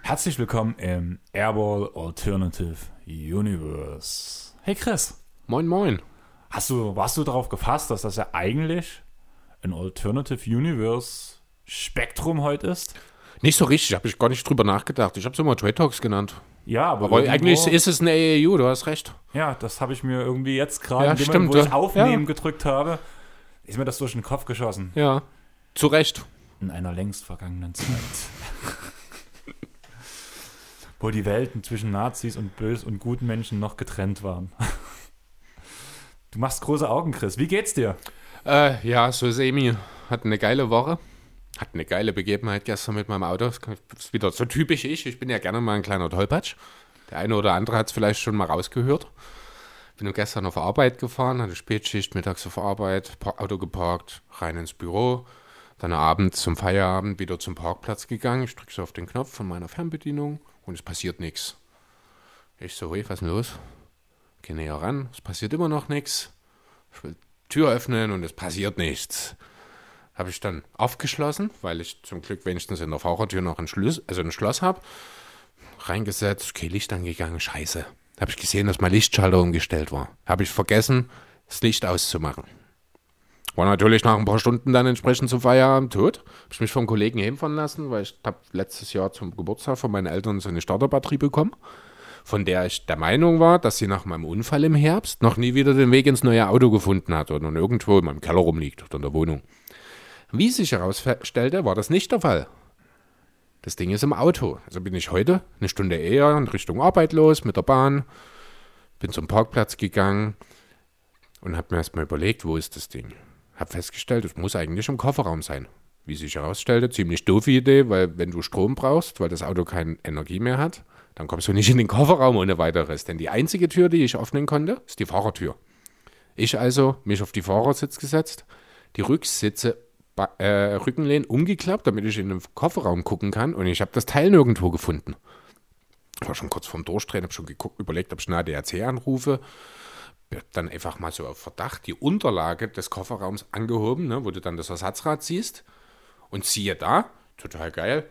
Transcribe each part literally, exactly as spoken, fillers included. Herzlich willkommen im Airball Alternative Universe. Hey Chris. Moin, moin. Hast du, warst du darauf gefasst, dass das ja eigentlich ein Alternative Universe Spektrum heute ist? Nicht so richtig, habe ich gar nicht drüber nachgedacht. Ich habe es immer Trade Talks genannt. Ja, aber, aber eigentlich ist es eine A A U, du hast recht. Ja, das habe ich mir irgendwie jetzt gerade, ja, stimmt, wo ich Aufnehmen ja. gedrückt habe, ist mir das durch den Kopf geschossen. Ja, zu Recht. In einer längst vergangenen Zeit. Wo die Welten zwischen Nazis und bös und guten Menschen noch getrennt waren. Du machst große Augen, Chris. Wie geht's dir? Äh, ja, so ist Emi. Hat eine geile Woche. Hat eine geile Begebenheit gestern mit meinem Auto. Das ist wieder so typisch ich. Ich bin ja gerne mal ein kleiner Tollpatsch. Der eine oder andere hat es vielleicht schon mal rausgehört. Bin gestern auf Arbeit gefahren, hatte Spätschicht, mittags auf Arbeit, Auto geparkt, rein ins Büro. Dann abends zum Feierabend wieder zum Parkplatz gegangen. Ich drücke so auf den Knopf von meiner Fernbedienung und es passiert nichts. Ich so, hey, was ist denn los? Geh näher ran, es passiert immer noch nichts. Ich will Tür öffnen und es passiert nichts. Habe ich dann aufgeschlossen, weil ich zum Glück wenigstens in der Fahrertür noch ein Schloss, also ein Schloss habe. Reingesetzt, okay, Licht angegangen, scheiße. Habe ich gesehen, dass mein Lichtschalter umgestellt war. Habe ich vergessen, das Licht auszumachen. War natürlich nach ein paar Stunden dann entsprechend zum Feierabend tot. Habe ich mich vom Kollegen heimfahren lassen, weil ich habe letztes Jahr zum Geburtstag von meinen Eltern so eine Starterbatterie bekommen, von der ich der Meinung war, dass sie nach meinem Unfall im Herbst noch nie wieder den Weg ins neue Auto gefunden hat und irgendwo in meinem Keller rumliegt oder in der Wohnung. Wie sich herausstellte, war das nicht der Fall. Das Ding ist im Auto. Also bin ich heute eine Stunde eher in Richtung Arbeit los mit der Bahn, bin zum Parkplatz gegangen und habe mir erstmal überlegt, wo ist das Ding. Habe festgestellt, es muss eigentlich im Kofferraum sein. Wie sich herausstellte, ziemlich doofe Idee, weil wenn du Strom brauchst, weil das Auto keine Energie mehr hat, dann kommst du nicht in den Kofferraum ohne weiteres. Denn die einzige Tür, die ich öffnen konnte, ist die Fahrertür. Ich also mich auf die Fahrersitz gesetzt, die Rücksitze Äh, Rückenlehnen umgeklappt, damit ich in den Kofferraum gucken kann, und ich habe das Teil nirgendwo gefunden. Ich war schon kurz vorm Durchdrehen, habe schon geguckt, überlegt, ob ich einen A D A C anrufe. Dann einfach mal so auf Verdacht die Unterlage des Kofferraums angehoben, ne, wo du dann das Ersatzrad siehst, und siehe da, total geil,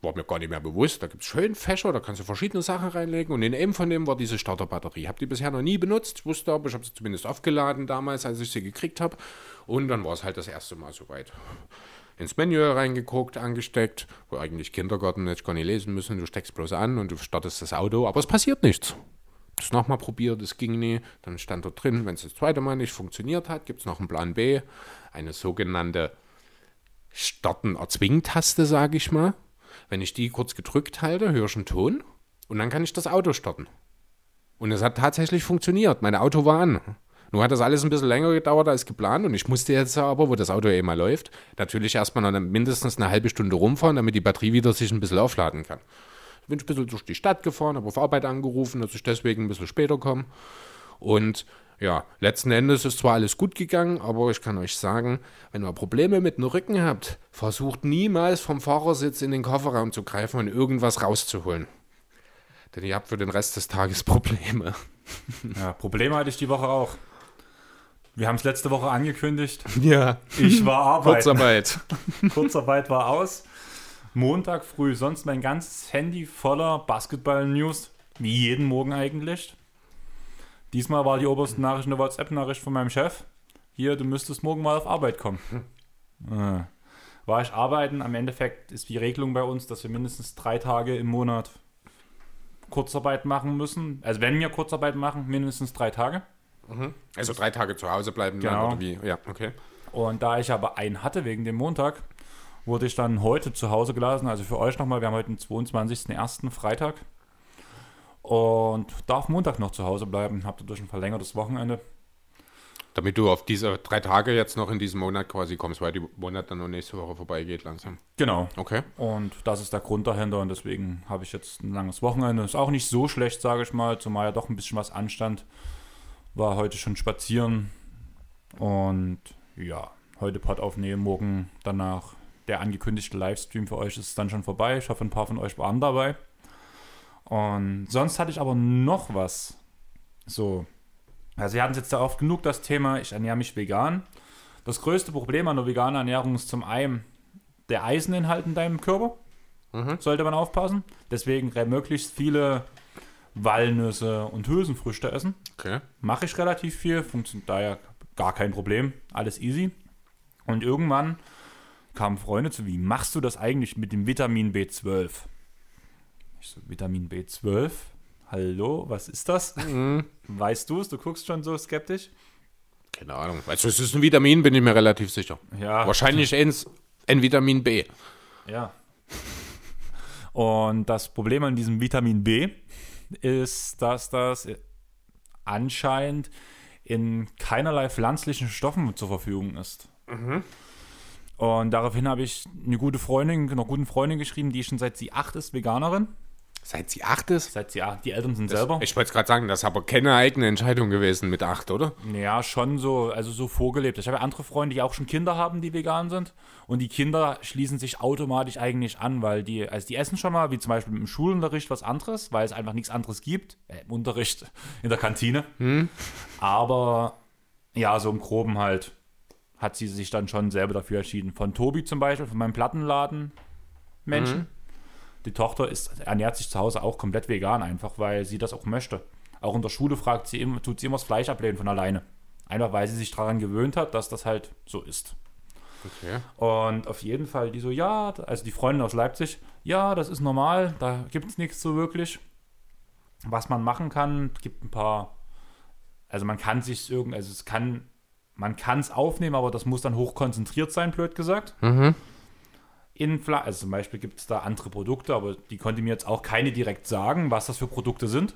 war mir gar nicht mehr bewusst, da gibt es schön Fächer, da kannst du verschiedene Sachen reinlegen, und in einem von dem war diese Starterbatterie. Habe die bisher noch nie benutzt, wusste aber, ich habe sie zumindest aufgeladen damals, als ich sie gekriegt habe, und dann war es halt das erste Mal soweit. Ins Menü reingeguckt, angesteckt, wo eigentlich Kindergarten nicht gar nicht lesen müssen, du steckst bloß an und du startest das Auto, aber es passiert nichts. Das nochmal probiert, das ging nie, dann stand dort drin, wenn es das zweite Mal nicht funktioniert hat, gibt es noch einen Plan B, eine sogenannte Starten-Erzwingen-Taste, sage ich mal. Wenn ich die kurz gedrückt halte, höre ich einen Ton und dann kann ich das Auto starten. Und es hat tatsächlich funktioniert. Mein Auto war an. Nur hat das alles ein bisschen länger gedauert als geplant, und ich musste jetzt aber, wo das Auto eh mal läuft, natürlich erstmal noch mindestens eine halbe Stunde rumfahren, damit die Batterie wieder sich ein bisschen aufladen kann. Ich bin ein bisschen durch die Stadt gefahren, habe auf Arbeit angerufen, dass ich deswegen ein bisschen später komme. Und ja, letzten Endes ist zwar alles gut gegangen, aber ich kann euch sagen, wenn ihr Probleme mit dem Rücken habt, versucht niemals vom Fahrersitz in den Kofferraum zu greifen und irgendwas rauszuholen. Denn ihr habt für den Rest des Tages Probleme. Ja, Probleme hatte ich die Woche auch. Wir haben es letzte Woche angekündigt. Ja. Ich war arbeiten. Kurzarbeit. Kurzarbeit war aus. Montag früh, sonst mein ganzes Handy voller Basketball-News, wie jeden Morgen eigentlich. Diesmal war die oberste Nachricht eine WhatsApp-Nachricht von meinem Chef. Hier, du müsstest morgen mal auf Arbeit kommen. Äh. War ich arbeiten. Am Endeffekt ist die Regelung bei uns, dass wir mindestens drei Tage im Monat Kurzarbeit machen müssen. Also wenn wir Kurzarbeit machen, mindestens drei Tage. Mhm. Also das drei Tage zu Hause bleiben. Genau. Oder wie? Ja, okay. Und da ich aber einen hatte wegen dem Montag, wurde ich dann heute zu Hause gelassen. Also für euch nochmal, wir haben heute den zweiundzwanzigsten ersten Freitag. Und darf Montag noch zu Hause bleiben, habt dadurch ein verlängertes Wochenende. Damit du auf diese drei Tage jetzt noch in diesem Monat quasi kommst, weil der Monat dann noch nächste Woche vorbeigeht langsam. Genau. Okay. Und das ist der Grund dahinter, und deswegen habe ich jetzt ein langes Wochenende. Ist auch nicht so schlecht, sage ich mal, zumal ja doch ein bisschen was anstand. War heute schon spazieren und ja, heute Pod aufnehmen, morgen danach der angekündigte Livestream für euch ist dann schon vorbei. Ich hoffe, ein paar von euch waren dabei. Und sonst hatte ich aber noch was. So, also wir hatten es jetzt da oft genug, das Thema, ich ernähre mich vegan. Das größte Problem an der veganen Ernährung ist zum einen der Eiseninhalt in deinem Körper. Mhm. Sollte man aufpassen. Deswegen möglichst viele Walnüsse und Hülsenfrüchte essen. Okay. Mache ich relativ viel, funktioniert daher gar kein Problem. Alles easy. Und irgendwann kamen Freunde zu, wie machst du das eigentlich mit dem Vitamin B zwölf? Ich so, Vitamin B zwölf? Hallo, was ist das? Mhm. Weißt du es? Du guckst schon so skeptisch. Keine Ahnung. Weißt du, es ist ein Vitamin, bin ich mir relativ sicher. Ja. Wahrscheinlich eins, ein Vitamin B. Ja. Und das Problem an diesem Vitamin B ist, dass das anscheinend in keinerlei pflanzlichen Stoffen zur Verfügung ist. Mhm. Und daraufhin habe ich eine gute Freundin, einer guten Freundin geschrieben, die schon seit sie acht ist Veganerin. Seit sie acht ist? Seit sie acht. Die Eltern sind das, selber. Ich wollte es gerade sagen, das ist aber keine eigene Entscheidung gewesen mit acht, oder? Naja, schon so, also so vorgelebt. Ich habe ja andere Freunde, die auch schon Kinder haben, die vegan sind. Und die Kinder schließen sich automatisch eigentlich an, weil die, also die essen schon mal, wie zum Beispiel im Schulunterricht, was anderes, weil es einfach nichts anderes gibt. Äh, im Unterricht, in der Kantine. Hm. Aber ja, so im Groben halt hat sie sich dann schon selber dafür entschieden. Von Tobi zum Beispiel, von meinem Plattenladen Menschen. Mhm. Die Tochter ist, ernährt sich zu Hause auch komplett vegan, einfach weil sie das auch möchte. Auch in der Schule fragt sie, tut sie immer das Fleisch ablehnen von alleine. Einfach weil sie sich daran gewöhnt hat, dass das halt so ist. Okay. Und auf jeden Fall, die so, ja, also die Freundin aus Leipzig, ja, das ist normal, da gibt es nichts so wirklich. Was man machen kann, gibt ein paar, also man kann sich irgend, also es kann, man kann es aufnehmen, aber das muss dann hochkonzentriert sein, blöd gesagt. Mhm. In Fla- also zum Beispiel gibt es da andere Produkte, aber die konnte mir jetzt auch keine direkt sagen, was das für Produkte sind,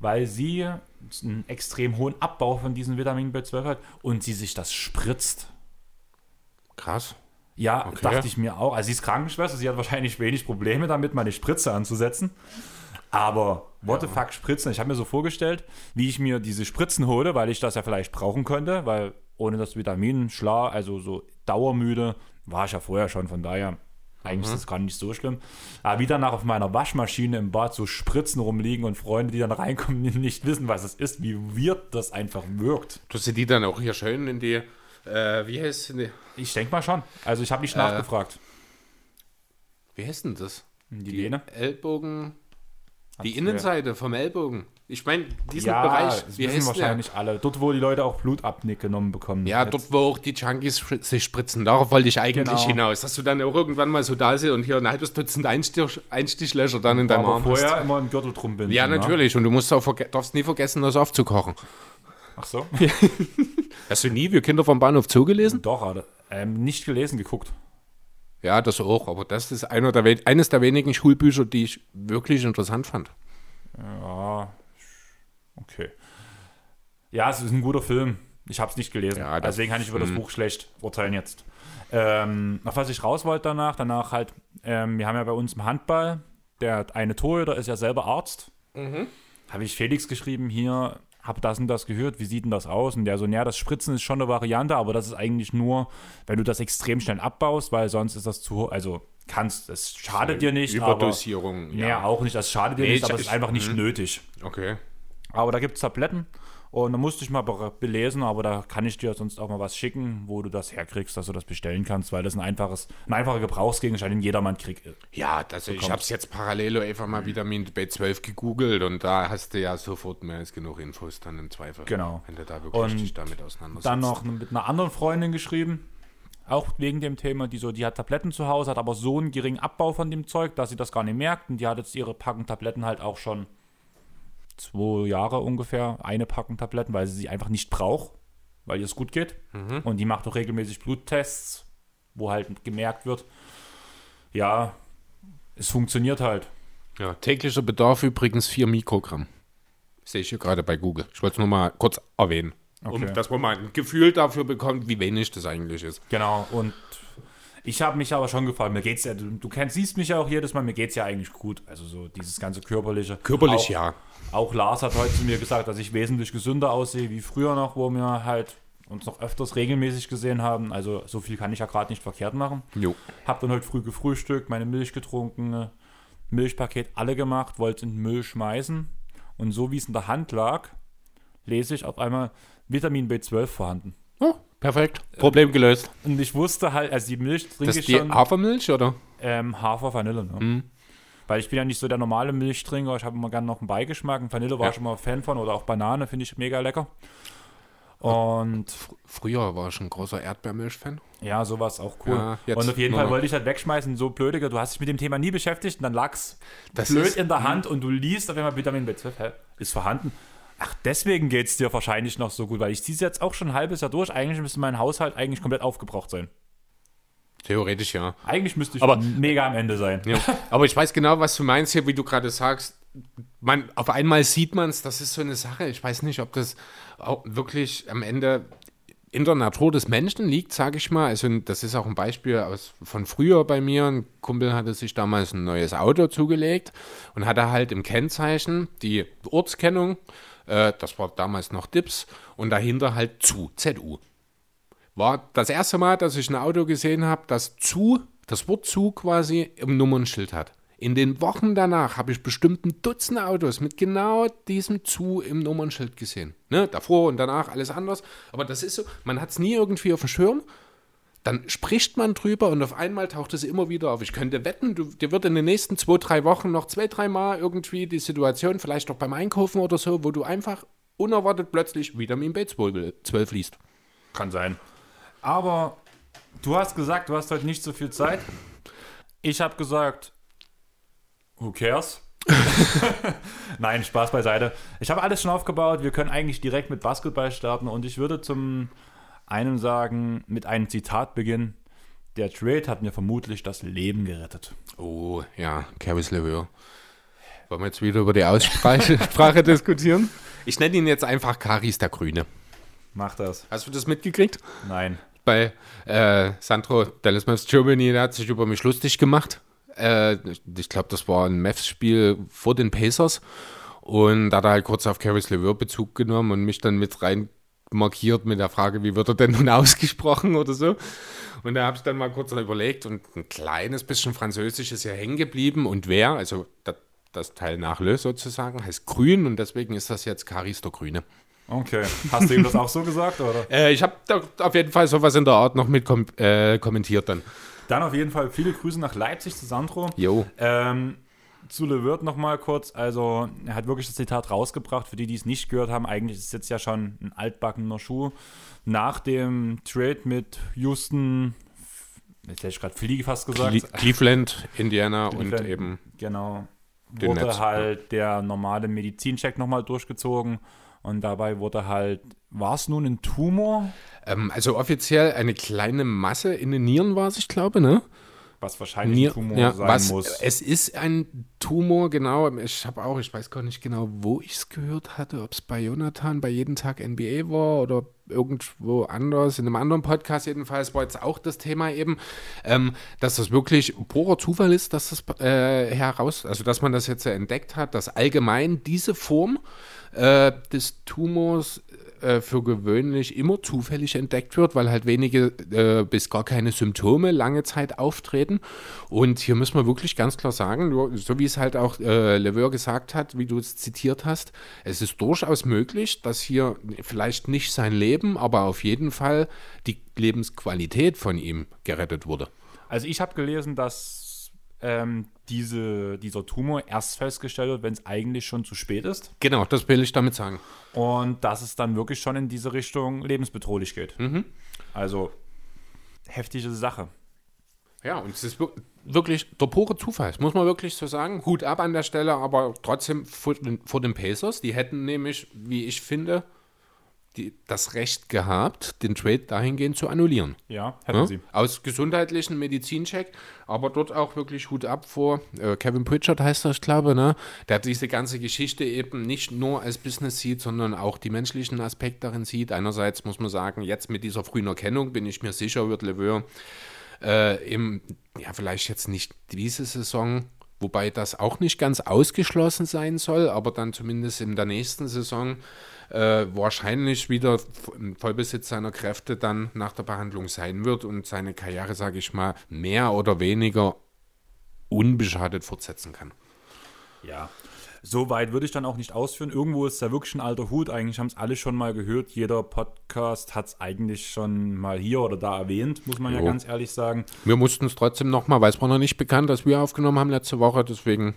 weil sie einen extrem hohen Abbau von diesen Vitamin B zwölf hat und sie sich das spritzt. Krass. Ja, okay. Dachte ich mir auch. Also sie ist Krankenschwester, sie hat wahrscheinlich wenig Probleme damit, mal eine Spritze anzusetzen. Aber what ja. the fuck, Spritzen? Ich habe mir so vorgestellt, wie ich mir diese Spritzen hole, weil ich das ja vielleicht brauchen könnte, weil ohne das Vitamin, schlar, also so dauermüde, war ich ja vorher schon, von daher eigentlich mhm. ist das gar nicht so schlimm. Aber wie danach auf meiner Waschmaschine im Bad so Spritzen rumliegen und Freunde, die dann reinkommen, die nicht wissen, was es ist, wie weird das einfach wirkt. Tust du die dann auch hier schön in die, äh, wie heißt die? Ich denke mal schon. Also ich habe nicht äh, nachgefragt. Wie heißt denn das? Die, die Lene? Ellbogen, Hat's die Innenseite ja. vom Ellbogen. Ich meine, diesen ja, Bereich, das wissen wahrscheinlich der? alle. Dort, wo die Leute auch Blutabnick genommen bekommen. Ja, jetzt. Dort, wo auch die Junkies sich spritzen. Darauf wollte ich eigentlich genau. hinaus. Dass du dann auch irgendwann mal so da sitzt und hier ein halbes Dutzend Einstich, Einstichlöcher dann in deinem Arm vorher hast. vorher immer einen Gürtel drum binden. Ja, natürlich. Und du musst auch verge- darfst nie vergessen, das aufzukochen. Ach so? Hast du nie Wir Kinder vom Bahnhof zugelesen? Doch, ähm, nicht gelesen, geguckt. Ja, das auch. Aber das ist einer der, eines der wenigen Schulbücher, die ich wirklich interessant fand. Ja... Okay. Ja, es ist ein guter Film. Ich habe es nicht gelesen. Ja, deswegen kann ich über das Buch schlecht urteilen jetzt. Ähm, auf was ich raus wollte danach, danach halt, ähm, wir haben ja bei uns im Handball, der eine Torhüter ist ja selber Arzt. Mhm. Habe ich Felix geschrieben, hier, habe das und das gehört, wie sieht denn das aus? Und der so, naja, das Spritzen ist schon eine Variante, aber das ist eigentlich nur, wenn du das extrem schnell abbaust, weil sonst ist das zu hoch, also kannst, es schadet dir nicht. Überdosierung, aber, ja. Nee, auch nicht, das schadet dir nee, nicht, aber es ist einfach nicht mh. nötig. Okay. Aber da gibt es Tabletten und da musste ich mal be- belesen, aber da kann ich dir sonst auch mal was schicken, wo du das herkriegst, dass du das bestellen kannst, weil das ein einfaches, ein einfacher Gebrauchsgegenstand in jedermann kriegt. Ja, das, ich habe es jetzt parallel einfach mal Vitamin B zwölf gegoogelt und da hast du ja sofort mehr als genug Infos dann im Zweifel. Genau. Wenn du da wirklich und dich damit auseinandersetzt. Dann noch mit einer anderen Freundin geschrieben, auch wegen dem Thema, die so, die hat Tabletten zu Hause, hat aber so einen geringen Abbau von dem Zeug, dass sie das gar nicht merkt und die hat jetzt ihre Packung Tabletten halt auch schon zwei Jahre ungefähr, eine Packung Tabletten, weil sie sie einfach nicht braucht, weil ihr es gut geht. Mhm. Und die macht auch regelmäßig Bluttests, wo halt gemerkt wird, ja, es funktioniert halt. Ja, täglicher Bedarf übrigens vier Mikrogramm. Sehe ich hier gerade bei Google. Ich wollte es nur mal kurz erwähnen. Okay. Um, dass man mal ein Gefühl dafür bekommt, wie wenig das eigentlich ist. Genau, und ich habe mich aber schon gefragt, mir geht's ja, du, du kennst, siehst mich ja auch jedes Mal, mir geht's ja eigentlich gut. Also so dieses ganze körperliche. Körperlich, auch, ja. Auch Lars hat heute zu mir gesagt, dass ich wesentlich gesünder aussehe wie früher noch, wo wir halt uns noch öfters regelmäßig gesehen haben. Also so viel kann ich ja gerade nicht verkehrt machen. Jo. Hab dann heute früh gefrühstückt, meine Milch getrunken, Milchpaket alle gemacht, wollte in den Müll schmeißen. Und so wie es in der Hand lag, lese ich auf einmal Vitamin B zwölf vorhanden. Oh, perfekt. Problem gelöst. Und ich wusste halt, also die Milch trinke ich schon. Das ist die Hafermilch, oder? Ähm, Hafer, Vanille, ne? Mhm. Weil ich bin ja nicht so der normale Milchtrinker. Ich habe immer gerne noch einen Beigeschmack. Und Vanille war ja. ich schon mal Fan von. Oder auch Banane finde ich mega lecker. Und Fr- Früher war ich ein großer Erdbeermilch-Fan. Ja, sowas auch cool. Ja, jetzt, und auf jeden Fall wollte ich halt wegschmeißen. So blöde, du hast dich mit dem Thema nie beschäftigt. Und dann lag's das blöd ist, in der Hand. Mh. Und du liest auf einmal Vitamin B zwölf. Hä? Ist vorhanden. Ach, deswegen geht's dir wahrscheinlich noch so gut. Weil ich ziehe es jetzt auch schon ein halbes Jahr durch. Eigentlich müsste mein Haushalt eigentlich komplett aufgebraucht sein. Theoretisch, ja. Eigentlich müsste ich aber, mega am Ende sein. Ja. Aber ich weiß genau, was du meinst hier, wie du gerade sagst. Man, auf einmal sieht man es, das ist so eine Sache. Ich weiß nicht, ob das auch wirklich am Ende in der Natur des Menschen liegt, sage ich mal. Also das ist auch ein Beispiel aus, von früher bei mir. Ein Kumpel hatte sich damals ein neues Auto zugelegt und hatte halt im Kennzeichen die Ortskennung, äh, das war damals noch D I P S, und dahinter halt zu, Z U. War das erste Mal, dass ich ein Auto gesehen habe, das zu, das Wort zu quasi im Nummernschild hat. In den Wochen danach habe ich bestimmt ein Dutzend Autos mit genau diesem zu im Nummernschild gesehen. Ne? Davor und danach alles anders. Aber das ist so, man hat es nie irgendwie auf dem Schirm. Dann spricht man drüber und auf einmal taucht es immer wieder auf. Ich könnte wetten, du, dir wird in den nächsten zwei, drei Wochen noch zwei, drei Mal irgendwie die Situation, vielleicht auch beim Einkaufen oder so, wo du einfach unerwartet plötzlich Vitamin B zwölf liest. Kann sein. Aber du hast gesagt, du hast heute nicht so viel Zeit. Ich habe gesagt, who cares? Nein, Spaß beiseite. Ich habe alles schon aufgebaut. Wir können eigentlich direkt mit Basketball starten. Und ich würde zum einen sagen, mit einem Zitat beginnen. Der Trade hat mir vermutlich das Leben gerettet. Oh, ja, Caris LeVert. Wollen wir jetzt wieder über die Aussprache diskutieren? Ich nenne ihn jetzt einfach Caris der Grüne. Mach das. Hast du das mitgekriegt? Nein. Bei äh, Sandro, Dallas Mavericks, Germany, der hat sich über mich lustig gemacht. Äh, ich glaube, das war ein Mavs-Spiel vor den Pacers. Und da hat er halt kurz auf Caris LeVert Bezug genommen und mich dann mit rein markiert mit der Frage, wie wird er denn nun ausgesprochen oder so. Und da habe ich dann mal kurz überlegt und ein kleines bisschen Französisch ist ja hängen geblieben. Und wer, also das, das Teil nach Le sozusagen, heißt Grün und deswegen ist das jetzt Caris der Grüne. Okay. Hast du ihm das auch so gesagt, oder? Äh, ich habe auf jeden Fall sowas in der Art noch mit kom- äh, kommentiert dann. Dann auf jeden Fall viele Grüße nach Leipzig zu Sandro. Jo. Ähm, zu LeVert nochmal kurz. Also, er hat wirklich das Zitat rausgebracht. Für die, die es nicht gehört haben, eigentlich ist es jetzt ja schon ein altbackener Schuh. Nach dem Trade mit Houston, jetzt hätte ich gerade Fliege fast gesagt. Cle- Cleveland, Indiana Cleveland, und eben genau. Wurde Netz, halt ja. der normale Medizincheck nochmal durchgezogen. Und dabei wurde halt, war es nun ein Tumor? Ähm, also offiziell eine kleine Masse in den Nieren war es, ich glaube, ne? Was wahrscheinlich Nier, ein Tumor ja, sein was, muss. Es ist ein Tumor, genau. Ich habe auch, ich weiß gar nicht genau, wo ich es gehört hatte, ob es bei Jonathan bei Jeden Tag N B A war oder irgendwo anders, in einem anderen Podcast jedenfalls, war jetzt auch das Thema eben, ähm, dass das wirklich purer Zufall ist, dass das äh, heraus, also dass man das jetzt äh, entdeckt hat, dass allgemein diese Form äh, des Tumors äh, für gewöhnlich immer zufällig entdeckt wird, weil halt wenige äh, bis gar keine Symptome lange Zeit auftreten. Und hier müssen wir wirklich ganz klar sagen, so wie es halt auch äh, LeVert gesagt hat, wie du es zitiert hast, es ist durchaus möglich, dass hier vielleicht nicht sein Leben, aber auf jeden Fall die Lebensqualität von ihm gerettet wurde. Also ich habe gelesen, dass ähm, diese, dieser Tumor erst festgestellt wird, wenn es eigentlich schon zu spät ist. Genau, das will ich damit sagen. Und dass es dann wirklich schon in diese Richtung lebensbedrohlich geht. Mhm. Also heftige Sache. Ja, und es ist wirklich der pure Zufall, das muss man wirklich so sagen. Hut ab an der Stelle, aber trotzdem vor den, vor den Pacers. Die hätten nämlich, wie ich finde, Die, das Recht gehabt, den Trade dahingehend zu annullieren. Ja, hätten ja? sie. Aus gesundheitlichen Medizincheck, aber dort auch wirklich Hut ab vor äh, Kevin Pritchard heißt er, ich glaube, ne? Der hat diese ganze Geschichte eben nicht nur als Business sieht, sondern auch die menschlichen Aspekte darin sieht. Einerseits muss man sagen, jetzt mit dieser frühen Erkennung bin ich mir sicher, wird LeVert äh, im, ja vielleicht jetzt nicht diese Saison, wobei das auch nicht ganz ausgeschlossen sein soll, aber dann zumindest in der nächsten Saison äh, wahrscheinlich wieder im Vollbesitz seiner Kräfte dann nach der Behandlung sein wird und seine Karriere, sage ich mal, mehr oder weniger unbeschadet fortsetzen kann. Ja, so weit würde ich dann auch nicht ausführen. Irgendwo ist ja wirklich ein alter Hut. Eigentlich haben es alle schon mal gehört. Jeder Podcast hat es eigentlich schon mal hier oder da erwähnt, muss man jo. ja ganz ehrlich sagen. Wir mussten es trotzdem nochmal, weil es war noch nicht bekannt, dass wir aufgenommen haben letzte Woche. Deswegen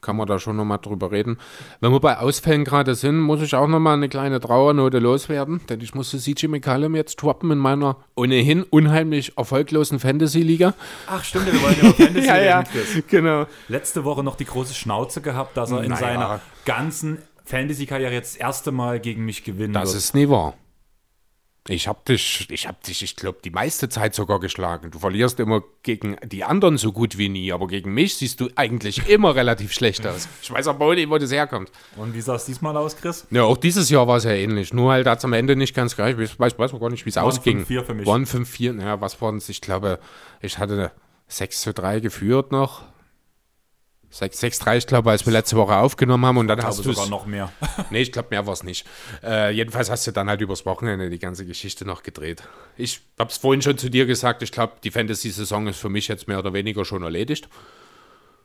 kann man da schon nochmal drüber reden. Wenn wir bei Ausfällen gerade sind, muss ich auch nochmal eine kleine Trauernote loswerden. Denn ich musste C J McCollum jetzt droppen in meiner ohnehin unheimlich erfolglosen Fantasy-Liga. Ach stimmt, wir wollen ja über Fantasy ja, ja, reden. Genau. Letzte Woche noch die große Schnauze gehabt, dass er in naja. seiner ganzen Fantasy-Karriere jetzt das erste Mal gegen mich gewinnen das wird. Das ist nie wahr. Ich hab dich, ich hab dich, ich glaube, die meiste Zeit sogar geschlagen. Du verlierst immer gegen die anderen so gut wie nie, aber gegen mich siehst du eigentlich immer relativ schlecht aus. Ich weiß aber auch nicht, wo das herkommt. Und wie sah es diesmal aus, Chris? Ja, auch dieses Jahr war es ja ähnlich. Nur halt hat es am Ende nicht ganz gleich. Ich weiß, weiß auch gar nicht, wie es ausging. eins fünf vier für mich. eins fünf vier, naja, was war das? Ich glaube, ich hatte sechs zu drei geführt noch. sechs drei, ich glaube, als wir letzte Woche aufgenommen haben. Und dann ich hast du sogar noch mehr. Nee, ich glaube, mehr war es nicht. Äh, jedenfalls hast du dann halt übers Wochenende die ganze Geschichte noch gedreht. Ich habe es vorhin schon zu dir gesagt, ich glaube, die Fantasy-Saison ist für mich jetzt mehr oder weniger schon erledigt.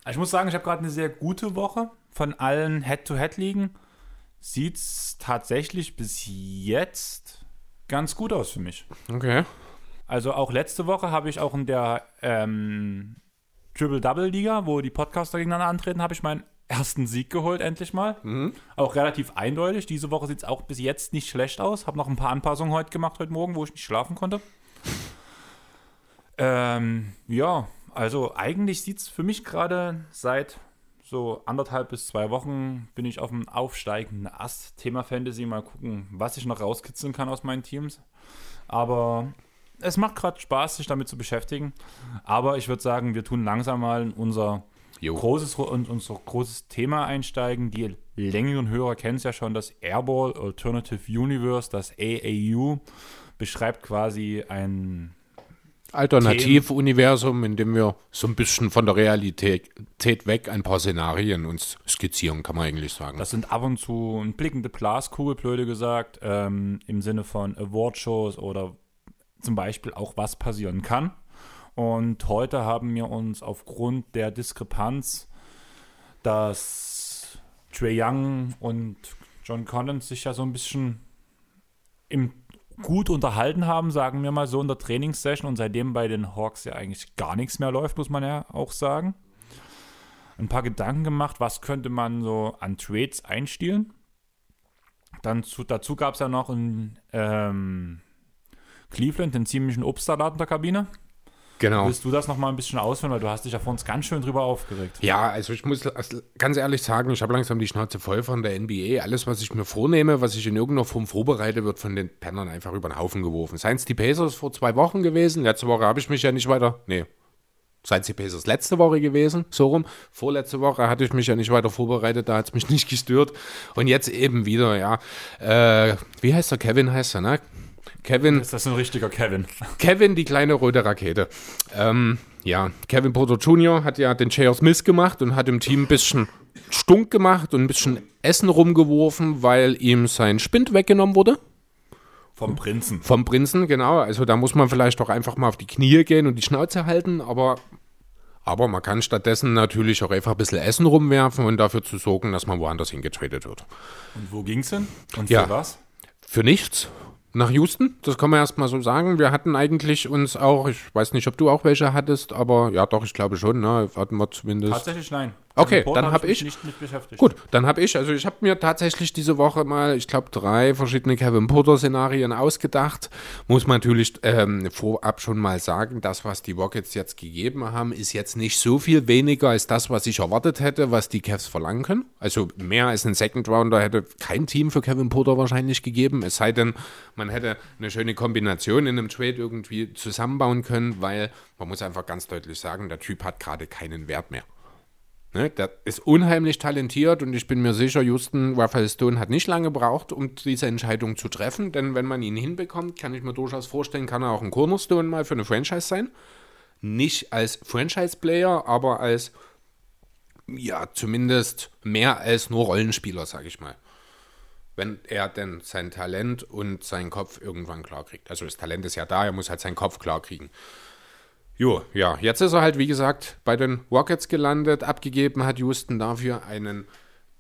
Ich muss sagen, ich habe gerade eine sehr gute Woche. Von allen Head-to-Head-Ligen sieht es tatsächlich bis jetzt ganz gut aus für mich. Okay. Also auch letzte Woche habe ich auch in der ähm, Triple-Double-Liga, wo die Podcaster gegeneinander antreten, habe ich meinen ersten Sieg geholt, endlich mal. Mhm. Auch relativ eindeutig. Diese Woche sieht es auch bis jetzt nicht schlecht aus. Habe noch ein paar Anpassungen heute gemacht, heute Morgen, wo ich nicht schlafen konnte. Ähm, ja, also eigentlich sieht es für mich gerade seit so anderthalb bis zwei Wochen bin ich auf dem aufsteigenden Ast. Thema Fantasy, mal gucken, was ich noch rauskitzeln kann aus meinen Teams. Aber es macht gerade Spaß, sich damit zu beschäftigen, aber ich würde sagen, wir tun langsam mal in unser großes, in unser großes Thema einsteigen. Die längeren Hörer kennen es ja schon, das Airball Alternative Universe, das A A U, beschreibt quasi ein Alternativuniversum, in dem wir so ein bisschen von der Realität weg ein paar Szenarien uns skizzieren, kann man eigentlich sagen. Das sind ab und zu ein blickende Glaskugel, blöde gesagt, ähm, im Sinne von Awardshows oder zum Beispiel auch, was passieren kann. Und heute haben wir uns aufgrund der Diskrepanz, dass Trae Young und John Collins sich ja so ein bisschen im gut unterhalten haben, sagen wir mal so, in der Trainingssession und seitdem bei den Hawks ja eigentlich gar nichts mehr läuft, muss man ja auch sagen, ein paar Gedanken gemacht, was könnte man so an Trades einstielen. Dann zu, dazu gab es ja noch ein ähm, Cleveland, den ziemlichen Obstsalat in der Kabine. Genau. Willst du das nochmal ein bisschen ausführen, weil du hast dich ja vor uns ganz schön drüber aufgeregt. Ja, also ich muss ganz ehrlich sagen, ich habe langsam die Schnauze voll von der N B A. Alles, was ich mir vornehme, was ich in irgendeiner Form vorbereite, wird von den Pennern einfach über den Haufen geworfen. Seien es die Pacers vor zwei Wochen gewesen, letzte Woche habe ich mich ja nicht weiter, nee, seien es die Pacers letzte Woche gewesen, so rum, vorletzte Woche hatte ich mich ja nicht weiter vorbereitet, da hat es mich nicht gestört. Und jetzt eben wieder, ja, äh, wie heißt der, Kevin heißt er, ne? Kevin, ist das ein richtiger Kevin? Kevin, die kleine rote Rakete. Ähm, ja, Kevin Porter Junior hat ja den J R. Smith gemacht und hat im Team ein bisschen Stunk gemacht und ein bisschen Essen rumgeworfen, weil ihm sein Spind weggenommen wurde. Vom Prinzen. Vom Prinzen, genau. Also da muss man vielleicht auch einfach mal auf die Knie gehen und die Schnauze halten, aber... Aber man kann stattdessen natürlich auch einfach ein bisschen Essen rumwerfen und dafür zu sorgen, dass man woanders hingetradet wird. Und wo ging's hin? Und für ja, was? Für nichts. Nach Houston, das kann man erstmal so sagen. Wir hatten eigentlich uns auch, ich weiß nicht, ob du auch welche hattest, aber ja doch, ich glaube schon, ne, hatten wir zumindest. Tatsächlich nein. Okay, dann habe hab ich, mich nicht mit beschäftigt. Gut, dann habe ich, also ich habe mir tatsächlich diese Woche mal, ich glaube, drei verschiedene Kevin Porter-Szenarien ausgedacht. Muss man natürlich ähm, vorab schon mal sagen, das, was die Rockets jetzt gegeben haben, ist jetzt nicht so viel weniger als das, was ich erwartet hätte, was die Cavs verlangen können. Also mehr als einen Second-Rounder hätte kein Team für Kevin Porter wahrscheinlich gegeben, es sei denn, man hätte eine schöne Kombination in einem Trade irgendwie zusammenbauen können, weil man muss einfach ganz deutlich sagen, der Typ hat gerade keinen Wert mehr. Ne, der ist unheimlich talentiert und ich bin mir sicher, Houston, Raphael Stone hat nicht lange gebraucht, um diese Entscheidung zu treffen, denn wenn man ihn hinbekommt, kann ich mir durchaus vorstellen, kann er auch ein Cornerstone mal für eine Franchise sein. Nicht als Franchise-Player, aber als, ja, zumindest mehr als nur Rollenspieler, sage ich mal. Wenn er denn sein Talent und seinen Kopf irgendwann klar kriegt. Also das Talent ist ja da, er muss halt seinen Kopf klar kriegen. Jo, ja, jetzt ist er halt, wie gesagt, bei den Rockets gelandet. Abgegeben hat Houston dafür einen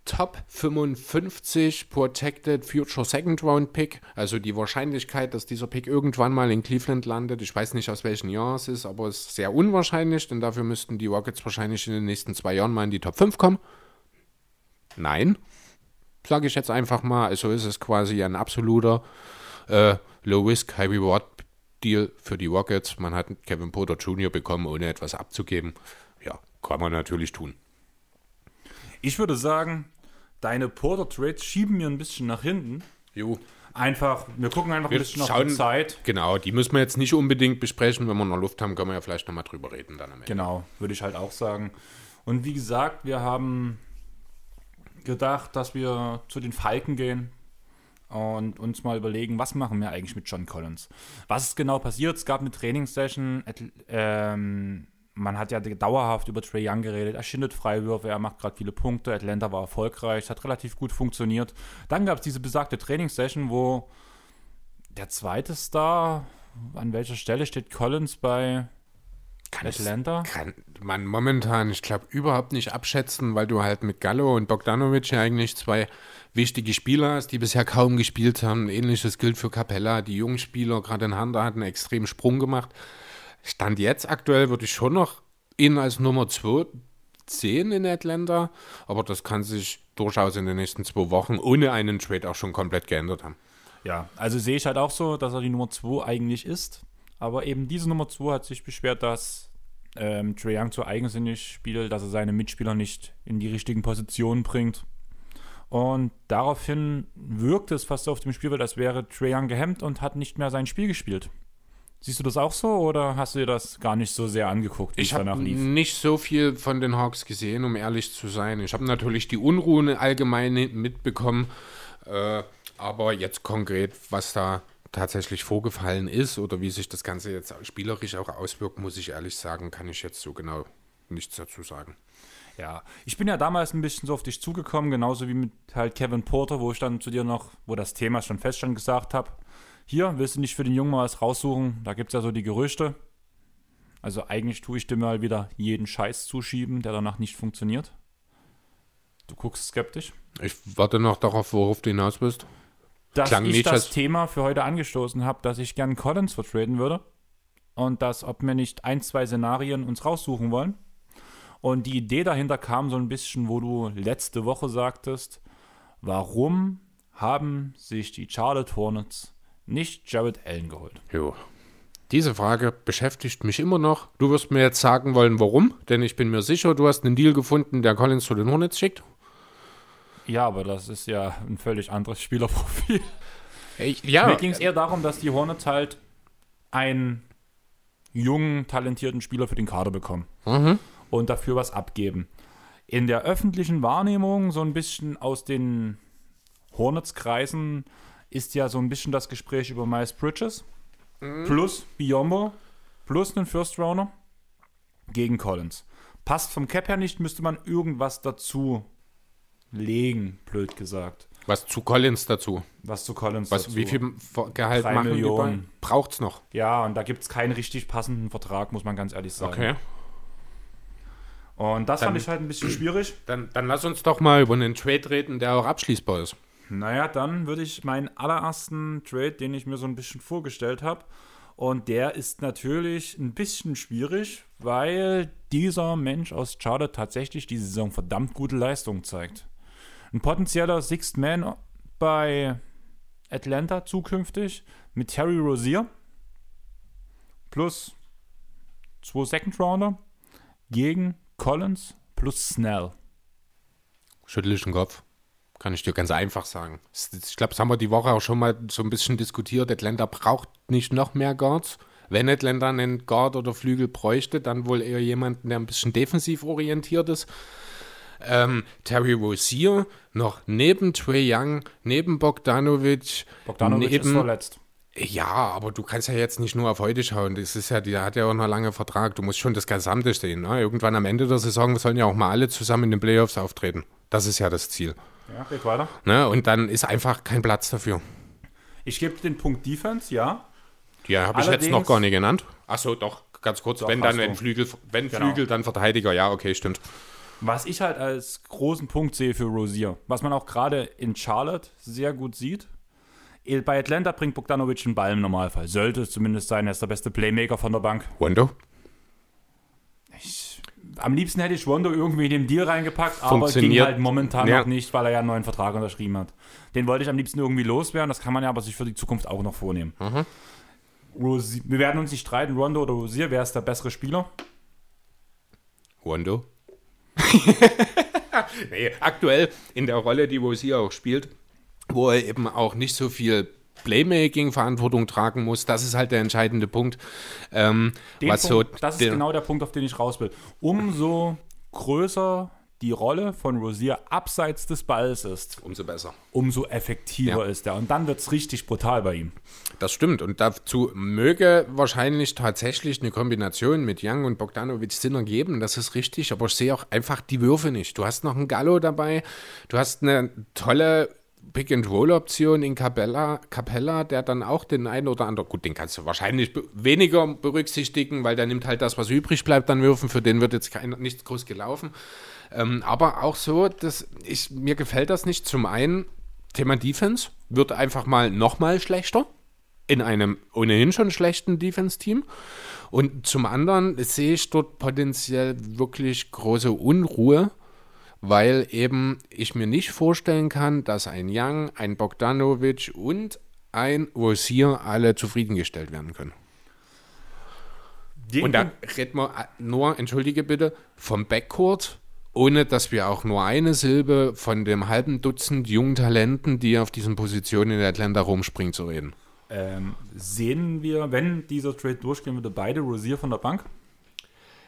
Top fünfundfünfzig Protected Future Second Round Pick. Also die Wahrscheinlichkeit, dass dieser Pick irgendwann mal in Cleveland landet, ich weiß nicht, aus welchem Jahr es ist, aber es ist sehr unwahrscheinlich, denn dafür müssten die Rockets wahrscheinlich in den nächsten zwei Jahren mal in die Top fünf kommen. Nein, sage ich jetzt einfach mal. Also ist es quasi ein absoluter äh, Low-Risk, High-Reward-Deal für die Rockets. Man hat Kevin Porter Junior bekommen, ohne etwas abzugeben. Ja, kann man natürlich tun. Ich würde sagen, deine Porter-Trades schieben wir ein bisschen nach hinten. Jo. Einfach, wir gucken einfach wir ein bisschen schauen, auf die Zeit. Genau, die müssen wir jetzt nicht unbedingt besprechen. Wenn wir noch Luft haben, können wir ja vielleicht nochmal drüber reden dann am Ende. Genau, würde ich halt auch sagen. Und wie gesagt, wir haben gedacht, dass wir zu den Falken gehen und uns mal überlegen, was machen wir eigentlich mit John Collins? Was ist genau passiert? Es gab eine Trainingssession, ähm, man hat ja dauerhaft über Trae Young geredet, er schindet Freiwürfe, er macht gerade viele Punkte, Atlanta war erfolgreich, hat relativ gut funktioniert. Dann gab es diese besagte Trainingssession, wo der zweite Star, an welcher Stelle steht Collins bei Kann Atlanta? Ich, kann man momentan, ich glaube, überhaupt nicht abschätzen, weil du halt mit Gallo und Bogdanovic ja eigentlich zwei wichtige Spieler hast, die bisher kaum gespielt haben. Ähnliches gilt für Capella. Die jungen Spieler, gerade in Hunter, hatten einen extremen Sprung gemacht. Stand jetzt aktuell würde ich schon noch ihn als Nummer zwei sehen in Atlanta, aber das kann sich durchaus in den nächsten zwei Wochen ohne einen Trade auch schon komplett geändert haben. Ja, also sehe ich halt auch so, dass er die Nummer zwei eigentlich ist. Aber eben diese Nummer zwei hat sich beschwert, dass ähm, Trae Young zu eigensinnig spielt, dass er seine Mitspieler nicht in die richtigen Positionen bringt. Und daraufhin wirkt es fast auf dem Spielfeld, als wäre Trae Young gehemmt und hat nicht mehr sein Spiel gespielt. Siehst du das auch so oder hast du dir das gar nicht so sehr angeguckt, wie ich es danach lief? Ich habe nicht so viel von den Hawks gesehen, um ehrlich zu sein. Ich habe natürlich die Unruhen allgemein mitbekommen, äh, aber jetzt konkret, was da tatsächlich vorgefallen ist oder wie sich das Ganze jetzt spielerisch auch auswirkt, muss ich ehrlich sagen, kann ich jetzt so genau nichts dazu sagen. Ja, ich bin ja damals ein bisschen so auf dich zugekommen, genauso wie mit halt Kevin Porter, wo ich dann zu dir noch, wo das Thema schon feststand, gesagt habe, hier, willst du nicht für den Jungen mal was raussuchen? Da gibt es ja so die Gerüchte. Also eigentlich tue ich dir mal wieder jeden Scheiß zuschieben, der danach nicht funktioniert. Du guckst skeptisch. Ich warte noch darauf, worauf du hinaus bist. Dass Klang ich das Thema für heute angestoßen habe, dass ich gern Collins vertraden würde und dass, ob wir nicht ein, zwei Szenarien uns raussuchen wollen. Und die Idee dahinter kam so ein bisschen, wo du letzte Woche sagtest, warum haben sich die Charlotte Hornets nicht Jared Allen geholt? Jo, diese Frage beschäftigt mich immer noch. Du wirst mir jetzt sagen wollen, warum, denn ich bin mir sicher, du hast einen Deal gefunden, der Collins zu den Hornets schickt. Ja, aber das ist ja ein völlig anderes Spielerprofil. Ich, ja. Mir ging es eher darum, dass die Hornets halt einen jungen, talentierten Spieler für den Kader bekommen. Mhm. Und dafür was abgeben. In der öffentlichen Wahrnehmung, so ein bisschen aus den Hornets-Kreisen, ist ja so ein bisschen das Gespräch über Miles Bridges, mhm, plus Biyombo, plus einen First-Rounder gegen Collins. Passt vom Cap her nicht, müsste man irgendwas dazu legen, blöd gesagt. Was zu Collins dazu. Was zu Collins Was, dazu. Wie viel Gehalt Drei machen Millionen. Die beiden? Braucht's noch. Ja, und da gibt es keinen richtig passenden Vertrag, muss man ganz ehrlich sagen. Okay. Und das dann, fand ich halt ein bisschen schwierig. Dann, dann lass uns doch mal über einen Trade reden, der auch abschließbar ist. Naja, dann würde ich meinen allerersten Trade, den ich mir so ein bisschen vorgestellt habe, und der ist natürlich ein bisschen schwierig, weil dieser Mensch aus Charlotte tatsächlich diese Saison verdammt gute Leistung zeigt. Ein potenzieller Sixth Man bei Atlanta zukünftig mit Terry Rozier plus zwei Second Rounder gegen Collins plus Snell. Schüttel ich den Kopf. Kann ich dir ganz einfach sagen. Ich glaube, das haben wir die Woche auch schon mal so ein bisschen diskutiert. Atlanta braucht nicht noch mehr Guards. Wenn Atlanta einen Guard oder Flügel bräuchte, dann wohl eher jemanden, der ein bisschen defensiv orientiert ist. Ähm, Terry Rozier noch neben Trae Young, neben Bogdanovic. Bogdanovic neben, ist verletzt. Ja, aber du kannst ja jetzt nicht nur auf heute schauen. Das ist ja, der hat ja auch noch einen langen Vertrag. Du musst schon das Gesamte sehen. Ne? Irgendwann am Ende der Saison sollen ja auch mal alle zusammen in den Playoffs auftreten. Das ist ja das Ziel. Ja, geht weiter. Ne, und dann ist einfach kein Platz dafür. Ich gebe den Punkt Defense, ja. Ja, habe ich jetzt noch gar nicht genannt. Achso, doch, ganz kurz, doch, wenn dann wenn Flügel, wenn genau. Flügel, dann Verteidiger, ja, okay, stimmt. Was ich halt als großen Punkt sehe für Rozier, was man auch gerade in Charlotte sehr gut sieht, bei Atlanta bringt Bogdanovic einen Ball im Normalfall. Sollte es zumindest sein, er ist der beste Playmaker von der Bank. Rondo? Ich, am liebsten hätte ich Rondo irgendwie in den Deal reingepackt, aber ging halt momentan ja. noch nicht, weil er ja einen neuen Vertrag unterschrieben hat. Den wollte ich am liebsten irgendwie loswerden, das kann man ja aber sich für die Zukunft auch noch vornehmen. Mhm. Rozier, wir werden uns nicht streiten, Rondo oder Rozier, wer ist der bessere Spieler? Rondo. Nee, aktuell in der Rolle, die Rozier auch spielt, wo er eben auch nicht so viel Playmaking-Verantwortung tragen muss. Das ist halt der entscheidende Punkt. Ähm, was Punkt so das ist genau der Punkt, auf den ich raus will. Umso größer die Rolle von Rozier abseits des Balls ist, umso besser. Umso effektiver ja. ist er. Und dann wird es richtig brutal bei ihm. Das stimmt. Und dazu möge wahrscheinlich tatsächlich eine Kombination mit Young und Bogdanovic Sinn ergeben. Das ist richtig. Aber ich sehe auch einfach die Würfe nicht. Du hast noch einen Gallo dabei. Du hast eine tolle Pick-and-Roll-Option in Capella, Capella, der dann auch den einen oder anderen, gut, den kannst du wahrscheinlich be- weniger berücksichtigen, weil der nimmt halt das, was übrig bleibt, dann würfen, für den wird jetzt kein, nichts groß gelaufen. Ähm, aber auch so, dass ich, mir gefällt das nicht. Zum einen, Thema Defense wird einfach mal nochmal schlechter in einem ohnehin schon schlechten Defense-Team. Und zum anderen sehe ich dort potenziell wirklich große Unruhe, weil eben ich mir nicht vorstellen kann, dass ein Young, ein Bogdanovic und ein Rozier alle zufriedengestellt werden können. Den und da reden wir nur, entschuldige bitte, vom Backcourt, ohne dass wir auch nur eine Silbe von dem halben Dutzend jungen Talenten, die auf diesen Positionen in der Atlanta rumspringen, zu reden. Ähm, sehen wir, wenn dieser Trade durchgehen würde, beide Rozier von der Bank?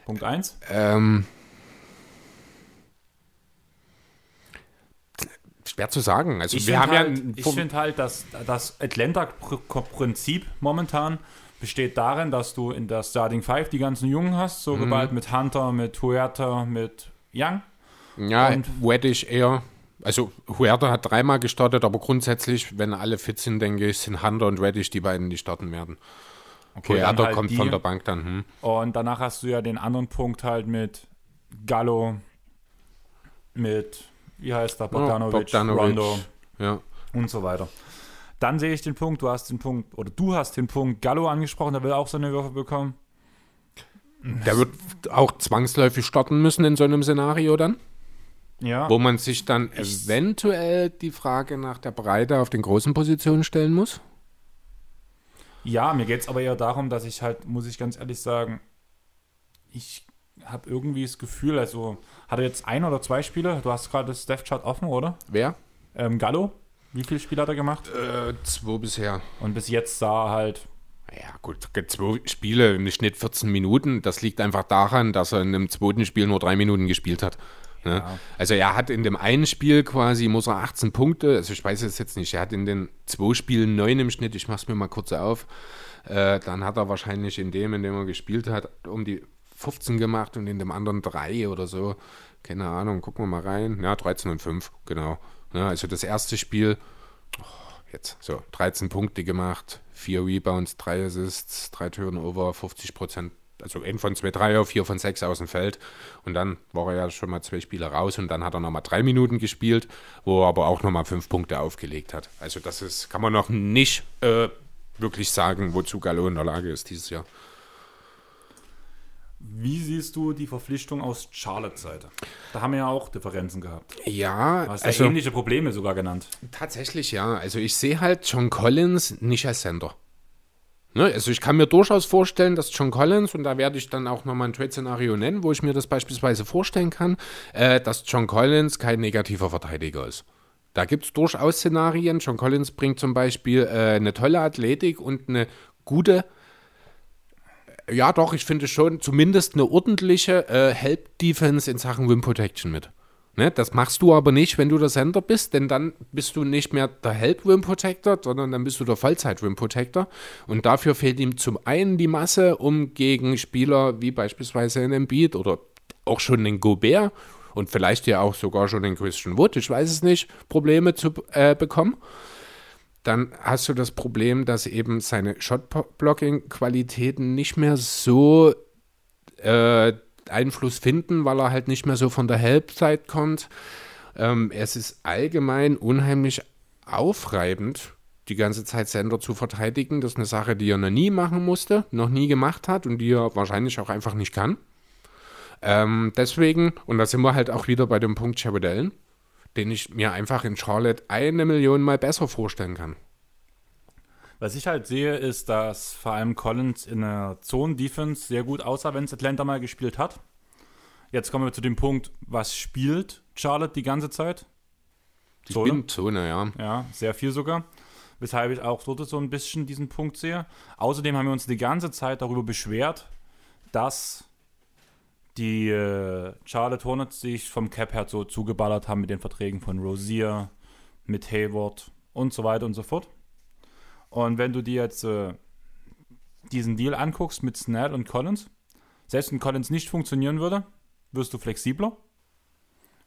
Punkt eins. Ähm... Schwer zu sagen. Also ich wir haben halt, ja ich finde halt, dass das Atlanta-Prinzip momentan besteht darin, dass du in der Starting Five die ganzen Jungen hast, so mhm. geballt mit Hunter, mit Huerta, mit Young. Ja, und Weddish eher. Also Huerta hat dreimal gestartet, aber grundsätzlich, wenn alle fit sind, denke ich, sind Hunter und Reddish die beiden, die starten werden. Okay, Huerta halt kommt die, von der Bank dann. Hm. Und danach hast du ja den anderen Punkt halt mit Gallo, mit Wie heißt da? Bogdanovic, ja, Rondo ja. und so weiter. Dann sehe ich den Punkt, du hast den Punkt, oder du hast den Punkt Gallo angesprochen, der will auch seine Würfe bekommen. Der wird auch zwangsläufig starten müssen in so einem Szenario dann. Ja. Wo man sich dann ich eventuell die Frage nach der Breite auf den großen Positionen stellen muss. Ja, mir geht es aber eher darum, dass ich halt, muss ich ganz ehrlich sagen, ich habe irgendwie das Gefühl, also hat er jetzt ein oder zwei Spiele? Du hast gerade das Dev-Chart offen, oder? Wer? Ähm, Gallo. Wie viele Spiele hat er gemacht? Äh, zwei bisher. Und bis jetzt sah er halt... Ja gut, zwei Spiele im Schnitt vierzehn Minuten. Das liegt einfach daran, dass er in dem zweiten Spiel nur drei Minuten gespielt hat. Ne? Ja. Also er hat in dem einen Spiel quasi, muss er achtzehn Punkte, also ich weiß es jetzt nicht, er hat in den zwei Spielen neun im Schnitt, ich mach's mir mal kurz auf. Äh, dann hat er wahrscheinlich in dem, in dem er gespielt hat, um die fünfzehn gemacht und in dem anderen drei oder so. Keine Ahnung, gucken wir mal rein. Ja, dreizehn und fünf, genau. Ja, also das erste Spiel, oh, jetzt so, dreizehn Punkte gemacht, vier Rebounds, drei Assists, drei Turnover, fünfzig Prozent, also ein von zwei Dreier, vier von sechs aus dem Feld. Und dann war er ja schon mal zwei Spiele raus und dann hat er nochmal drei Minuten gespielt, wo er aber auch nochmal fünf Punkte aufgelegt hat. Also das ist, kann man noch nicht äh, wirklich sagen, wozu Gallo in der Lage ist dieses Jahr. Wie siehst du die Verpflichtung aus Charlottes Seite? Da haben wir ja auch Differenzen gehabt. Ja. Du hast ja also ähnliche Probleme sogar genannt. Tatsächlich, ja. Also ich sehe halt John Collins nicht als Center. Ne? Also ich kann mir durchaus vorstellen, dass John Collins, und da werde ich dann auch nochmal ein Trade-Szenario nennen, wo ich mir das beispielsweise vorstellen kann, äh, dass John Collins kein negativer Verteidiger ist. Da gibt es durchaus Szenarien. John Collins bringt zum Beispiel äh, eine tolle Athletik und eine gute... Ja, doch, ich finde schon zumindest eine ordentliche äh, Help-Defense in Sachen Rim Protection mit. Ne? Das machst du aber nicht, wenn du der Center bist, denn dann bist du nicht mehr der Help-Rim Protector, sondern dann bist du der Vollzeit-Rim Protector. Und dafür fehlt ihm zum einen die Masse, um gegen Spieler wie beispielsweise einen Embiid oder auch schon den Gobert und vielleicht ja auch sogar schon den Christian Wood, ich weiß es nicht, Probleme zu äh, bekommen. dann hast du das Problem, dass eben seine Shot-Blocking-Qualitäten nicht mehr so äh, Einfluss finden, weil er halt nicht mehr so von der Help-Side kommt. Ähm, es ist allgemein unheimlich aufreibend, die ganze Zeit Sandro zu verteidigen. Das ist eine Sache, die er noch nie machen musste, noch nie gemacht hat und die er wahrscheinlich auch einfach nicht kann. Ähm, deswegen, und da sind wir halt auch wieder bei dem Punkt Jared Allen, den ich mir einfach in Charlotte eine Million Mal besser vorstellen kann. Was ich halt sehe, ist, dass vor allem Collins in der Zone-Defense sehr gut aussah, wenn es Atlanta mal gespielt hat. Jetzt kommen wir zu dem Punkt, was spielt Charlotte die ganze Zeit? Die Zone, Zone ja. Ja, sehr viel sogar. Weshalb ich auch dort so ein bisschen diesen Punkt sehe. Außerdem haben wir uns die ganze Zeit darüber beschwert, dass die äh, Charlotte Hornets sich vom Cap her so zugeballert haben mit den Verträgen von Rozier, mit Hayward und so weiter und so fort. Und wenn du dir jetzt äh, diesen Deal anguckst mit Snell und Collins, selbst wenn Collins nicht funktionieren würde, wirst du flexibler.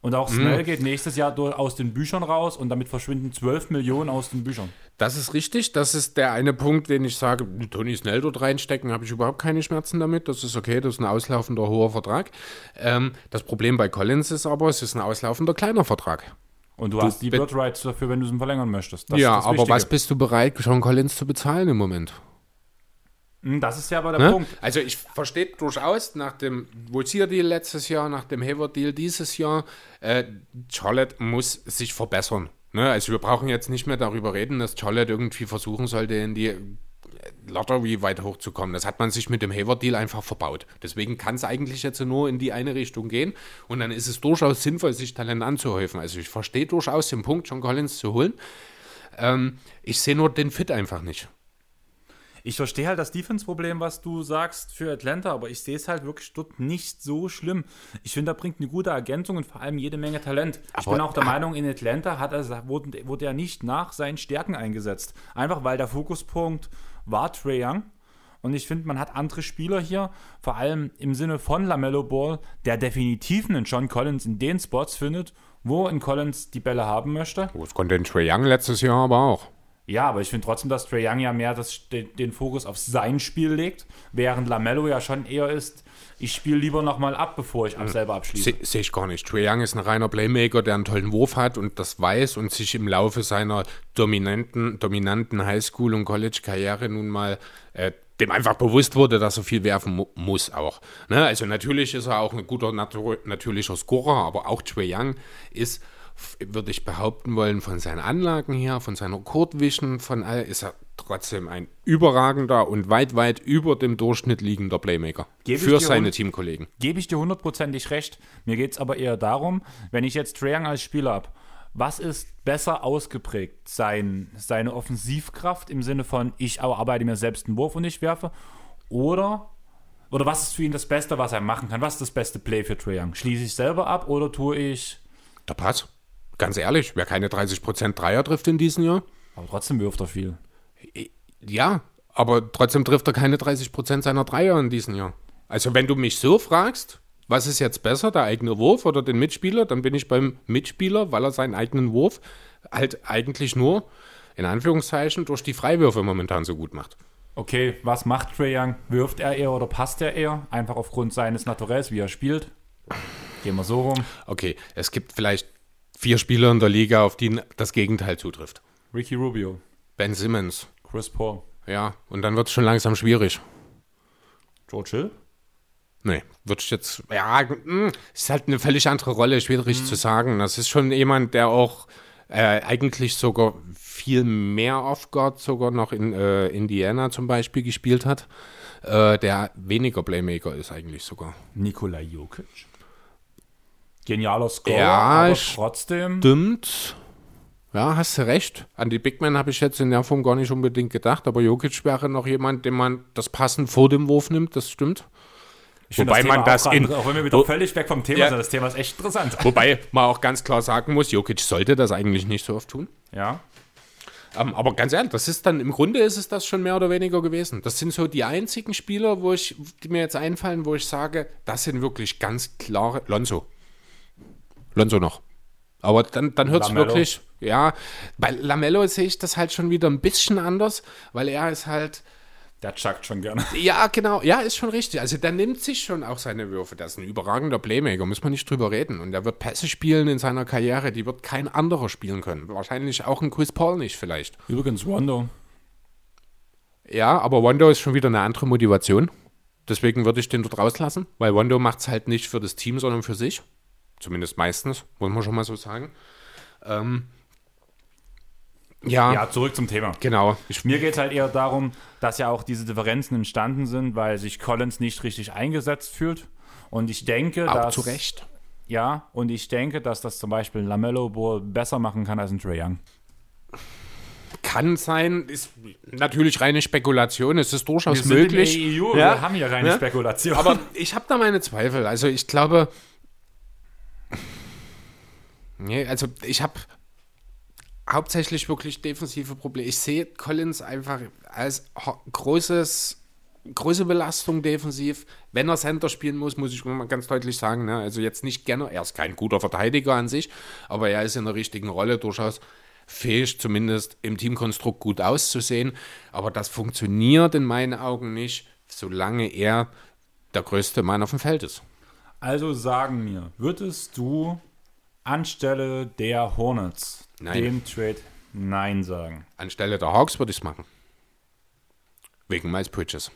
Und auch Snell mhm. geht nächstes Jahr durch, aus den Büchern raus und damit verschwinden zwölf Millionen aus den Büchern. Das ist richtig. Das ist der eine Punkt, den ich sage, Tony Snell dort reinstecken, habe ich überhaupt keine Schmerzen damit. Das ist okay, das ist ein auslaufender hoher Vertrag. Ähm, das Problem bei Collins ist aber, es ist ein auslaufender kleiner Vertrag. Und du, du hast die Bird-Rights dafür, wenn du es verlängern möchtest. Das ja, ist das aber was bist du bereit, John Collins zu bezahlen im Moment? Das ist ja aber der ne? Punkt. Also ich verstehe durchaus, nach dem Rozier-Deal letztes Jahr, nach dem Hayward-Deal dieses Jahr, äh, Charlotte muss sich verbessern. Ne? Also wir brauchen jetzt nicht mehr darüber reden, dass Charlotte irgendwie versuchen sollte, in die Lottery weit hochzukommen. Das hat man sich mit dem Hayward-Deal einfach verbaut. Deswegen kann es eigentlich jetzt nur in die eine Richtung gehen und dann ist es durchaus sinnvoll, sich Talent anzuhäufen. Also ich verstehe durchaus den Punkt, John Collins zu holen. Ähm, ich sehe nur den Fit einfach nicht. Ich verstehe halt das Defense-Problem, was du sagst für Atlanta, aber ich sehe es halt wirklich dort nicht so schlimm. Ich finde, da bringt eine gute Ergänzung und vor allem jede Menge Talent. Aber ich bin auch der ah, Meinung, in Atlanta hat er, wurde, wurde er nicht nach seinen Stärken eingesetzt. Einfach, weil der Fokuspunkt war Trae Young. Und ich finde, man hat andere Spieler hier, vor allem im Sinne von LaMelo Ball, der definitiv einen John Collins in den Spots findet, wo in Collins die Bälle haben möchte. Das konnte den Trae Young letztes Jahr aber auch. Ja, aber ich finde trotzdem, dass Trae Young ja mehr das, den, den Fokus auf sein Spiel legt, während LaMelo ja schon eher ist, ich spiele lieber nochmal ab, bevor ich ab selber abschließe. Sehe seh ich gar nicht. Trae Young ist ein reiner Playmaker, der einen tollen Wurf hat und das weiß und sich im Laufe seiner dominanten, dominanten Highschool- und College-Karriere nun mal äh, dem einfach bewusst wurde, dass er viel werfen mu- muss auch. Ne? Also natürlich ist er auch ein guter, natu- natürlicher Scorer, aber auch Trae Young ist, würde ich behaupten wollen, von seinen Anlagen her, von seiner Court-Vision, von all, ist er trotzdem ein überragender und weit, weit über dem Durchschnitt liegender Playmaker für seine Teamkollegen. Gebe ich dir hundertprozentig recht. Mir geht es aber eher darum, wenn ich jetzt Trae Young als Spieler habe, was ist besser ausgeprägt? Sein, seine Offensivkraft im Sinne von, ich arbeite mir selbst einen Wurf und ich werfe, oder... Oder was ist für ihn das Beste, was er machen kann? Was ist das beste Play für Trae Young? Schließe ich selber ab oder tue ich... Der Pass. Ganz ehrlich, wer keine dreißig Prozent Dreier trifft in diesem Jahr. Aber trotzdem wirft er viel. Ja, aber trotzdem trifft er keine dreißig Prozent seiner Dreier in diesem Jahr. Also wenn du mich so fragst, was ist jetzt besser, der eigene Wurf oder den Mitspieler, dann bin ich beim Mitspieler, weil er seinen eigenen Wurf halt eigentlich nur, in Anführungszeichen, durch die Freiwürfe momentan so gut macht. Okay, was macht Trae Young? Wirft er eher oder passt er eher? Einfach aufgrund seines Naturells, wie er spielt. Gehen wir so rum. Okay, es gibt vielleicht vier Spieler in der Liga, auf die das Gegenteil zutrifft. Ricky Rubio. Ben Simmons. Chris Paul. Ja, und dann wird es schon langsam schwierig. George Hill? Nee, würde ich jetzt... Ja, ist halt eine völlig andere Rolle, schwierig mhm. zu sagen. Das ist schon jemand, der auch äh, eigentlich sogar viel mehr Off-Guard sogar noch in äh, Indiana zum Beispiel gespielt hat, äh, der weniger Playmaker ist eigentlich sogar. Nikola Jokic. Genialer Score, ja, aber trotzdem. Stimmt. Ja, hast du recht. An die Big Man habe ich jetzt in der Form gar nicht unbedingt gedacht, aber Jokic wäre noch jemand, dem man das Passen vor dem Wurf nimmt, das stimmt. Ich wobei das man auch das in, auch wenn wir wieder wo, völlig weg vom Thema ja, sind, das Thema ist echt interessant. Wobei man auch ganz klar sagen muss, Jokic sollte das eigentlich nicht so oft tun. Ja. Ähm, aber ganz ehrlich, das ist dann, im Grunde ist es das schon mehr oder weniger gewesen. Das sind so die einzigen Spieler, wo ich, die mir jetzt einfallen, wo ich sage, das sind wirklich ganz klare Lonzo. Lonzo noch. Aber dann, dann hört es wirklich, ja, bei LaMelo sehe ich das halt schon wieder ein bisschen anders, weil er ist halt... Der chuckt schon gerne. Ja, genau. Ja, ist schon richtig. Also der nimmt sich schon auch seine Würfe. Der ist ein überragender Playmaker, muss man nicht drüber reden. Und der wird Pässe spielen in seiner Karriere, die wird kein anderer spielen können. Wahrscheinlich auch ein Chris Paul nicht vielleicht. Übrigens Rondo. Ja, aber Rondo ist schon wieder eine andere Motivation. Deswegen würde ich den dort rauslassen, weil Rondo macht es halt nicht für das Team, sondern für sich. Zumindest meistens, muss man schon mal so sagen. Ähm, ja. ja, zurück zum Thema. Genau. Ich, mir geht es halt eher darum, dass ja auch diese Differenzen entstanden sind, weil sich Collins nicht richtig eingesetzt fühlt. Und ich denke, auch dass... zu Recht. Ja, und ich denke, dass das zum Beispiel LaMelo Ball besser machen kann als ein Trae Young. Kann sein, ist natürlich reine Spekulation, es ist durchaus wir möglich. Sind in der E U, ja? Wir haben ja reine ja? Spekulation. Aber ich habe da meine Zweifel. Also ich glaube... Nee, also ich habe hauptsächlich wirklich defensive Probleme. Ich sehe Collins einfach als ho- großes, große Belastung defensiv. Wenn er Center spielen muss, muss ich mal ganz deutlich sagen, ne? Also jetzt nicht gerne, er ist kein guter Verteidiger an sich, aber er ist in der richtigen Rolle durchaus fähig, zumindest im Teamkonstrukt gut auszusehen. Aber das funktioniert in meinen Augen nicht, solange er der größte Mann auf dem Feld ist. Also sagen mir, würdest du anstelle der Hornets nein. dem Trade Nein sagen? Anstelle der Hawks würde ich es machen. Wegen Miles Bridges.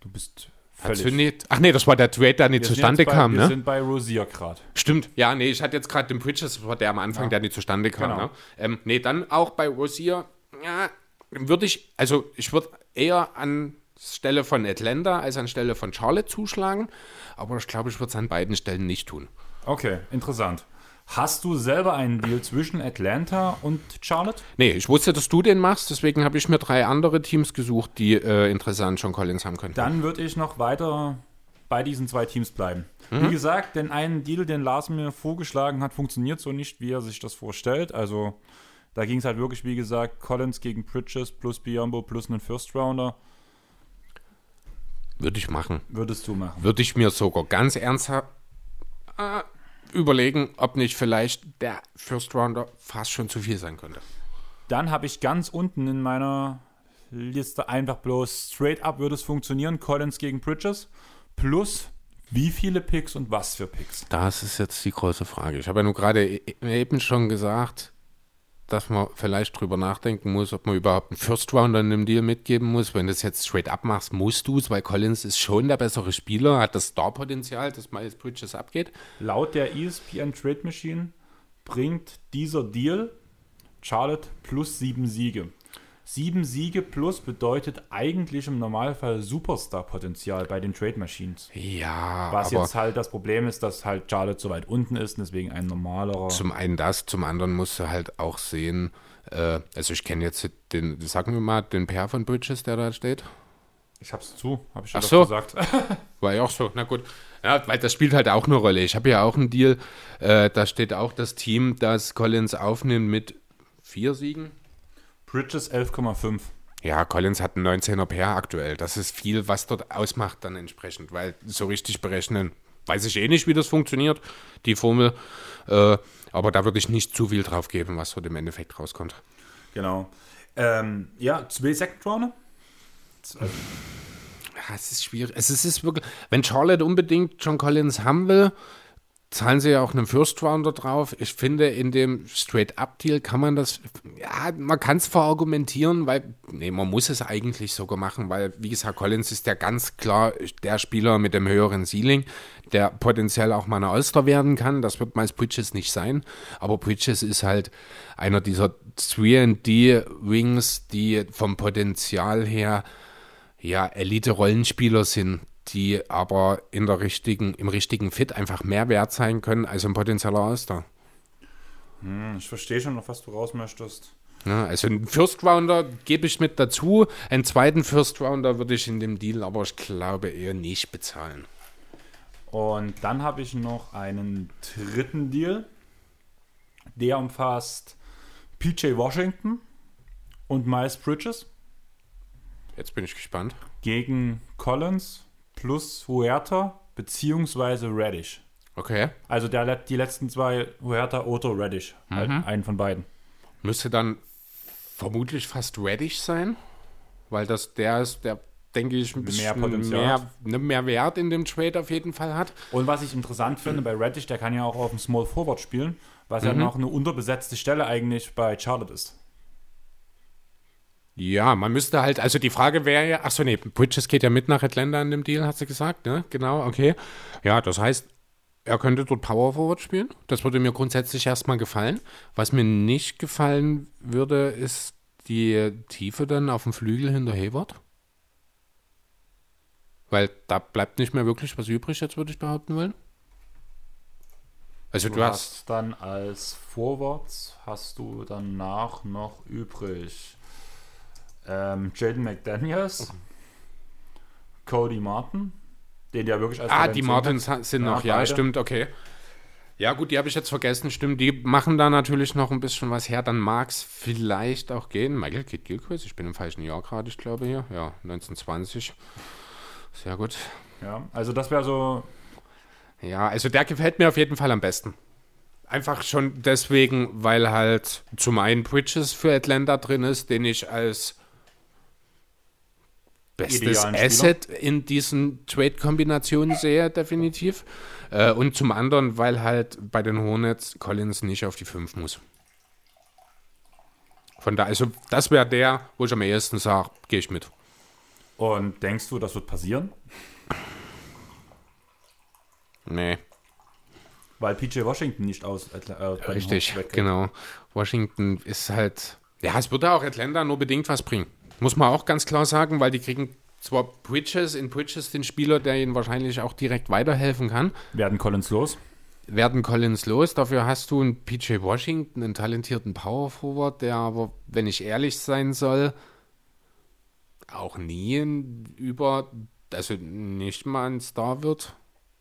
Du bist völlig... Nicht, ach nee, das war der Trade, der nicht wir zustande bei, kam, wir ne? Wir sind bei Rozier gerade. Stimmt, ja, nee, ich hatte jetzt gerade den Bridges, das war der am Anfang, ja. der nicht zustande kam. Genau. Ne? Ähm, nee, dann auch bei Rozier, ja, würde ich, also ich würde eher an... Stelle von Atlanta als anstelle von Charlotte zuschlagen, aber ich glaube, ich würde es an beiden Stellen nicht tun. Okay, interessant. Hast du selber einen Deal zwischen Atlanta und Charlotte? Nee, ich wusste, dass du den machst, deswegen habe ich mir drei andere Teams gesucht, die äh, interessant John Collins haben könnten. Dann würde ich noch weiter bei diesen zwei Teams bleiben. Mhm. Wie gesagt, den einen Deal, den Lars mir vorgeschlagen hat, funktioniert so nicht, wie er sich das vorstellt, also da ging es halt wirklich, wie gesagt, Collins gegen Bridges plus Biyombo plus einen First-Rounder. Würde ich machen. Würdest du machen? Würde ich mir sogar ganz ernsthaft äh, überlegen, ob nicht vielleicht der First Rounder fast schon zu viel sein könnte. Dann habe ich ganz unten in meiner Liste einfach bloß straight up würde es funktionieren, Collins gegen Bridges, plus wie viele Picks und was für Picks? Das ist jetzt die große Frage. Ich habe ja nur gerade eben schon gesagt, dass man vielleicht drüber nachdenken muss, ob man überhaupt einen First-Rounder in einem Deal mitgeben muss. Wenn du es jetzt straight up machst, musst du es, weil Collins ist schon der bessere Spieler, hat das Star-Potenzial, dass Miles Bridges abgeht. Laut der E S P N Trade Machine bringt dieser Deal Charlotte plus sieben Siege. Sieben Siege plus bedeutet eigentlich im Normalfall Superstar-Potenzial bei den Trade Machines. Ja, was aber jetzt halt das Problem ist, dass halt Charlotte so weit unten ist und deswegen ein normalerer... Zum einen das, zum anderen musst du halt auch sehen, äh, also ich kenne jetzt den, sagen wir mal, den Pair von Bridges, der da steht. Ich hab's zu, hab ich schon so. gesagt. War ja auch so, na gut. Ja, weil das spielt halt auch eine Rolle. Ich habe ja auch einen Deal, äh, da steht auch das Team, das Collins aufnimmt mit vier Siegen. Bridges elf Komma fünf. Ja, Collins hat einen neunzehner Pair aktuell. Das ist viel, was dort ausmacht dann entsprechend, weil so richtig berechnen, weiß ich eh nicht, wie das funktioniert, die Formel. Äh, aber da würde ich nicht zu viel drauf geben, was dort im Endeffekt rauskommt. Genau. Ähm, ja, zwei Second-Rounder? Ja, es ist schwierig. Es ist, es ist wirklich, wenn Charlotte unbedingt John Collins haben will, zahlen sie ja auch einen First-Rounder drauf. Ich finde, in dem Straight-Up-Deal kann man das, ja, man kann es verargumentieren, weil, nee, man muss es eigentlich sogar machen, weil, wie gesagt, Collins ist ja ganz klar der Spieler mit dem höheren Ceiling, der potenziell auch mal eine All-Star werden kann. Das wird meist Bridges nicht sein, aber Bridges ist halt einer dieser drei D Wings, die vom Potenzial her, ja, Elite-Rollenspieler sind, die aber in der richtigen, im richtigen Fit einfach mehr wert sein können als ein potenzieller All-Star. Hm, ich verstehe schon noch, was du raus möchtest. Ja, also einen First-Rounder gebe ich mit dazu, einen zweiten First-Rounder würde ich in dem Deal aber ich glaube eher nicht bezahlen. Und dann habe ich noch einen dritten Deal, der umfasst P J Washington und Miles Bridges. Jetzt bin ich gespannt. Gegen Collins plus Huerta beziehungsweise Reddish. Okay. Also der, die letzten zwei, Huerta, Otto, Reddish. Mhm. Halt einen von beiden. Müsste dann vermutlich fast Reddish sein, weil das der ist, der, denke ich, ein bisschen mehr, mehr, ne, mehr Wert in dem Trade auf jeden Fall hat. Und was ich interessant finde bei Reddish, der kann ja auch auf dem Small Forward spielen, was mhm. ja noch eine unterbesetzte Stelle eigentlich bei Charlotte ist. Ja, man müsste halt, also die Frage wäre ja, achso, nee, Bridges geht ja mit nach Atlanta in dem Deal, hat sie gesagt, ne? Genau, okay. Ja, das heißt, er könnte dort Power Forward spielen. Das würde mir grundsätzlich erstmal gefallen. Was mir nicht gefallen würde, ist die Tiefe dann auf dem Flügel hinter Hayward. Weil da bleibt nicht mehr wirklich was übrig, jetzt würde ich behaupten wollen. Also du, du hast, hast dann als Forwards, hast du danach noch übrig ähm, Jaden McDaniels, okay. Cody Martin, den ja wirklich als Ah, die Martins hat. sind noch, ja, ja stimmt, okay. Ja gut, die habe ich jetzt vergessen, stimmt, die machen da natürlich noch ein bisschen was her, dann mag es vielleicht auch gehen. Michael Kidd Gilchrist, ich bin im falschen Jahr gerade, ich glaube hier, ja, neunzehnhundertzwanzig. Sehr gut. Ja, also das wäre so... Ja, also der gefällt mir auf jeden Fall am besten. Einfach schon deswegen, weil halt zum einen Bridges für Atlanta drin ist, den ich als bestes Asset in diesen Trade-Kombinationen sehe, definitiv. Äh, und zum anderen, weil halt bei den Hornets Collins nicht auf die fünf muss. Von da, also das wäre der, wo ich am ehesten sage, gehe ich mit. Und denkst du, das wird passieren? Nee. Weil P J Washington nicht aus Atlanta äh, Richtig, genau. Washington ist halt... Ja, es würde auch Atlanta nur bedingt was bringen. Muss man auch ganz klar sagen, weil die kriegen zwar Bridges, in Bridges den Spieler, der ihnen wahrscheinlich auch direkt weiterhelfen kann. Werden Collins los. Werden Collins los. Dafür hast du einen P J Washington, einen talentierten Power Forward, der aber, wenn ich ehrlich sein soll... auch nie über, also nicht mal ein Star wird.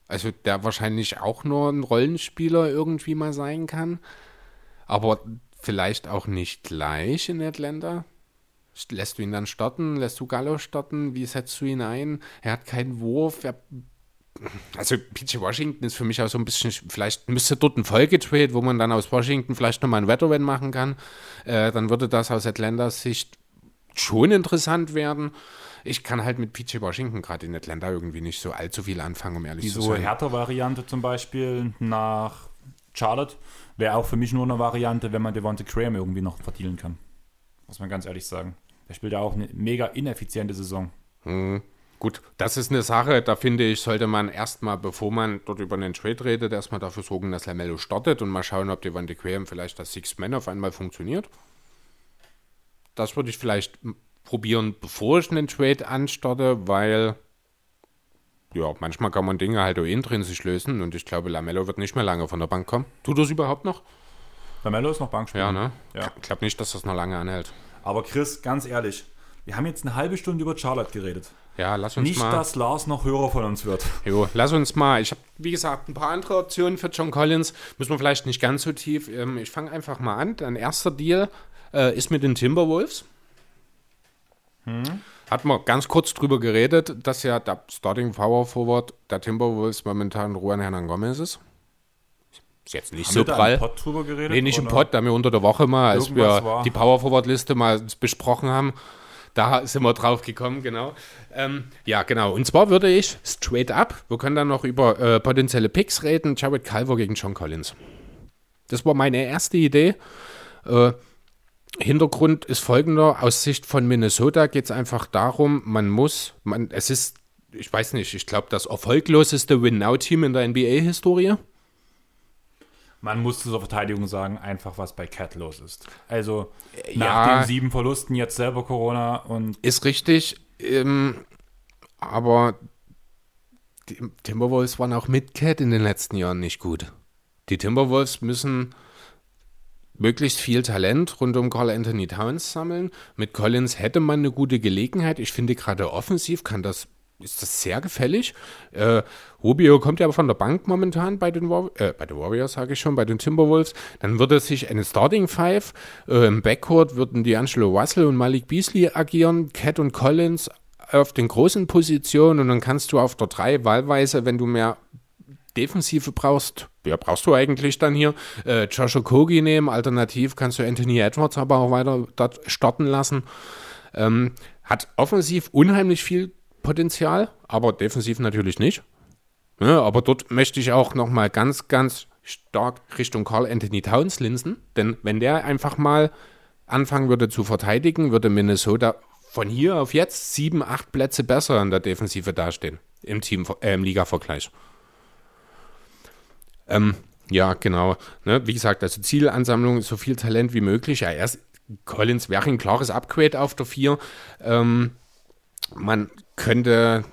Also der wahrscheinlich auch nur ein Rollenspieler irgendwie mal sein kann. Aber vielleicht auch nicht gleich in Atlanta. Lässt du ihn dann starten? Lässt du Gallo starten? Wie setzt du ihn ein? Er hat keinen Wurf. Er, also P J Washington ist für mich auch so ein bisschen, vielleicht müsste dort ein Folgetrade, wo man dann aus Washington vielleicht nochmal ein Veteran machen kann. Äh, dann würde das aus Atlantas Sicht schon interessant werden. Ich kann halt mit P J Washington gerade in Atlanta irgendwie nicht so allzu viel anfangen, um ehrlich Diese zu sein. Diese Hertha-Variante zum Beispiel nach Charlotte wäre auch für mich nur eine Variante, wenn man Devonte Graham irgendwie noch verdienen kann. Muss man ganz ehrlich sagen. Der spielt ja auch eine mega ineffiziente Saison. Mhm. Gut, das ist eine Sache, da finde ich, sollte man erstmal, bevor man dort über einen Trade redet, erstmal dafür sorgen, dass LaMelo startet und mal schauen, ob Devonte Graham vielleicht das Sixth Man auf einmal funktioniert. Das würde ich vielleicht probieren, bevor ich einen Trade anstarte, weil ja, manchmal kann man Dinge halt auch intrinsisch lösen und ich glaube, LaMelo wird nicht mehr lange von der Bank kommen. Tut das überhaupt noch? LaMelo ist noch Bankspieler. Ja, ne? Ja. Ich glaube nicht, dass das noch lange anhält. Aber Chris, ganz ehrlich, wir haben jetzt eine halbe Stunde über Charlotte geredet. Ja, lass uns nicht, mal... Nicht, dass Lars noch Hörer von uns wird. Jo, lass uns mal. Ich habe, wie gesagt, ein paar andere Optionen für John Collins. Müssen wir vielleicht nicht ganz so tief. Ich fange einfach mal an. Ein erster Deal... Äh, ist mit den Timberwolves. Hm. Hat man ganz kurz drüber geredet, dass ja der Starting Power Forward der Timberwolves momentan Juan Hernan Gomez ist. Ist jetzt nicht haben so prall. Haben wir da im Pod drüber geredet? Nee, nicht oder? Im Pod, da haben wir unter der Woche mal, als Irgendwas wir war. die Power Forward Liste mal besprochen haben, da sind wir drauf gekommen, genau. Ähm, ja, genau. Und zwar würde ich straight up, wir können dann noch über äh, potenzielle Picks reden, Jared Culver gegen John Collins. Das war meine erste Idee. Äh, Hintergrund ist folgender, aus Sicht von Minnesota geht es einfach darum, man muss, man, es ist, ich weiß nicht, ich glaube das erfolgloseste Win-Now-Team in der N B A-Historie. Man muss zur Verteidigung sagen, einfach was bei Cat los ist. Also nach ja, den sieben Verlusten jetzt selber Corona und... Ist richtig, ähm, aber die Timberwolves waren auch mit Cat in den letzten Jahren nicht gut. Die Timberwolves müssen... möglichst viel Talent rund um Carl Anthony Towns sammeln. Mit Collins hätte man eine gute Gelegenheit. Ich finde gerade offensiv kann das, ist das sehr gefällig. Äh, Rubio kommt ja aber von der Bank momentan bei den, War- äh, bei den Warriors, sage ich schon, bei den Timberwolves. Dann würde sich eine Starting Five, äh, im Backcourt würden D'Angelo Russell und Malik Beasley agieren, Cat und Collins auf den großen Positionen und dann kannst du auf der drei wahlweise, wenn du mehr Defensive brauchst, ja, brauchst du eigentlich dann hier äh, Josh Okogie nehmen, alternativ kannst du Anthony Edwards aber auch weiter dort starten lassen. Ähm, hat offensiv unheimlich viel Potenzial, aber defensiv natürlich nicht. Ja, aber dort möchte ich auch nochmal ganz, ganz stark Richtung Carl Anthony Towns linsen, denn wenn der einfach mal anfangen würde zu verteidigen, würde Minnesota von hier auf jetzt sieben, acht Plätze besser in der Defensive dastehen, im Team, äh, im Liga-Vergleich. Ähm, ja, genau. Ne? Wie gesagt, also Zielansammlung, so viel Talent wie möglich. Ja, erst Collins wäre ein klares Upgrade auf der vier. Ähm, man könnte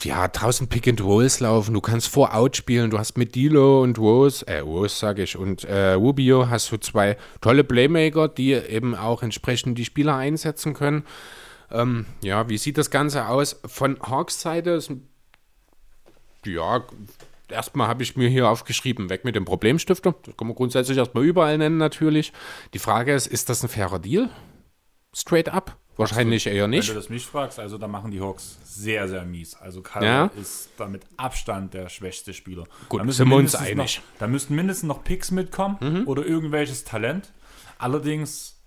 ja draußen Pick and Rolls laufen. Du kannst vor Out spielen. Du hast mit Dilo und Rose, äh, Rose sage ich, und äh, Rubio hast du zwei tolle Playmaker, die eben auch entsprechend die Spieler einsetzen können. Ähm, ja, wie sieht das Ganze aus? Von Hawks Seite ist ein, ja, erstmal habe ich mir hier aufgeschrieben, weg mit dem Problemstifter. Das kann man grundsätzlich erstmal überall nennen natürlich. Die Frage ist, ist das ein fairer Deal? Straight up? Wahrscheinlich eher nicht. Wenn du das mich fragst, also da machen die Hawks sehr, sehr mies. Also Carl ja. ist da mit Abstand der schwächste Spieler. Gut, da sind wir uns einig. Noch, da müssten mindestens noch Picks mitkommen mhm. oder irgendwelches Talent. Allerdings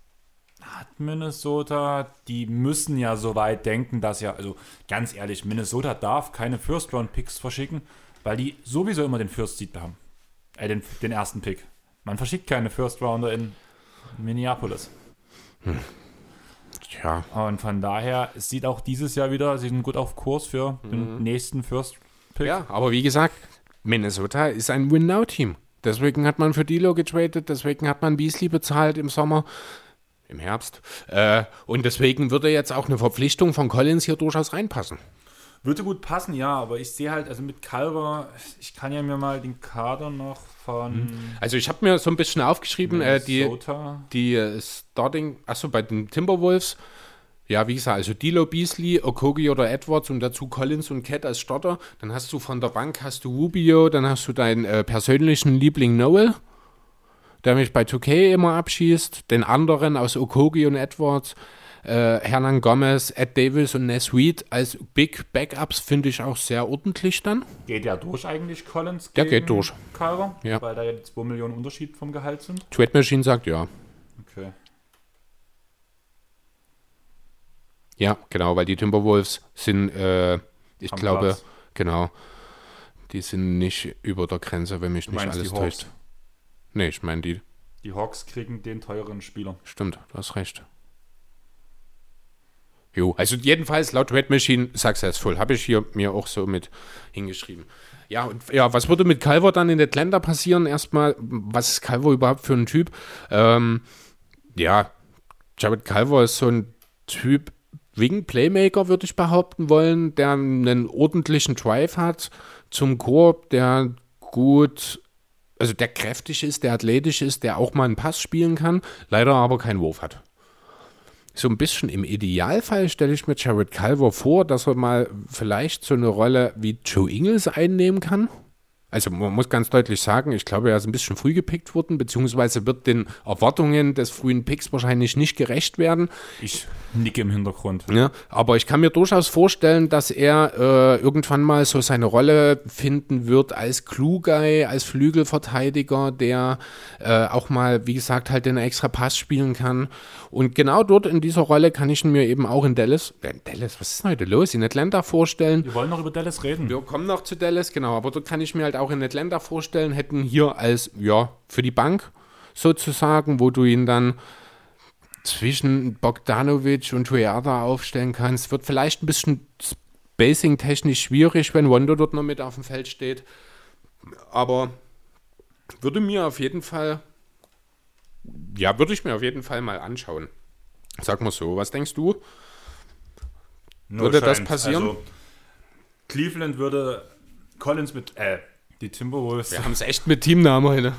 hat Minnesota, die müssen ja so weit denken, dass ja, also ganz ehrlich, Minnesota darf keine First-Round-Picks verschicken, weil die sowieso immer den First Seed haben. Äh, den, den ersten Pick. Man verschickt keine First Rounder in Minneapolis. Hm. Ja. Und von daher, es sieht auch dieses Jahr wieder, sie sind gut auf Kurs für mhm. den nächsten First Pick. Ja, aber wie gesagt, Minnesota ist ein Win-Now-Team. Deswegen hat man für Dilo getradet, deswegen hat man Beasley bezahlt im Sommer, im Herbst. Äh, und deswegen würde jetzt auch eine Verpflichtung von Collins hier durchaus reinpassen. Würde gut passen, ja, aber ich sehe halt, also mit Calver, ich kann ja mir mal den Kader noch von... Also ich habe mir so ein bisschen aufgeschrieben, äh, die, die Starting, achso, bei den Timberwolves, ja, wie gesagt, also Dilo, Beasley, Okogie oder Edwards und dazu Collins und Cat als Starter, dann hast du von der Bank, hast du Rubio, dann hast du deinen äh, persönlichen Liebling Noel, der mich bei zwei K immer abschießt, den anderen aus Okogie und Edwards, Uh, Hernan Gomez, Ed Davis und Ness Reed als Big Backups finde ich auch sehr ordentlich dann. Geht ja durch eigentlich Collins gegen Der geht durch. Carver, ja. Weil da ja zwei Millionen Unterschied vom Gehalt sind. Trade Machine sagt ja. Okay. Ja, genau, weil die Timberwolves sind, äh, ich Am glaube, Platz. Genau, die sind nicht über der Grenze, wenn mich du nicht alles täuscht. Nee, ich meine die. Die Hawks kriegen den teuren Spieler. Stimmt, du hast recht. Jo, also jedenfalls laut Red Machine successful. Habe ich hier mir auch so mit hingeschrieben. Ja, und ja, was würde mit Calver dann in Atlanta passieren? Erstmal, was ist Calver überhaupt für ein Typ? Ähm, ja, Jared Calver ist so ein Typ wegen Playmaker, würde ich behaupten wollen, der einen ordentlichen Drive hat zum Korb, der gut, also der kräftig ist, der athletisch ist, der auch mal einen Pass spielen kann, leider aber keinen Wurf hat. So ein bisschen im Idealfall stelle ich mir Jared Culver vor, dass er mal vielleicht so eine Rolle wie Joe Ingles einnehmen kann. Also man muss ganz deutlich sagen, ich glaube, er ist ein bisschen früh gepickt worden, beziehungsweise wird den Erwartungen des frühen Picks wahrscheinlich nicht gerecht werden. Ich nicke im Hintergrund. Ja, aber ich kann mir durchaus vorstellen, dass er äh, irgendwann mal so seine Rolle finden wird als Glue-Guy, als Flügelverteidiger, der äh, auch mal, wie gesagt, halt den extra Pass spielen kann. Und genau dort in dieser Rolle kann ich ihn mir eben auch in Dallas, äh, Dallas, was ist denn heute los, in Atlanta vorstellen. Wir wollen noch über Dallas reden. Wir kommen noch zu Dallas, genau, aber dort kann ich mir halt auch in Atlanta vorstellen, hätten hier als, ja, für die Bank sozusagen, wo du ihn dann zwischen Bogdanovic und Huerta aufstellen kannst. Wird vielleicht ein bisschen spacing-technisch schwierig, wenn Rondo dort noch mit auf dem Feld steht. Aber würde mir auf jeden Fall, ja, würde ich mir auf jeden Fall mal anschauen. Sag mal so, was denkst du? Nur würde scheint. Das passieren? Also, Cleveland würde Collins mit, äh, die Timberwolves. Wir haben es echt mit Teamnamen heute.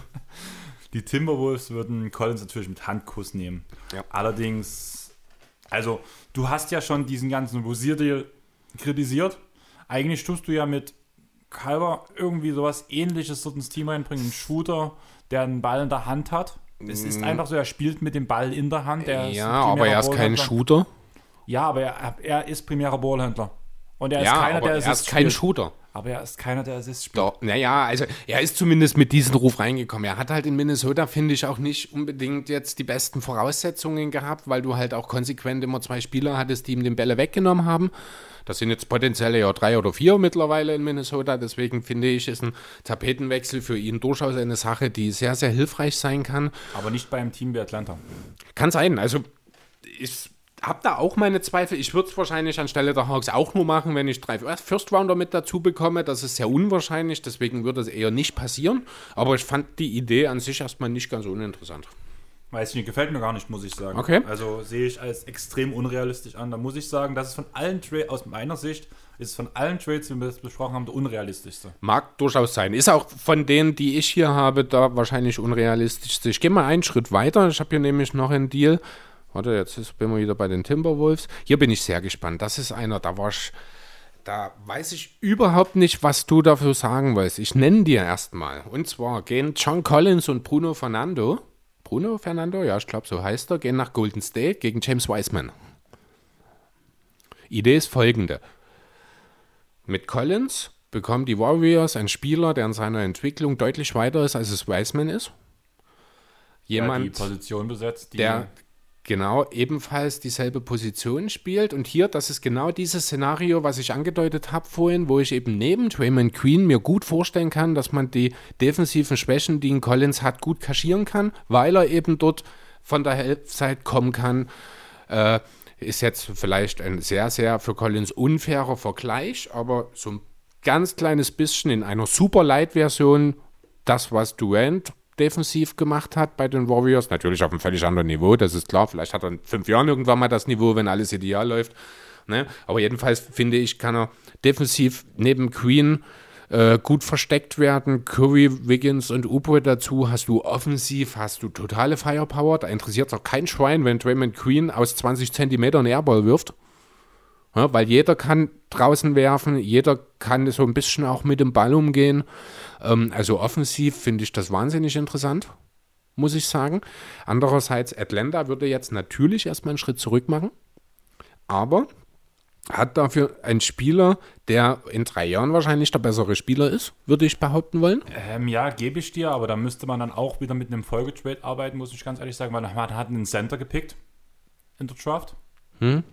Die Timberwolves würden Collins natürlich mit Handkuss nehmen. Ja. Allerdings, also du hast ja schon diesen ganzen Rosier-Deal kritisiert. Eigentlich tust du ja mit Calver irgendwie sowas Ähnliches dort ins Team reinbringen. Ein Shooter, der einen Ball in der Hand hat. Es ist einfach so, er spielt mit dem Ball in der Hand. Er ja, aber er ist kein Shooter. Ja, aber er, er ist primärer Ballhändler. Und er ist ja, keiner, der es ist. Er ist kein Shooter. Aber er ist keiner, der Assists spielt. Doch, naja, also er ist zumindest mit diesem Ruf reingekommen. Er hat halt in Minnesota, finde ich, auch nicht unbedingt jetzt die besten Voraussetzungen gehabt, weil du halt auch konsequent immer zwei Spieler hattest, die ihm den Bälle weggenommen haben. Das sind jetzt potenziell ja drei oder vier mittlerweile in Minnesota. Deswegen finde ich, ist ein Tapetenwechsel für ihn durchaus eine Sache, die sehr, sehr hilfreich sein kann. Aber nicht bei einem Team wie Atlanta. Kann sein. Also ich habe da auch meine Zweifel. Ich würde es wahrscheinlich anstelle der Hawks auch nur machen, wenn ich drei First-Rounder mit dazu bekomme. Das ist sehr unwahrscheinlich, deswegen würde es eher nicht passieren. Aber ich fand die Idee an sich erstmal nicht ganz uninteressant. Weiß ich nicht, gefällt mir gar nicht, muss ich sagen. Okay. Also sehe ich als extrem unrealistisch an. Da muss ich sagen, das ist von allen Trades, aus meiner Sicht, ist von allen Trades, die wir besprochen haben, der unrealistischste. Mag durchaus sein. Ist auch von denen, die ich hier habe, da wahrscheinlich unrealistischste. Ich gehe mal einen Schritt weiter. Ich habe hier nämlich noch einen Deal. Warte, jetzt bin ich wieder bei den Timberwolves. Hier bin ich sehr gespannt. Das ist einer, da war ich, da weiß ich überhaupt nicht, was du dafür sagen willst. Ich nenne dir erstmal. Und zwar gehen John Collins und Bruno Fernando. Bruno Fernando, ja, ich glaube, so heißt er, gehen nach Golden State gegen James Wiseman. Idee ist folgende. Mit Collins bekommen die Warriors einen Spieler, der in seiner Entwicklung deutlich weiter ist, als es Wiseman ist. Jemand, ja, die Position besetzt, die der genau ebenfalls dieselbe Position spielt. Und hier, das ist genau dieses Szenario, was ich angedeutet habe vorhin, wo ich eben neben Draymond Green mir gut vorstellen kann, dass man die defensiven Schwächen, die ein Collins hat, gut kaschieren kann, weil er eben dort von der Halbzeit kommen kann. Äh, ist jetzt vielleicht ein sehr, sehr für Collins unfairer Vergleich, aber so ein ganz kleines bisschen in einer super Light-Version das, was Durant defensiv gemacht hat bei den Warriors, natürlich auf einem völlig anderen Niveau, das ist klar, vielleicht hat er in fünf Jahren irgendwann mal das Niveau, wenn alles ideal läuft, ne? Aber jedenfalls finde ich, kann er defensiv neben Queen äh, gut versteckt werden, Curry, Wiggins und Oubre dazu, hast du offensiv, hast du totale Firepower, da interessiert es auch kein Schwein, wenn Draymond Green aus zwanzig Zentimetern Airball wirft, ja, weil jeder kann draußen werfen, jeder kann so ein bisschen auch mit dem Ball umgehen. Ähm, also offensiv finde ich das wahnsinnig interessant, muss ich sagen. Andererseits, Atlanta würde jetzt natürlich erstmal einen Schritt zurück machen, aber hat dafür einen Spieler, der in drei Jahren wahrscheinlich der bessere Spieler ist, würde ich behaupten wollen. Ähm, ja, gebe ich dir, aber da müsste man dann auch wieder mit einem Folgetrade arbeiten, muss ich ganz ehrlich sagen, weil man hat einen Center gepickt in der Draft. Hm?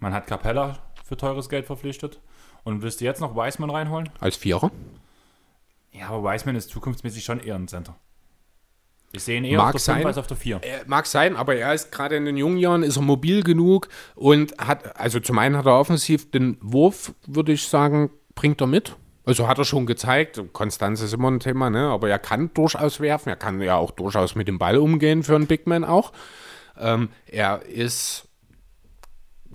Man hat Capella für teures Geld verpflichtet. Und willst du jetzt noch Wiseman reinholen? Als Vierer? Ja, aber Wiseman ist zukunftsmäßig schon eher ein Center. Ich sehe ihn eher mag auf der sein, fünf als auf der vier. Äh, mag sein, aber er ist gerade in den jungen Jahren, ist er mobil genug und hat, also zum einen hat er offensiv den Wurf, würde ich sagen, bringt er mit. Also hat er schon gezeigt, Konstanz ist immer ein Thema, ne? Aber er kann durchaus werfen, er kann ja auch durchaus mit dem Ball umgehen für einen Big Man auch. Ähm, er ist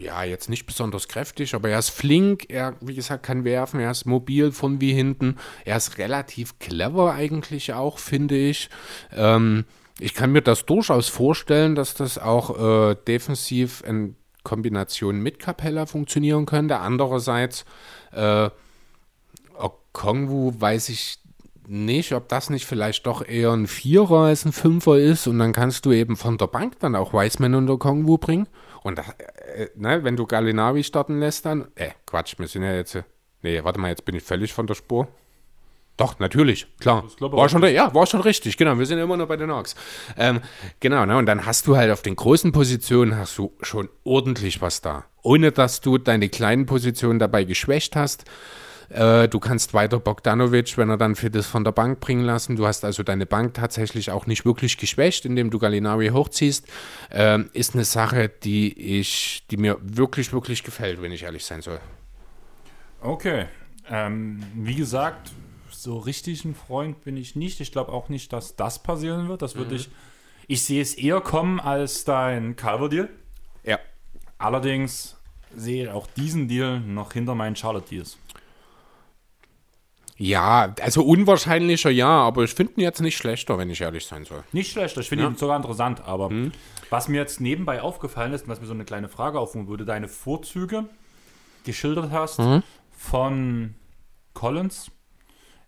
ja, jetzt nicht besonders kräftig, aber er ist flink, er, wie gesagt, kann werfen, er ist mobil von wie hinten, er ist relativ clever eigentlich auch, finde ich. Ähm, ich kann mir das durchaus vorstellen, dass das auch äh, defensiv in Kombination mit Capella funktionieren könnte. Andererseits, äh, Okongwu weiß ich nicht, ob das nicht vielleicht doch eher ein Vierer als ein Fünfer ist und dann kannst du eben von der Bank dann auch Wiseman und Okongwu bringen. Und das, äh, ne, wenn du Gallinari starten lässt, dann, äh, Quatsch, wir sind ja jetzt, nee, warte mal, jetzt bin ich völlig von der Spur. Doch, natürlich, klar. War schon, ja, war schon richtig, genau, wir sind immer noch bei den Hawks. Ähm, genau, ne, und dann hast du halt auf den großen Positionen hast du schon ordentlich was da. Ohne, dass du deine kleinen Positionen dabei geschwächt hast. Äh, du kannst weiter Bogdanovic, wenn er dann fit ist, von der Bank bringen lassen. Du hast also deine Bank tatsächlich auch nicht wirklich geschwächt, indem du Gallinari hochziehst. Ähm, ist eine Sache, die ich, die mir wirklich, wirklich gefällt, wenn ich ehrlich sein soll. Okay. Ähm, wie gesagt, so richtig ein Freund bin ich nicht. Ich glaube auch nicht, dass das passieren wird. Das würde mhm. ich, ich sehe es eher kommen als dein Calvert-Deal. Ja. Allerdings sehe auch diesen Deal noch hinter meinen Charlotte-Deals. Ja, also unwahrscheinlicher, ja, aber ich finde ihn jetzt nicht schlechter, wenn ich ehrlich sein soll. Nicht schlechter, ich finde ja. ihn sogar interessant, aber hm. was mir jetzt nebenbei aufgefallen ist, und was mir so eine kleine Frage aufrufen würde, deine Vorzüge geschildert hast hm. von Collins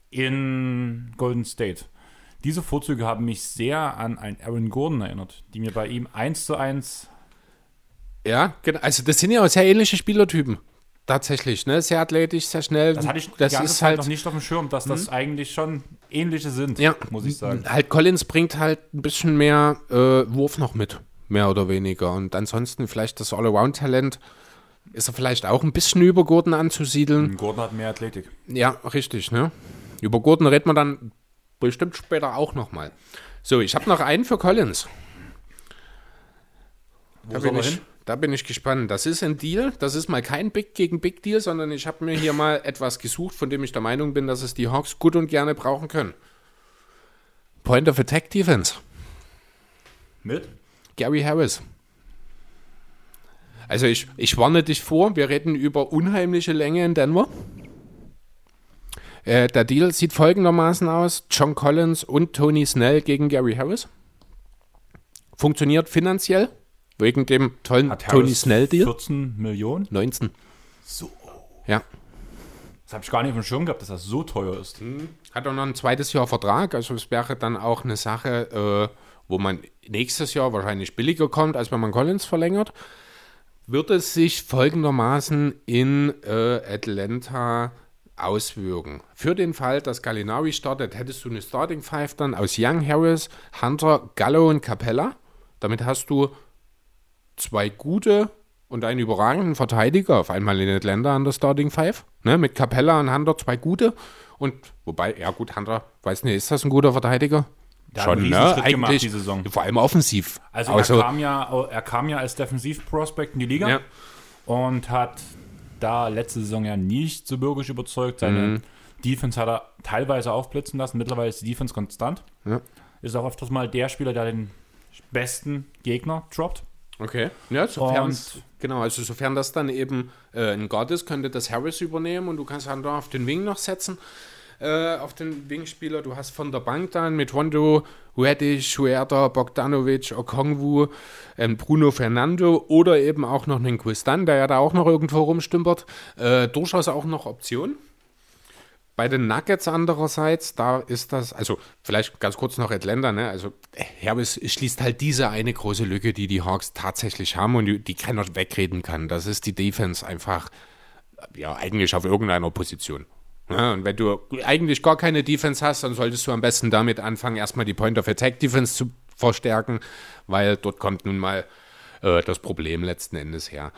in Golden State. Diese Vorzüge haben mich sehr an einen Aaron Gordon erinnert, die mir bei ihm eins zu eins... Ja, genau, also das sind ja auch sehr ähnliche Spielertypen. Tatsächlich, ne? Sehr athletisch, sehr schnell. Das hatte ich das die ganze ist Zeit halt noch nicht auf dem Schirm, dass das eigentlich schon ähnliche sind, ja, muss ich sagen. Halt Collins bringt halt ein bisschen mehr äh, Wurf noch mit, mehr oder weniger. Und ansonsten vielleicht das All-Around-Talent ist er vielleicht auch ein bisschen über Gordon anzusiedeln. Gordon hat mehr Athletik. Ja, richtig, ne? Über Gordon redet man dann bestimmt später auch nochmal. So, ich habe noch einen für Collins. Wo da bin ich hin? Da bin ich gespannt. Das ist ein Deal. Das ist mal kein Big gegen Big Deal, sondern ich habe mir hier mal etwas gesucht, von dem ich der Meinung bin, dass es die Hawks gut und gerne brauchen können. Point of Attack Defense. Mit? Gary Harris. Also ich, ich warne dich vor, wir reden über unheimliche Länge in Denver. Äh, der Deal sieht folgendermaßen aus. John Collins und Tony Snell gegen Gary Harris. Funktioniert finanziell. Wegen dem tollen Tony Snell-Deal. vierzehn Millionen? neunzehn. So. Ja. Das habe ich gar nicht auf dem Schirm gehabt, dass das so teuer ist. Hm. Hat auch noch ein zweites Jahr Vertrag. Also es wäre dann auch eine Sache, äh, wo man nächstes Jahr wahrscheinlich billiger kommt, als wenn man Collins verlängert. Wird es sich folgendermaßen in äh, Atlanta auswirken. Für den Fall, dass Gallinari startet, hättest du eine Starting Five dann aus Young, Harris, Hunter, Gallo und Capella. Damit hast du zwei gute und einen überragenden Verteidiger auf einmal in Atlanta an der Starting Five, ne, mit Capella und Hunter zwei gute und wobei, ja gut, Hunter, weiß nicht, ist das ein guter Verteidiger? Der schon, ne, eigentlich gemacht, die Saison. Vor allem offensiv. Also, also er, kam ja, er kam ja als Defensiv-Prospect in die Liga, ja, und hat da letzte Saison ja nicht so bürgerlich überzeugt. Seine mhm. Defense hat er teilweise aufblitzen lassen, mittlerweile ist die Defense konstant. Ja. Ist auch öfters mal der Spieler, der den besten Gegner droppt. Okay, ja, sofern, genau, also sofern das dann eben äh, ein Guard ist, könnte das Harris übernehmen und du kannst dann da auf den Wing noch setzen, äh, auf den Wingspieler. Du hast von der Bank dann mit Rondo, Reddish, Huerta, Bogdanovic, Okongwu, ähm, Bruno Fernando oder eben auch noch einen Quistan, der ja da auch noch irgendwo rumstümpert, äh, durchaus auch noch Optionen. Bei den Nuggets andererseits, da ist das, also vielleicht ganz kurz noch Atlanta, ne? Also Harris schließt halt diese eine große Lücke, die die Hawks tatsächlich haben und die, die keiner wegreden kann. Das ist die Defense einfach, ja, eigentlich auf irgendeiner Position. Ja, und wenn du eigentlich gar keine Defense hast, dann solltest du am besten damit anfangen, erstmal die Point of Attack Defense zu verstärken, weil dort kommt nun mal äh, das Problem letzten Endes her.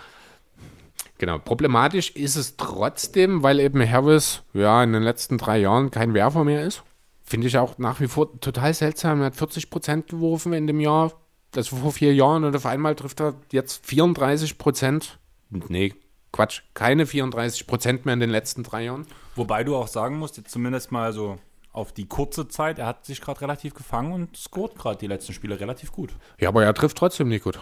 Genau, problematisch ist es trotzdem, weil eben Harris ja in den letzten drei Jahren kein Werfer mehr ist. Finde ich auch nach wie vor total seltsam. Er hat vierzig Prozent geworfen in dem Jahr, das war vor vier Jahren, und auf einmal trifft er jetzt vierunddreißig Prozent. Nee, Quatsch, keine vierunddreißig Prozent mehr in den letzten drei Jahren. Wobei du auch sagen musst, jetzt zumindest mal so auf die kurze Zeit, er hat sich gerade relativ gefangen und scoret gerade die letzten Spiele relativ gut. Ja, aber er trifft trotzdem nicht gut.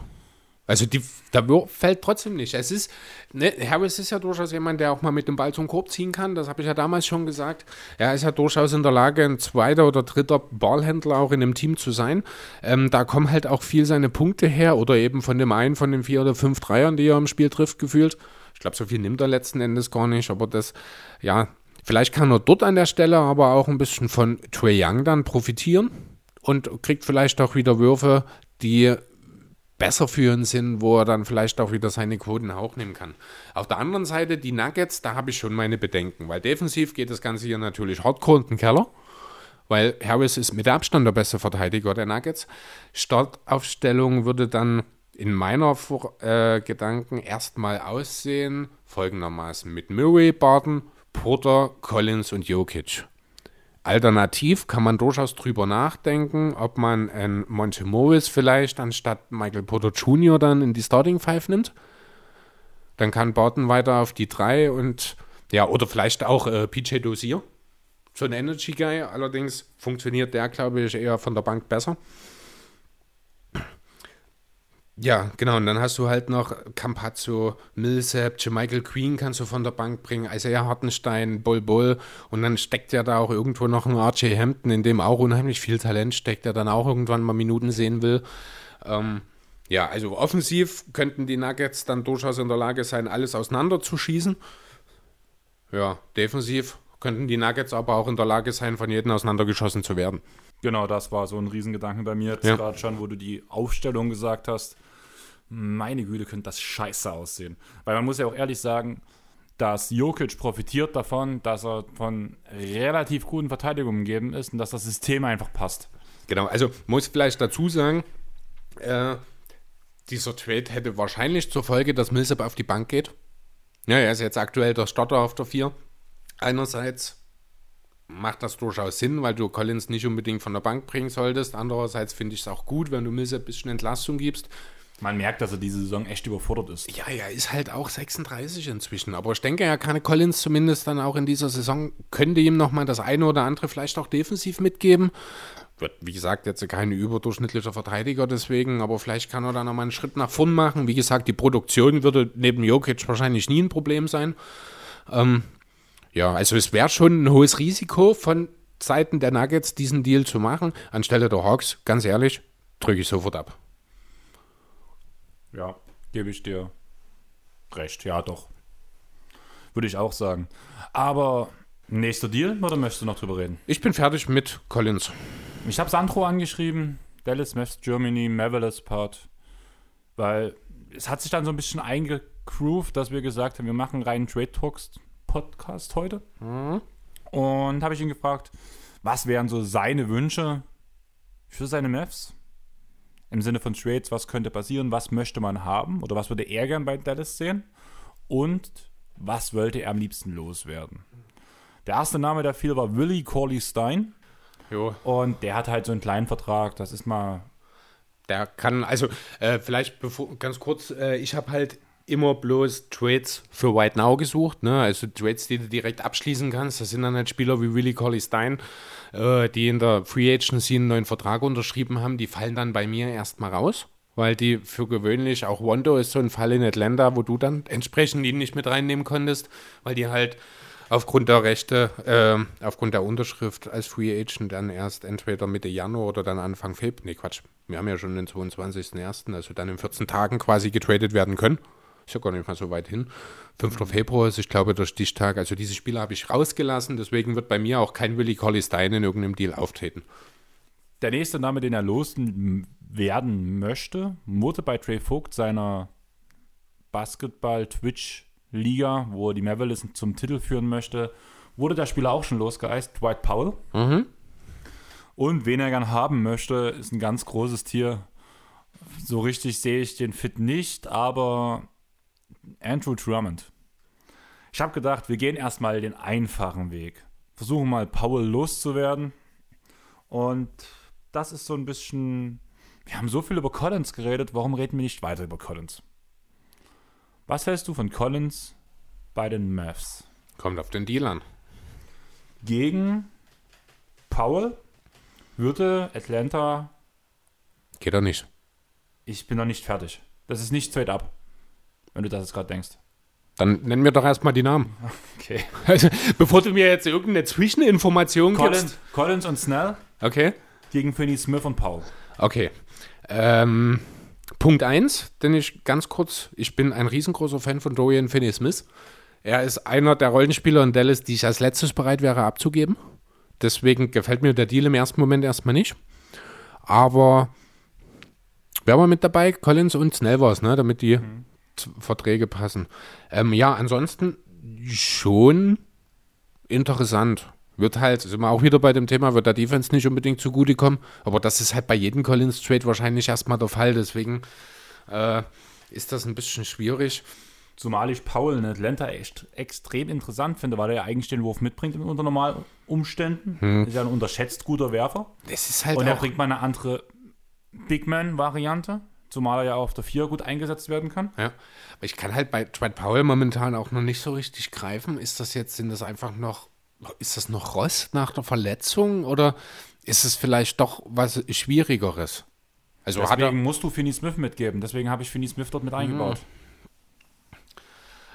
Also die, der Wurf fällt trotzdem nicht. Es ist, ne, Harris ist ja durchaus jemand, der auch mal mit dem Ball zum Korb ziehen kann. Das habe ich ja damals schon gesagt. Er ist ja durchaus in der Lage, ein zweiter oder dritter Ballhändler auch in einem Team zu sein. Ähm, da kommen halt auch viel seine Punkte her oder eben von dem einen, von den vier oder fünf Dreiern, die er im Spiel trifft, gefühlt. Ich glaube, so viel nimmt er letzten Endes gar nicht. Aber das, ja, vielleicht kann er dort an der Stelle aber auch ein bisschen von Trae Young dann profitieren und kriegt vielleicht auch wieder Würfe, die besser führen sind, wo er dann vielleicht auch wieder seine Quoten hochnehmen kann. Auf der anderen Seite, die Nuggets, da habe ich schon meine Bedenken, weil defensiv geht das Ganze hier natürlich hardcore in den Keller, weil Harris ist mit Abstand der beste Verteidiger der Nuggets. Startaufstellung würde dann in meiner äh, Gedanken erstmal aussehen, folgendermaßen mit Murray, Barton, Porter, Collins und Jokic. Alternativ kann man durchaus drüber nachdenken, ob man einen Monte Morris vielleicht anstatt Michael Porter Junior dann in die Starting Five nimmt. Dann kann Barton weiter auf die drei und ja, oder vielleicht auch äh, P J Dozier. So ein Energy Guy, allerdings funktioniert der, glaube ich, eher von der Bank besser. Ja, genau, und dann hast du halt noch Campazzo, Millsap, Michael Queen kannst du von der Bank bringen, Isaiah Hartenstein, Bol Bol, und dann steckt ja da auch irgendwo noch ein R J Hampton, in dem auch unheimlich viel Talent steckt, der dann auch irgendwann mal Minuten sehen will. Ähm, ja, also offensiv könnten die Nuggets dann durchaus in der Lage sein, alles auseinanderzuschießen. Ja, defensiv könnten die Nuggets aber auch in der Lage sein, von jedem auseinandergeschossen zu werden. Genau, das war so ein Riesengedanke bei mir jetzt ja. gerade schon, wo du die Aufstellung gesagt hast. Meine Güte, könnte das scheiße aussehen. Weil man muss ja auch ehrlich sagen, dass Jokic profitiert davon, dass er von relativ guten Verteidigungen umgeben ist und dass das System einfach passt. Genau, also muss vielleicht dazu sagen, äh, dieser Trade hätte wahrscheinlich zur Folge, dass Millsap auf die Bank geht. Ja, er ist jetzt aktuell der Starter auf der vier. Einerseits macht das durchaus Sinn, weil du Collins nicht unbedingt von der Bank bringen solltest. Andererseits finde ich es auch gut, wenn du Millsap ein bisschen Entlastung gibst. Man merkt, dass er diese Saison echt überfordert ist. Ja, er ist halt auch sechsunddreißig inzwischen. Aber ich denke, er kann Collins zumindest dann auch in dieser Saison, könnte ihm nochmal das eine oder andere vielleicht auch defensiv mitgeben. Wird, wie gesagt, jetzt kein überdurchschnittlicher Verteidiger deswegen, aber vielleicht kann er da nochmal einen Schritt nach vorn machen. Wie gesagt, die Produktion würde neben Jokic wahrscheinlich nie ein Problem sein. Ähm, ja, also es wäre schon ein hohes Risiko von Seiten der Nuggets, diesen Deal zu machen. Anstelle der Hawks, ganz ehrlich, drücke ich sofort ab. Ja, gebe ich dir recht. Ja, doch. Würde ich auch sagen. Aber nächster Deal, oder möchtest du noch drüber reden? Ich bin fertig mit Collins. Ich habe Sandro angeschrieben. Dallas, West Germany, Mavericks Part. Weil es hat sich dann so ein bisschen eingegroovt, dass wir gesagt haben, wir machen einen reinen Trade Talks Podcast heute. Mhm. Und habe ich ihn gefragt, was wären so seine Wünsche für seine Mavs? Im Sinne von Trades, was könnte passieren, was möchte man haben oder was würde er gern bei Dallas sehen und was wollte er am liebsten loswerden. Der erste Name, der fiel, war Willie Cauley-Stein. Jo. Und der hat halt so einen kleinen Vertrag, das ist mal... Der kann, also äh, vielleicht bevor, ganz kurz, äh, ich habe halt immer bloß Trades für Right Now gesucht, ne? Also Trades, die du direkt abschließen kannst, das sind dann halt Spieler wie Willie Cauley-Stein, äh, die in der Free Agency einen neuen Vertrag unterschrieben haben, die fallen dann bei mir erstmal raus, weil die für gewöhnlich, auch Rondo ist so ein Fall in Atlanta, wo du dann entsprechend ihn nicht mit reinnehmen konntest, weil die halt aufgrund der Rechte, äh, aufgrund der Unterschrift als Free Agent dann erst entweder Mitte Januar oder dann Anfang Februar, nee Quatsch, wir haben ja schon den zweiundzwanzigsten ersten, also dann in vierzehn Tagen quasi getradet werden können. Ist ja gar nicht mal so weit hin. fünfter Februar ist, ich glaube, der Stichtag. Also diese Spieler habe ich rausgelassen, deswegen wird bei mir auch kein Willie Cauley-Stein in irgendeinem Deal auftreten. Der nächste Name, den er loswerden möchte, wurde bei Trey Vogt seiner Basketball-Twitch-Liga, wo er die Mavericks zum Titel führen möchte, wurde der Spieler auch schon losgeeist, Dwight Powell. Mhm. Und wen er gern haben möchte, ist ein ganz großes Tier. So richtig sehe ich den Fit nicht, aber... Andrew Drummond. Ich habe gedacht, wir gehen erstmal den einfachen Weg. Versuchen mal, Powell loszuwerden. Und das ist so ein bisschen... Wir haben so viel über Collins geredet, warum reden wir nicht weiter über Collins? Was hältst du von Collins bei den Mavs? Kommt auf den Deal an. Gegen Powell würde Atlanta... Geht doch nicht. Ich bin noch nicht fertig. Das ist nicht straight up. Wenn du das jetzt gerade denkst. Dann nennen wir doch erstmal die Namen. Okay. Also, bevor du mir jetzt irgendeine Zwischeninformation Collins, gibst. Collins und Snell. Okay. Gegen Finney-Smith und Powell. Okay. Ähm, Punkt eins, denn ich ganz kurz, ich bin ein riesengroßer Fan von Dorian Finney-Smith. Er ist einer der Rollenspieler in Dallas, die ich als letztes bereit wäre abzugeben. Deswegen gefällt mir der Deal im ersten Moment erstmal nicht. Aber wer war mit dabei? Collins und Snell war es, ne? Damit die... Mhm. Verträge passen. Ähm, ja, ansonsten schon interessant. Wird halt, sind wir auch wieder bei dem Thema, wird der Defense nicht unbedingt zugutekommen, aber das ist halt bei jedem Collins-Trade wahrscheinlich erstmal der Fall, deswegen äh, ist das ein bisschen schwierig. Zumal ich Powell in Atlanta echt extrem interessant finde, weil er ja eigentlich den Wurf mitbringt unter normalen Umständen. Hm. Ist ja ein unterschätzt guter Werfer. Das ist halt Und er bringt mal eine andere Big-Man-Variante. Zumal er ja auf der vier gut eingesetzt werden kann. Ja, aber ich kann halt bei Dwight Powell momentan auch noch nicht so richtig greifen. Ist das jetzt, sind das einfach noch, ist das noch Rost nach der Verletzung oder ist es vielleicht doch was Schwierigeres? Also deswegen hat er, musst du Finney-Smith mitgeben. Deswegen habe ich Finney-Smith dort mit eingebaut.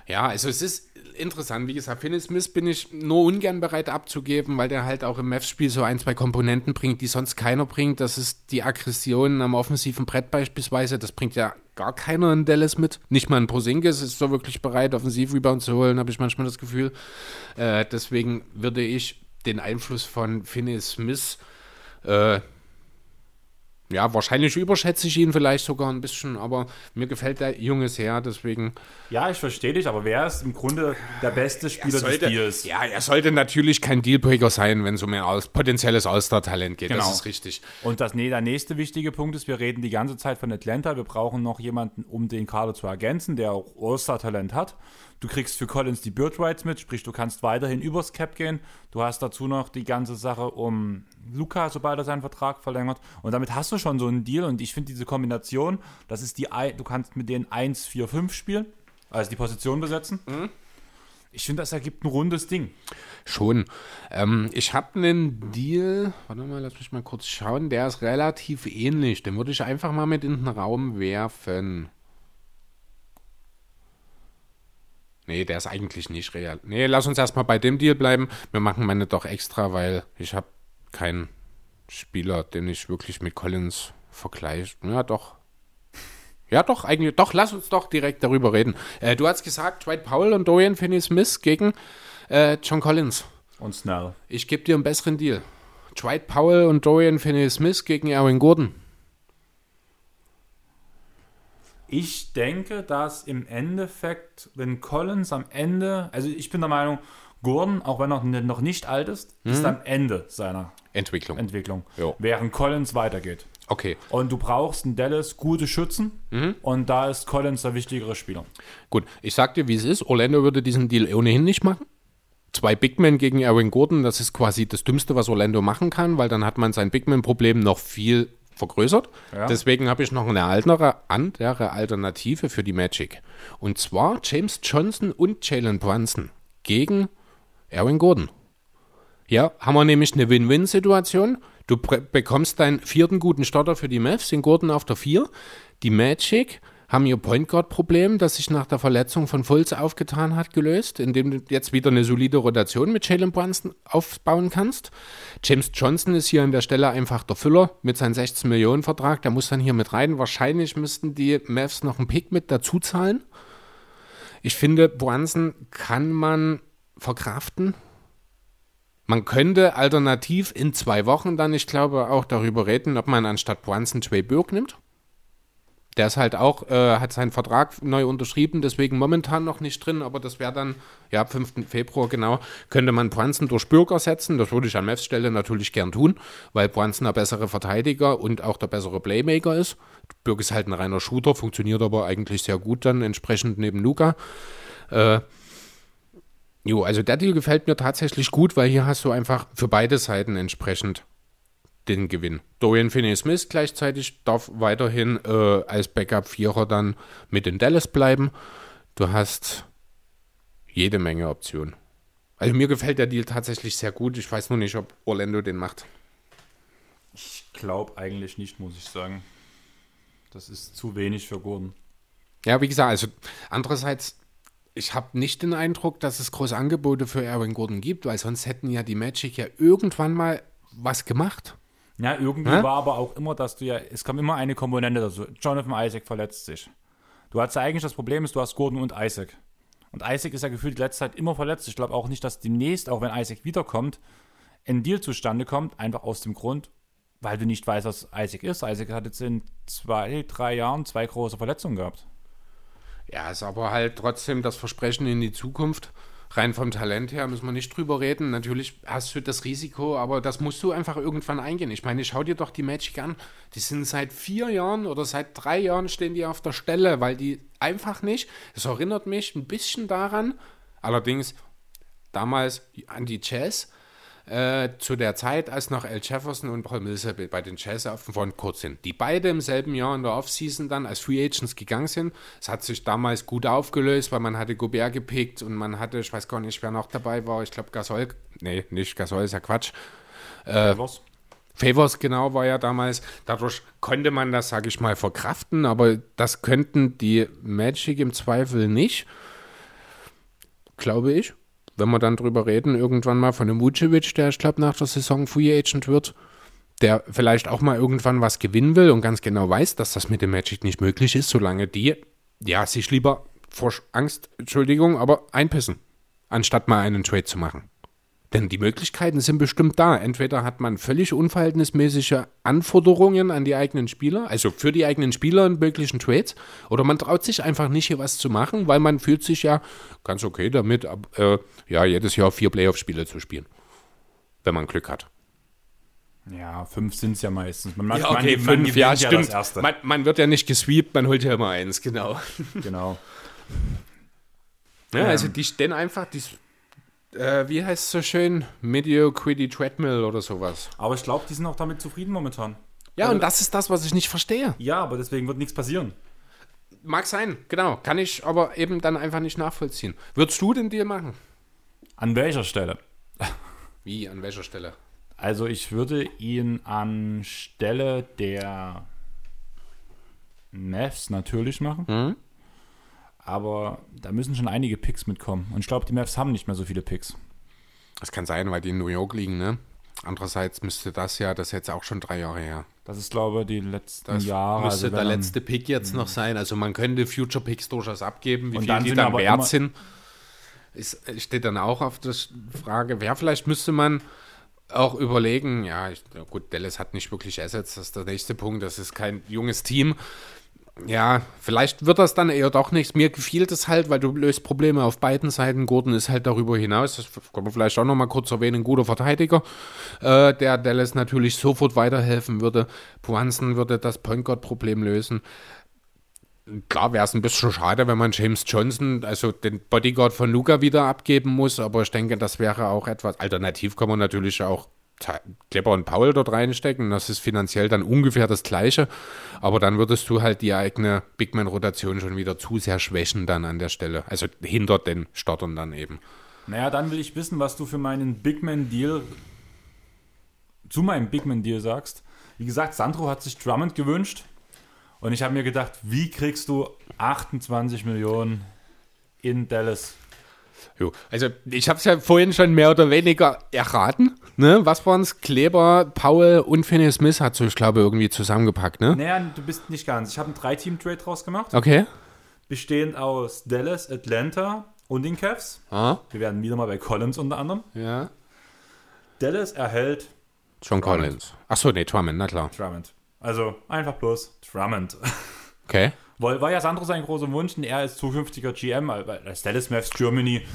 Ja, also es ist interessant. Wie gesagt, Finney-Smith bin ich nur ungern bereit abzugeben, weil der halt auch im Mavs-Spiel so ein, zwei Komponenten bringt, die sonst keiner bringt. Das ist die Aggression am offensiven Brett beispielsweise. Das bringt ja gar keiner in Dallas mit. Nicht mal ein Porzingis ist so wirklich bereit, Offensiv-Rebound zu holen, habe ich manchmal das Gefühl. Äh, deswegen würde ich den Einfluss von Finney-Smith äh, ja, wahrscheinlich überschätze ich ihn vielleicht sogar ein bisschen, aber mir gefällt der Junge sehr, deswegen... Ja, ich verstehe dich, aber wer ist im Grunde der beste Spieler sollte, des Deals? Ja, er sollte natürlich kein Dealbreaker sein, wenn es um ein aus, potenzielles All-Star-Talent geht, genau. Das ist richtig. Und das, nee, der nächste wichtige Punkt ist, wir reden die ganze Zeit von Atlanta, wir brauchen noch jemanden, um den Kader zu ergänzen, der auch All-Star-Talent hat. Du kriegst für Collins die Bird Rights mit, sprich, du kannst weiterhin übers Cap gehen. Du hast dazu noch die ganze Sache um Luka, sobald er seinen Vertrag verlängert. Und damit hast du schon so einen Deal. Und ich finde diese Kombination, das ist die, du kannst mit denen eins vier fünf spielen, also die Position besetzen. Mhm. Ich finde, das ergibt ein rundes Ding. Schon. Ähm, ich habe einen Deal, warte mal, lass mich mal kurz schauen, der ist relativ ähnlich. Den würde ich einfach mal mit in den Raum werfen. Nee, der ist eigentlich nicht real. Nee, lass uns erstmal bei dem Deal bleiben. Wir machen meine doch extra, weil ich habe keinen Spieler, den ich wirklich mit Collins vergleiche. Ja, doch. Ja, doch, eigentlich. Doch, lass uns doch direkt darüber reden. Äh, du hast gesagt, Dwight Powell und Dorian Finney-Smith gegen äh, John Collins. Und Snell. Ich gebe dir einen besseren Deal. Dwight Powell und Dorian Finney-Smith gegen Aaron Gordon. Ich denke, dass im Endeffekt, wenn Collins am Ende, also ich bin der Meinung, Gordon, auch wenn er noch nicht alt ist, mhm. ist am Ende seiner Entwicklung, Entwicklung während Collins weitergeht. Okay. Und du brauchst in Dallas gute Schützen mhm. und da ist Collins der wichtigere Spieler. Gut, ich sag dir, wie es ist, Orlando würde diesen Deal ohnehin nicht machen. Zwei Big Men gegen Aaron Gordon, das ist quasi das Dümmste, was Orlando machen kann, weil dann hat man sein Big Man-Problem noch viel vergrößert. Ja. Deswegen habe ich noch eine andere Alternative für die Magic. Und zwar James Johnson und Jalen Brunson gegen Aaron Gordon. Ja, haben wir nämlich eine Win-Win-Situation. Du pre- bekommst deinen vierten guten Starter für die Mavs, den Gordon auf der vier. Die Magic haben ihr Point Guard-Problem, das sich nach der Verletzung von Fultz aufgetan hat, gelöst, indem du jetzt wieder eine solide Rotation mit Jalen Brunson aufbauen kannst. James Johnson ist hier an der Stelle einfach der Füller mit seinem sechzehn-Millionen-Vertrag, der muss dann hier mit rein. Wahrscheinlich müssten die Mavs noch einen Pick mit dazu zahlen. Ich finde, Brunson kann man verkraften. Man könnte alternativ in zwei Wochen dann, ich glaube, auch darüber reden, ob man anstatt Brunson Trae Burke nimmt. Der ist halt auch, äh, hat seinen Vertrag neu unterschrieben, deswegen momentan noch nicht drin, aber das wäre dann, ja, ab fünften Februar, genau, könnte man Brunson durch Burke ersetzen. Das würde ich an Mavs Stelle natürlich gern tun, weil Brunson der bessere Verteidiger und auch der bessere Playmaker ist. Burke ist halt ein reiner Shooter, funktioniert aber eigentlich sehr gut dann entsprechend neben Luka. Äh, jo, also der Deal gefällt mir tatsächlich gut, weil hier hast du einfach für beide Seiten entsprechend den Gewinn. Dorian Finney-Smith gleichzeitig darf weiterhin äh, als Backup-Vierer dann mit in Dallas bleiben. Du hast jede Menge Optionen. Also mir gefällt der Deal tatsächlich sehr gut. Ich weiß nur nicht, ob Orlando den macht. Ich glaube eigentlich nicht, muss ich sagen. Das ist zu wenig für Gordon. Ja, wie gesagt, also andererseits, ich habe nicht den Eindruck, dass es große Angebote für Aaron Gordon gibt, weil sonst hätten ja die Magic ja irgendwann mal was gemacht. Ja, irgendwie Hä? war aber auch immer, dass du ja, es kam immer eine Komponente dazu. Jonathan Isaac verletzt sich. Du hast ja eigentlich das Problem, ist, du hast Gordon und Isaac. Und Isaac ist ja gefühlt die letzte Zeit immer verletzt. Ich glaube auch nicht, dass demnächst, auch wenn Isaac wiederkommt, ein Deal zustande kommt, einfach aus dem Grund, weil du nicht weißt, was Isaac ist. Isaac hat jetzt in zwei, drei Jahren zwei große Verletzungen gehabt. Ja, ist aber halt trotzdem das Versprechen in die Zukunft. Rein vom Talent her müssen wir nicht drüber reden. Natürlich hast du das Risiko, aber das musst du einfach irgendwann eingehen. Ich meine, schau dir doch die Magic an. Die sind seit vier Jahren oder seit drei Jahren stehen die auf der Stelle, weil die einfach nicht, es erinnert mich ein bisschen daran, allerdings damals an die Jazz, äh, zu der Zeit, als noch Al Jefferson und Paul Millsap bei den Jazz auf dem Frontcourt sind, die beide im selben Jahr in der Offseason dann als Free Agents gegangen sind. Es hat sich damals gut aufgelöst, weil man hatte Gobert gepickt und man hatte, ich weiß gar nicht, wer noch dabei war, ich glaube Gasol, nee, nicht Gasol, ist ja Quatsch. Äh, Favors. Favors, genau, war ja damals, dadurch konnte man das, sage ich mal, verkraften, aber das könnten die Magic im Zweifel nicht, glaube ich. Wenn wir dann drüber reden, irgendwann mal von dem Vucevic, der, ich glaube, nach der Saison Free Agent wird, der vielleicht auch mal irgendwann was gewinnen will und ganz genau weiß, dass das mit dem Magic nicht möglich ist, solange die, ja, sich lieber vor Angst, Entschuldigung, aber einpissen, anstatt mal einen Trade zu machen. Denn die Möglichkeiten sind bestimmt da. Entweder hat man völlig unverhältnismäßige Anforderungen an die eigenen Spieler, also für die eigenen Spieler in möglichen Trades, oder man traut sich einfach nicht, hier was zu machen, weil man fühlt sich ja ganz okay damit, äh, ja, jedes Jahr vier Playoff-Spiele zu spielen, wenn man Glück hat. Ja, fünf sind es ja meistens. Man, ja, okay, man, man fünf, ja, ja stimmt. Das erste. Man, man wird ja nicht gesweept, man holt ja immer eins, genau. Genau. Ja, ähm. also die stehen einfach, die, äh, wie heißt es so schön, Mediocrity Treadmill oder sowas. Aber ich glaube, die sind auch damit zufrieden momentan. Ja, also, und das ist das, was ich nicht verstehe. Ja, aber deswegen wird nichts passieren. Mag sein, genau. Kann ich aber eben dann einfach nicht nachvollziehen. Würdest du den Deal machen? An welcher Stelle? Wie, an welcher Stelle? Also ich würde ihn an Stelle der Mavs natürlich machen. Mhm. Aber da müssen schon einige Picks mitkommen. Und ich glaube, die Mavs haben nicht mehr so viele Picks. Das kann sein, weil die in New York liegen, ne? Andererseits müsste das ja, das ist jetzt auch schon drei Jahre her. Das ist, glaube ich, die letzten das Jahre. Das müsste also der dann, letzte Pick jetzt mh. noch sein. Also man könnte Future Picks durchaus abgeben, wie Und viel dann die dann wert sind. Ist, steht dann auch auf der Frage, wer vielleicht müsste man auch überlegen, ja, ich, gut, Dallas hat nicht wirklich Assets, das ist der nächste Punkt, das ist kein junges Team. Ja, vielleicht wird das dann eher doch nichts. Mir gefiel das halt, weil du löst Probleme auf beiden Seiten. Gordon ist halt darüber hinaus, das kann man vielleicht auch nochmal kurz erwähnen, ein guter Verteidiger, äh, der Dallas natürlich sofort weiterhelfen würde. Brunson würde das Point Guard Problem lösen. Klar wäre es ein bisschen schade, wenn man James Johnson, also den Bodyguard von Luka, wieder abgeben muss, aber ich denke, das wäre auch etwas. Alternativ kann man natürlich auch Kleber und Powell dort reinstecken, das ist finanziell dann ungefähr das Gleiche, aber dann würdest du halt die eigene Big-Man-Rotation schon wieder zu sehr schwächen dann an der Stelle, also hinter den Startern dann eben. Naja, dann will ich wissen, was du für meinen Big-Man-Deal, zu meinem Big-Man-Deal sagst. Wie gesagt, Sandro hat sich Drummond gewünscht. Und ich habe mir gedacht, wie kriegst du achtundzwanzig Millionen in Dallas? Jo, also ich habe es ja vorhin schon mehr oder weniger erraten. Ne? Was waren es? Kleber, Powell und Finney-Smith hat so, ich glaube, irgendwie zusammengepackt. Ne? Naja, du bist nicht ganz. Ich habe einen Drei-Team-Trade draus gemacht. Okay. Bestehend aus Dallas, Atlanta und den Cavs. Ah. Wir werden wieder mal bei Collins unter anderem. Ja. Dallas erhält John Drummond. Collins. Achso, nee, Drummond, na klar. Drummond. Also einfach bloß Drummond. Okay. War ja Sandro sein großer Wunsch, und er ist zukünftiger G M, weil als Dallas Mavericks Germany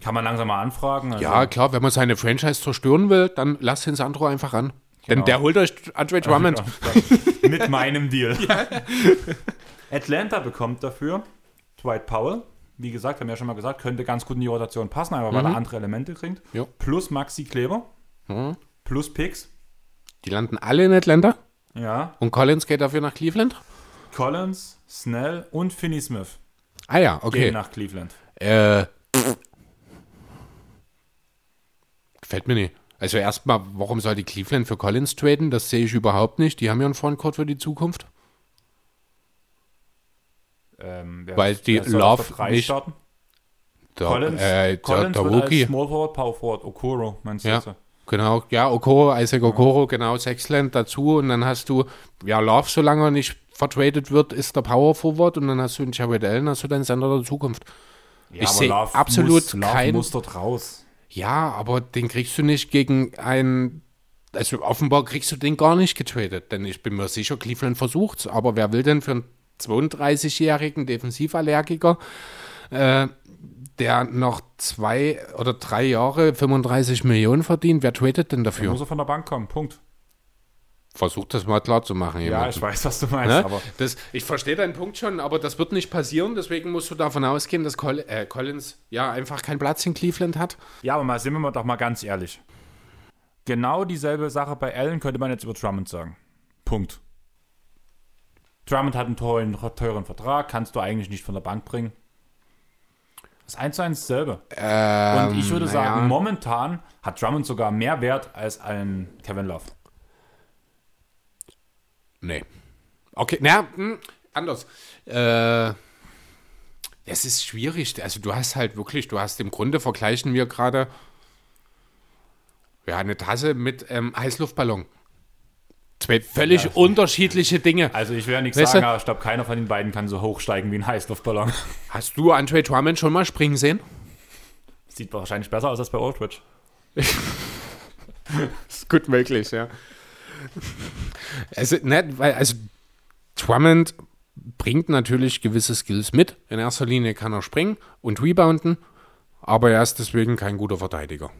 kann man langsam mal anfragen. Also ja, klar, wenn man seine Franchise zerstören will, dann lasst den Sandro einfach ran. Genau. Denn der holt euch Andre Drummond. Also, mit meinem Deal. Ja. Atlanta bekommt dafür Dwight Powell. Wie gesagt, haben wir ja schon mal gesagt, könnte ganz gut in die Rotation passen, einfach weil mhm. er andere Elemente kriegt. Jo. Plus Maxi Kleber. Mhm. Plus Picks. Die landen alle in Atlanta? Ja. Und Collins geht dafür nach Cleveland? Collins, Snell und Finney-Smith. Ah ja, okay. Gehen nach Cleveland. Äh, gefällt mir nicht. Also erstmal, warum soll die Cleveland für Collins traden? Das sehe ich überhaupt nicht. Die haben ja einen Frontcourt für die Zukunft. Ähm, wer Weil die Love nicht... Starten? Der, Collins, äh, Collins der, der wird Rookie. Als Small Forward, Power Forward, Okoro, meinst du? Ja. Also? Genau, ja, Okoro, Isaac Okoro, genau, Sexland dazu und dann hast du, ja, Love, solange er nicht vertradet wird, ist der Power Forward und dann hast du in Jared Allen, hast du deinen Sender der Zukunft. Ja, ich sehe absolut muss, kein... Love muss dort raus. Ja, aber den kriegst du nicht gegen einen... Also offenbar kriegst du den gar nicht getradet, denn ich bin mir sicher, Cleveland versucht's, aber wer will denn für einen zweiunddreißigjährigen Defensivallergiker... Äh, der noch zwei oder drei Jahre fünfunddreißig Millionen verdient, wer tradet denn dafür? Der muss er von der Bank kommen, Punkt. Versuch das mal klar zu machen. Jemanden. Ja, ich weiß, was du meinst. Ne? Aber das, ich verstehe deinen Punkt schon, aber das wird nicht passieren, deswegen musst du davon ausgehen, dass Col- äh, Collins ja einfach keinen Platz in Cleveland hat. Ja, aber mal sind wir doch mal ganz ehrlich. Genau dieselbe Sache bei Allen könnte man jetzt über Drummond sagen. Punkt. Drummond hat einen teuren, teuren Vertrag, kannst du eigentlich nicht von der Bank bringen. Das ist eins zu eins selber. Ähm, und ich würde sagen, ja. Momentan hat Drummond sogar mehr Wert als ein Kevin Love. Nee. Okay, naja, anders. Äh, es ist schwierig. Also du hast halt wirklich, du hast im Grunde, vergleichen wir gerade ja, eine Tasse mit ähm, Heißluftballon. Zwei völlig ja, unterschiedliche Dinge. Also ich will ja nichts weißt sagen, du? Aber ich glaube, keiner von den beiden kann so hochsteigen wie ein Heißluftballon. Hast du Andre Drummond schon mal springen sehen? Sieht wahrscheinlich besser aus als bei Aldridge. Ist gut möglich, ja. Also, nicht, weil, also Drummond bringt natürlich gewisse Skills mit. In erster Linie kann er springen und rebounden, aber er ist deswegen kein guter Verteidiger.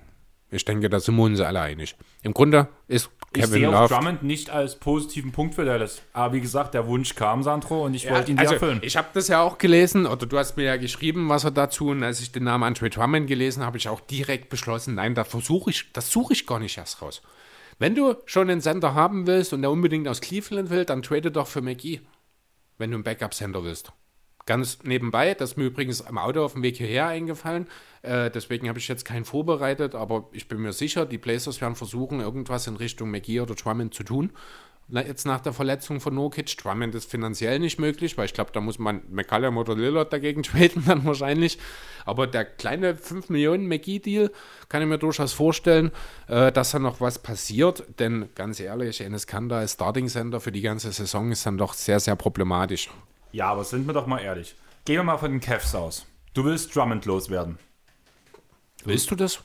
Ich denke, da sind wir uns alle einig. Im Grunde ist Kevin ich sehe Love... Ich Drummond nicht als positiven Punkt für Dallas. Aber wie gesagt, der Wunsch kam, Sandro, und ich ja, wollte ihn also, erfüllen. Ich habe das ja auch gelesen, oder du hast mir ja geschrieben, was er dazu... Und als ich den Namen Andre Drummond gelesen habe, habe ich auch direkt beschlossen, nein, da versuche ich, das suche ich gar nicht erst raus. Wenn du schon einen Center haben willst und der unbedingt aus Cleveland will, dann trade doch für McGee, wenn du einen Backup-Center willst. Ganz nebenbei, das ist mir übrigens am Auto auf dem Weg hierher eingefallen, äh, deswegen habe ich jetzt keinen vorbereitet, aber ich bin mir sicher, die Blazers werden versuchen, irgendwas in Richtung McGee oder Drummond zu tun. Na, jetzt nach der Verletzung von Jokic, Drummond ist finanziell nicht möglich, weil ich glaube, da muss man McCallum oder Lillard dagegen traden dann wahrscheinlich, aber der kleine fünf Millionen McGee-Deal kann ich mir durchaus vorstellen, äh, dass da noch was passiert, denn ganz ehrlich, Enes Kanter als Starting Center für die ganze Saison ist dann doch sehr, sehr problematisch. Ja, aber sind wir doch mal ehrlich. Gehen wir mal von den Cavs aus. Du willst Drummond loswerden. Willst du das?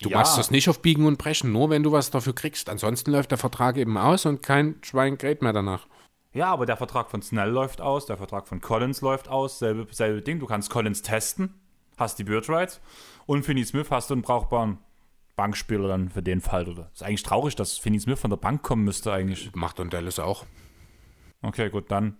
Du ja. machst das nicht auf Biegen und Brechen, nur wenn du was dafür kriegst. Ansonsten läuft der Vertrag eben aus und kein Schwein gerät mehr danach. Ja, aber der Vertrag von Snell läuft aus, der Vertrag von Collins läuft aus. Selbe, selbe Ding, du kannst Collins testen, hast die Bird Rights und Finney-Smith hast du einen brauchbaren Bankspieler dann für den Fall. Oder? Ist eigentlich traurig, dass Finney-Smith von der Bank kommen müsste eigentlich. Macht und Dallas auch. Okay, gut, dann...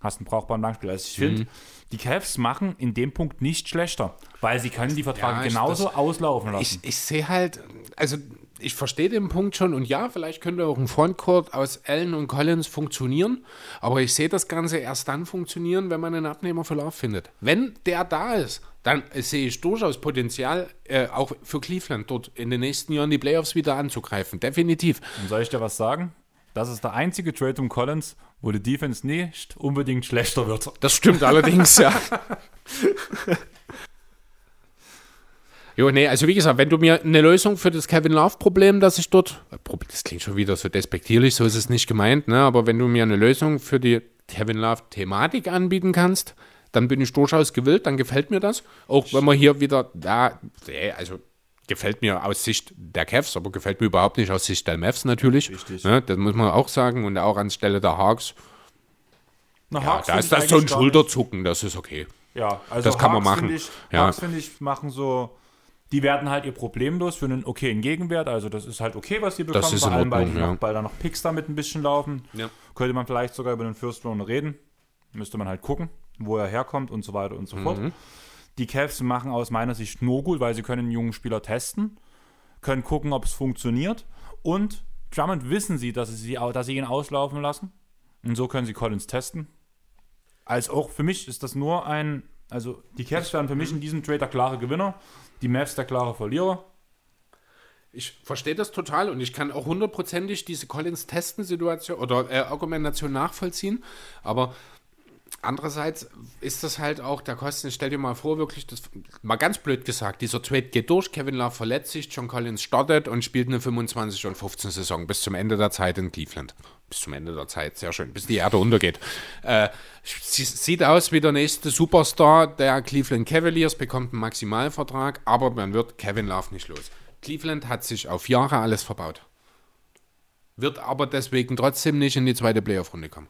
Hast einen brauchbaren Bankspieler. Also ich mhm. finde, die Cavs machen in dem Punkt nicht schlechter, weil sie können die Verträge ja, genauso das, auslaufen lassen. Ich, ich sehe halt, also ich verstehe den Punkt schon und ja, vielleicht könnte auch ein Frontcourt aus Allen und Collins funktionieren, aber ich sehe das Ganze erst dann funktionieren, wenn man einen Abnehmer für Love findet. Wenn der da ist, dann sehe ich durchaus Potenzial, äh, auch für Cleveland dort in den nächsten Jahren die Playoffs wieder anzugreifen, definitiv. Und soll ich dir was sagen? Das ist der einzige Trade um Collins, wo die Defense nicht unbedingt schlechter wird. Das stimmt allerdings, ja. Jo, nee, also wie gesagt, wenn du mir eine Lösung für das Kevin Love-Problem, dass ich dort, das klingt schon wieder so despektierlich, so ist es nicht gemeint, ne? Aber wenn du mir eine Lösung für die Kevin Love-Thematik anbieten kannst, dann bin ich durchaus gewillt, dann gefällt mir das. Auch wenn man hier wieder, da, nee, also... Gefällt mir aus Sicht der Cavs, aber gefällt mir überhaupt nicht aus Sicht der Mavs natürlich. Ne, das muss man auch sagen. Und auch anstelle der Hawks. Na, ja, Hawks da ist das so ein Schulterzucken, das ist okay. Ja, also das kann Hawks man machen. Ich, ja. Hawks, finde ich, machen so, die werden halt ihr Problem los für einen okayen Gegenwert. Also das ist halt okay, was sie bekommen. Das ist vor allem, in Ordnung, weil, ja. noch, weil da noch Picks damit ein bisschen laufen. Ja. Könnte man vielleicht sogar über den First Round reden. Müsste man halt gucken, wo er herkommt und so weiter und so mhm. fort. Die Cavs machen aus meiner Sicht nur gut, weil sie können einen jungen Spieler testen, können gucken, ob es funktioniert und Drummond wissen sie, dass sie, dass sie ihn auslaufen lassen und so können sie Collins testen. Als auch für mich ist das nur ein, also die Cavs werden für mich in diesem Trade der klare Gewinner, die Mavs der klare Verlierer. Ich verstehe das total und ich kann auch hundertprozentig diese Collins-Testen-Situation oder äh, Argumentation nachvollziehen, aber andererseits ist das halt auch der Kosten, stell dir mal vor, wirklich, das, mal ganz blöd gesagt, dieser Trade geht durch, Kevin Love verletzt sich, John Collins startet und spielt eine fünfundzwanzig und fünfzehn Saison bis zum Ende der Zeit in Cleveland. Bis zum Ende der Zeit, sehr schön, bis die Erde untergeht. Äh, sieht aus wie der nächste Superstar der Cleveland Cavaliers, bekommt einen Maximalvertrag, aber man wird Kevin Love nicht los. Cleveland hat sich auf Jahre alles verbaut. Wird aber deswegen trotzdem nicht in die zweite Playoff-Runde kommen.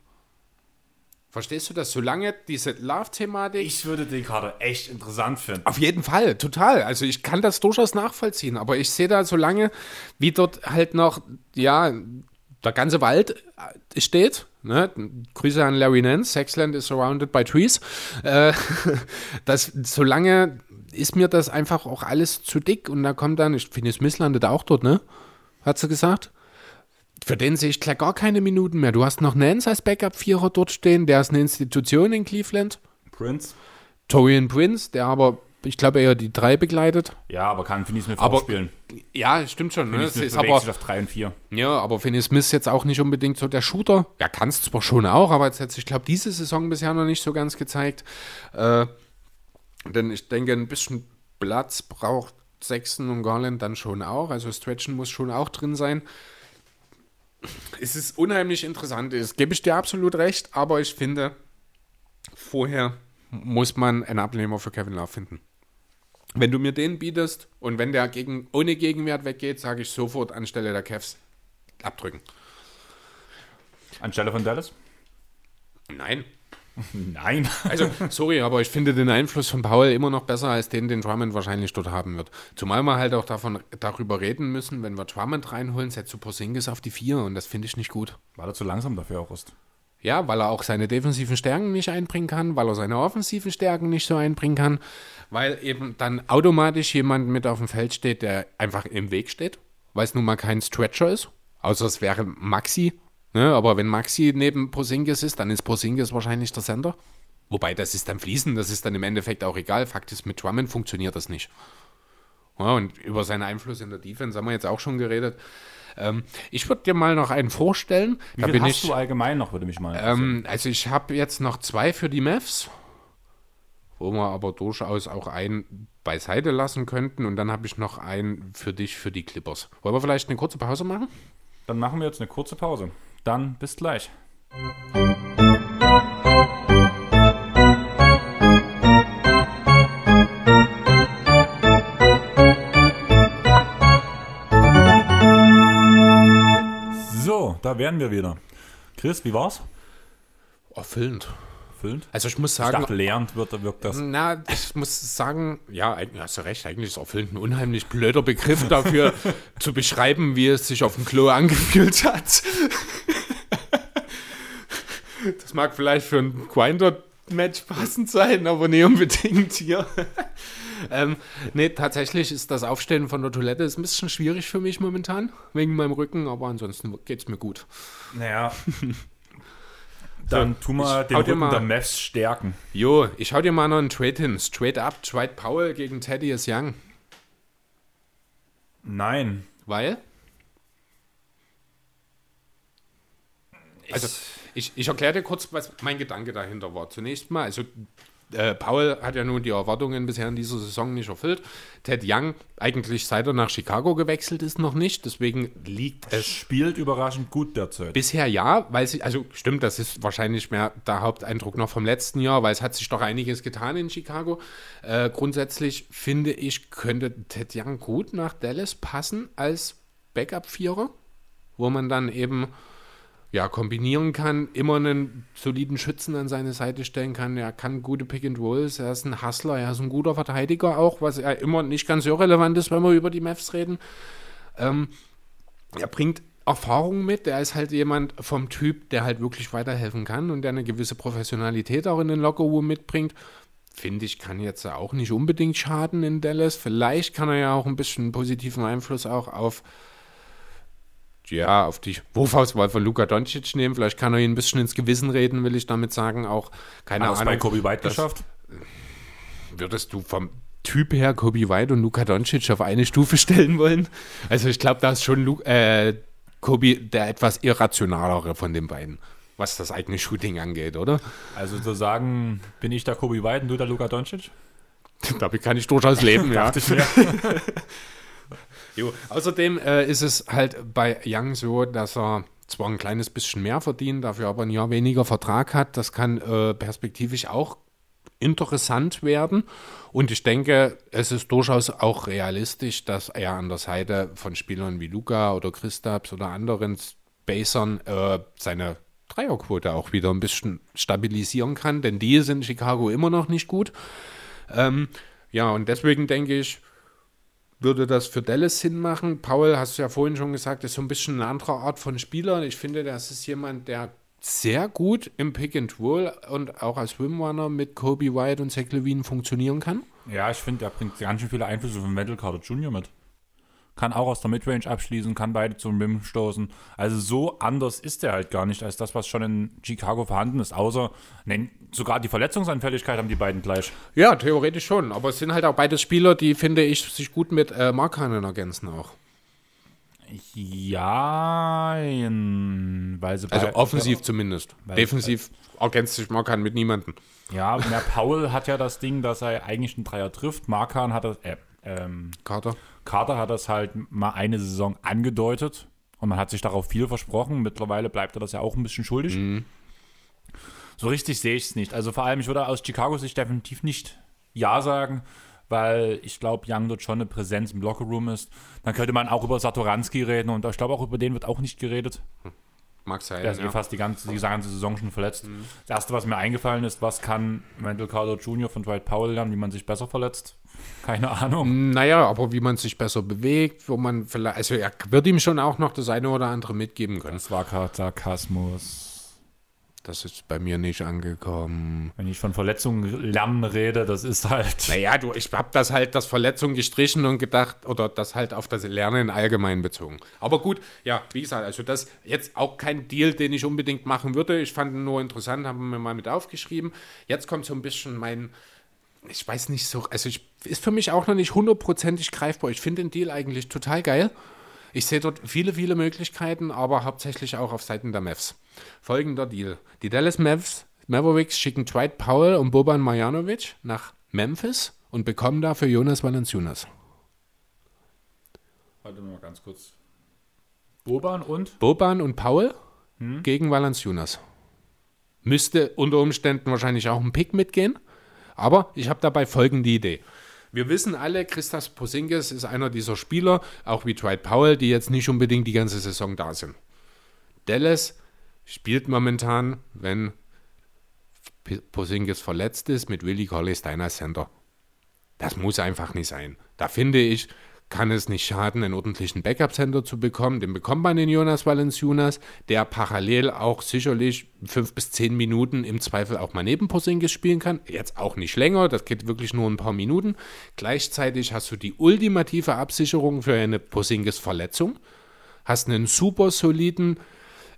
Verstehst du das? Solange diese Love-Thematik... Ich würde den Kader echt interessant finden. Auf jeden Fall, total. Also ich kann das durchaus nachvollziehen, aber ich sehe da solange, wie dort halt noch, ja, der ganze Wald steht, ne? Grüße an Larry Nance, Sexland is surrounded by trees. Äh, das, solange ist mir das einfach auch alles zu dick und da kommt dann, ich finde, Smith landet auch dort, ne? Hat sie gesagt? Für den sehe ich klar gar keine Minuten mehr. Du hast noch Nance als Backup-Vierer dort stehen, der ist eine Institution in Cleveland. Prince. Torian Prince, der aber, ich glaube, eher die drei begleitet. Ja, aber kann Finney-Smith auch spielen. Ja, stimmt schon. Finney-Smith ne? bewegt sich auf drei und vier. Ja, aber Finney-Smith ist jetzt auch nicht unbedingt so der Shooter. Ja, kann es zwar schon auch, aber jetzt hat sich, ich glaube, diese Saison bisher noch nicht so ganz gezeigt. Äh, denn ich denke, ein bisschen Platz braucht Sexton und Garland dann schon auch. Also Stretchen muss schon auch drin sein. Es ist unheimlich interessant, das gebe ich dir absolut recht, aber ich finde, vorher muss man einen Abnehmer für Kevin Love finden. Wenn du mir den bietest und wenn der gegen, ohne Gegenwert weggeht, sage ich sofort anstelle der Cavs abdrücken. Anstelle von Dallas? Nein. Nein. Also, sorry, aber ich finde den Einfluss von Powell immer noch besser als den, den Drummond wahrscheinlich dort haben wird. Zumal wir halt auch davon, darüber reden müssen, wenn wir Drummond reinholen, setzt du Porzingis auf die vier und das finde ich nicht gut. Weil er zu langsam dafür auch ist. Ja, weil er auch seine defensiven Stärken nicht einbringen kann, weil er seine offensiven Stärken nicht so einbringen kann, weil eben dann automatisch jemand mit auf dem Feld steht, der einfach im Weg steht, weil es nun mal kein Stretcher ist, außer es wäre Maxi. Ne, aber wenn Maxi neben Porzingis ist, dann ist Porzingis wahrscheinlich der Center. Wobei, das ist dann fließend, das ist dann im Endeffekt auch egal. Fakt ist, mit Drummond funktioniert das nicht. Ja, und über seinen Einfluss in der Defense haben wir jetzt auch schon geredet. Ähm, ich würde dir mal noch einen vorstellen. Wie da viel bin hast ich, du allgemein noch, würde mich mal ähm, Also ich habe jetzt noch zwei für die Mavs, wo wir aber durchaus auch einen beiseite lassen könnten. Und dann habe ich noch einen für dich, für die Clippers. Wollen wir vielleicht eine kurze Pause machen? Dann machen wir jetzt eine kurze Pause. Dann bis gleich. So, da wären wir wieder. Chris, wie war's? Erfüllend. Erfüllend? Also ich muss sagen... Ich dachte, lehrend wird, wirkt das. Na, ich muss sagen, ja, hast du recht, eigentlich ist erfüllend ein unheimlich blöder Begriff dafür, zu beschreiben, wie es sich auf dem Klo angefühlt hat. Das mag vielleicht für ein Grinder-Match passend sein, aber nicht unbedingt hier. ähm, nee, tatsächlich ist das Aufstehen von der Toilette ist ein bisschen schwierig für mich momentan, wegen meinem Rücken, aber ansonsten geht es mir gut. Naja, dann so, tu mal den Rücken mal, der Mavs stärken. Jo, ich hau dir mal noch einen Trade hin. Straight up, Dwight Powell gegen Thaddeus Young. Nein. Weil? Also... Ich, ich erkläre dir kurz, was mein Gedanke dahinter war. Zunächst mal, also äh, Powell hat ja nun die Erwartungen bisher in dieser Saison nicht erfüllt. Ted Young, eigentlich seit er nach Chicago gewechselt ist, noch nicht. Deswegen liegt es... Spielt überraschend gut derzeit. Bisher ja, weil sie, also stimmt, das ist wahrscheinlich mehr der Haupteindruck noch vom letzten Jahr, weil es hat sich doch einiges getan in Chicago. Äh, grundsätzlich finde ich, könnte Ted Young gut nach Dallas passen als Backup-Vierer, wo man dann eben... ja, kombinieren kann, immer einen soliden Schützen an seine Seite stellen kann. Er kann gute Pick-and-Rolls, er ist ein Hustler, er ist ein guter Verteidiger auch, was er immer nicht ganz so relevant ist, wenn wir über die Mavs reden. Ähm, er bringt Erfahrung mit, er ist halt jemand vom Typ, der halt wirklich weiterhelfen kann und der eine gewisse Professionalität auch in den Locker-Room mitbringt. Finde ich, kann jetzt auch nicht unbedingt schaden in Dallas. Vielleicht kann er ja auch ein bisschen positiven Einfluss auch auf ja, auf die Wurfauswahl von Luka Doncic nehmen. Vielleicht kann er ihn ein bisschen ins Gewissen reden, will ich damit sagen. Auch keine Ahnung. Hast du bei Kobe White geschafft? Würdest du vom Typ her Kobe White und Luka Doncic auf eine Stufe stellen wollen? Also ich glaube, da ist schon Lu- äh, Kobe der etwas irrationalere von den beiden, was das eigene Shooting angeht, oder? Also zu sagen, bin ich der Kobe White und du der Luka Doncic? Damit kann ich durchaus leben, ja. Dachte ich mir. Jo. Außerdem äh, ist es halt bei Young so, dass er zwar ein kleines bisschen mehr verdient, dafür aber ein Jahr weniger Vertrag hat. Das kann äh, perspektivisch auch interessant werden. Und ich denke, es ist durchaus auch realistisch, dass er an der Seite von Spielern wie Luka oder Kristaps oder anderen Spacern äh, seine Dreierquote auch wieder ein bisschen stabilisieren kann. Denn die sind in Chicago immer noch nicht gut. Ähm, ja, und deswegen denke ich, würde das für Dallas Sinn machen? Powell, hast du ja vorhin schon gesagt, ist so ein bisschen eine andere Art von Spieler. Ich finde, das ist jemand, der sehr gut im Pick and Roll und auch als Rimrunner mit Kobe White und Zach LaVine funktionieren kann. Ja, ich finde, er bringt ganz schön viele Einflüsse von Wendell Carter Junior mit. Kann auch aus der Midrange abschließen, kann beide zum Rim stoßen. Also so anders ist er halt gar nicht als das, was schon in Chicago vorhanden ist. Außer, nein, sogar die Verletzungsanfälligkeit haben die beiden gleich. Ja, theoretisch schon. Aber es sind halt auch beide Spieler, die, finde ich, sich gut mit äh, Markkanen ergänzen auch. Ja, weil sie also offensiv zumindest. Defensiv ergänzt sich Markkanen mit niemandem. Ja, der Powell hat ja das Ding, dass er eigentlich einen Dreier trifft. Markkanen hat das... Äh, ähm, Carter. Carter hat das halt mal eine Saison angedeutet und man hat sich darauf viel versprochen. Mittlerweile bleibt er das ja auch ein bisschen schuldig. Mhm. So richtig sehe ich es nicht. Also vor allem, ich würde aus Chicago Sicht definitiv nicht Ja sagen. weil ich glaube, Young dort schon eine Präsenz im Lockerroom ist. Dann könnte man auch über Satoranski reden und ich glaube, auch über den wird auch nicht geredet. Hm. Mag sein, der ist ja eh fast die ganze, die ganze Saison schon verletzt. Mhm. Das Erste, was mir eingefallen ist, was kann Wendell Carter Junior von Dwight Powell lernen, wie man sich besser verletzt? Keine Ahnung. Naja, aber wie man sich besser bewegt, wo man vielleicht, also er wird ihm schon auch noch das eine oder andere mitgeben können. Das war gerade Sarkasmus. Das ist bei mir nicht angekommen. Wenn ich von Verletzungen lernen rede, das ist halt... Naja, du, ich habe das halt, das Verletzung gestrichen und gedacht, oder das halt auf das Lernen allgemein bezogen. Aber gut, ja, wie gesagt, also das jetzt auch kein Deal, den ich unbedingt machen würde. Ich fand ihn nur interessant, haben wir mal mit aufgeschrieben. Jetzt kommt so ein bisschen mein... Ich weiß nicht so, also ich, ist für mich auch noch nicht hundertprozentig greifbar. Ich finde den Deal eigentlich total geil. Ich sehe dort viele, viele Möglichkeiten, aber hauptsächlich auch auf Seiten der Mavs. Folgender Deal. Die Dallas Mavs, Mavericks schicken Dwight Powell und Boban Marjanovic nach Memphis und bekommen dafür Jonas Valanciunas. Warte mal ganz kurz. Boban und? Boban und Powell hm? gegen Valanciunas. Müsste unter Umständen wahrscheinlich auch ein Pick mitgehen. Aber ich habe dabei folgende Idee. Wir wissen alle, Kristaps Porzingis ist einer dieser Spieler, auch wie Dwight Powell, die jetzt nicht unbedingt die ganze Saison da sind. Dallas spielt momentan, wenn Porzingis verletzt ist, mit Willie Cauley-Stein als Center. Das muss einfach nicht sein. Da finde ich, kann es nicht schaden, einen ordentlichen Backup-Center zu bekommen. Den bekommt man in Jonas Valanciunas, der parallel auch sicherlich fünf bis zehn Minuten im Zweifel auch mal neben Porzingis spielen kann. Jetzt auch nicht länger, das geht wirklich nur ein paar Minuten. Gleichzeitig hast du die ultimative Absicherung für eine Porzingis-Verletzung. Hast einen super soliden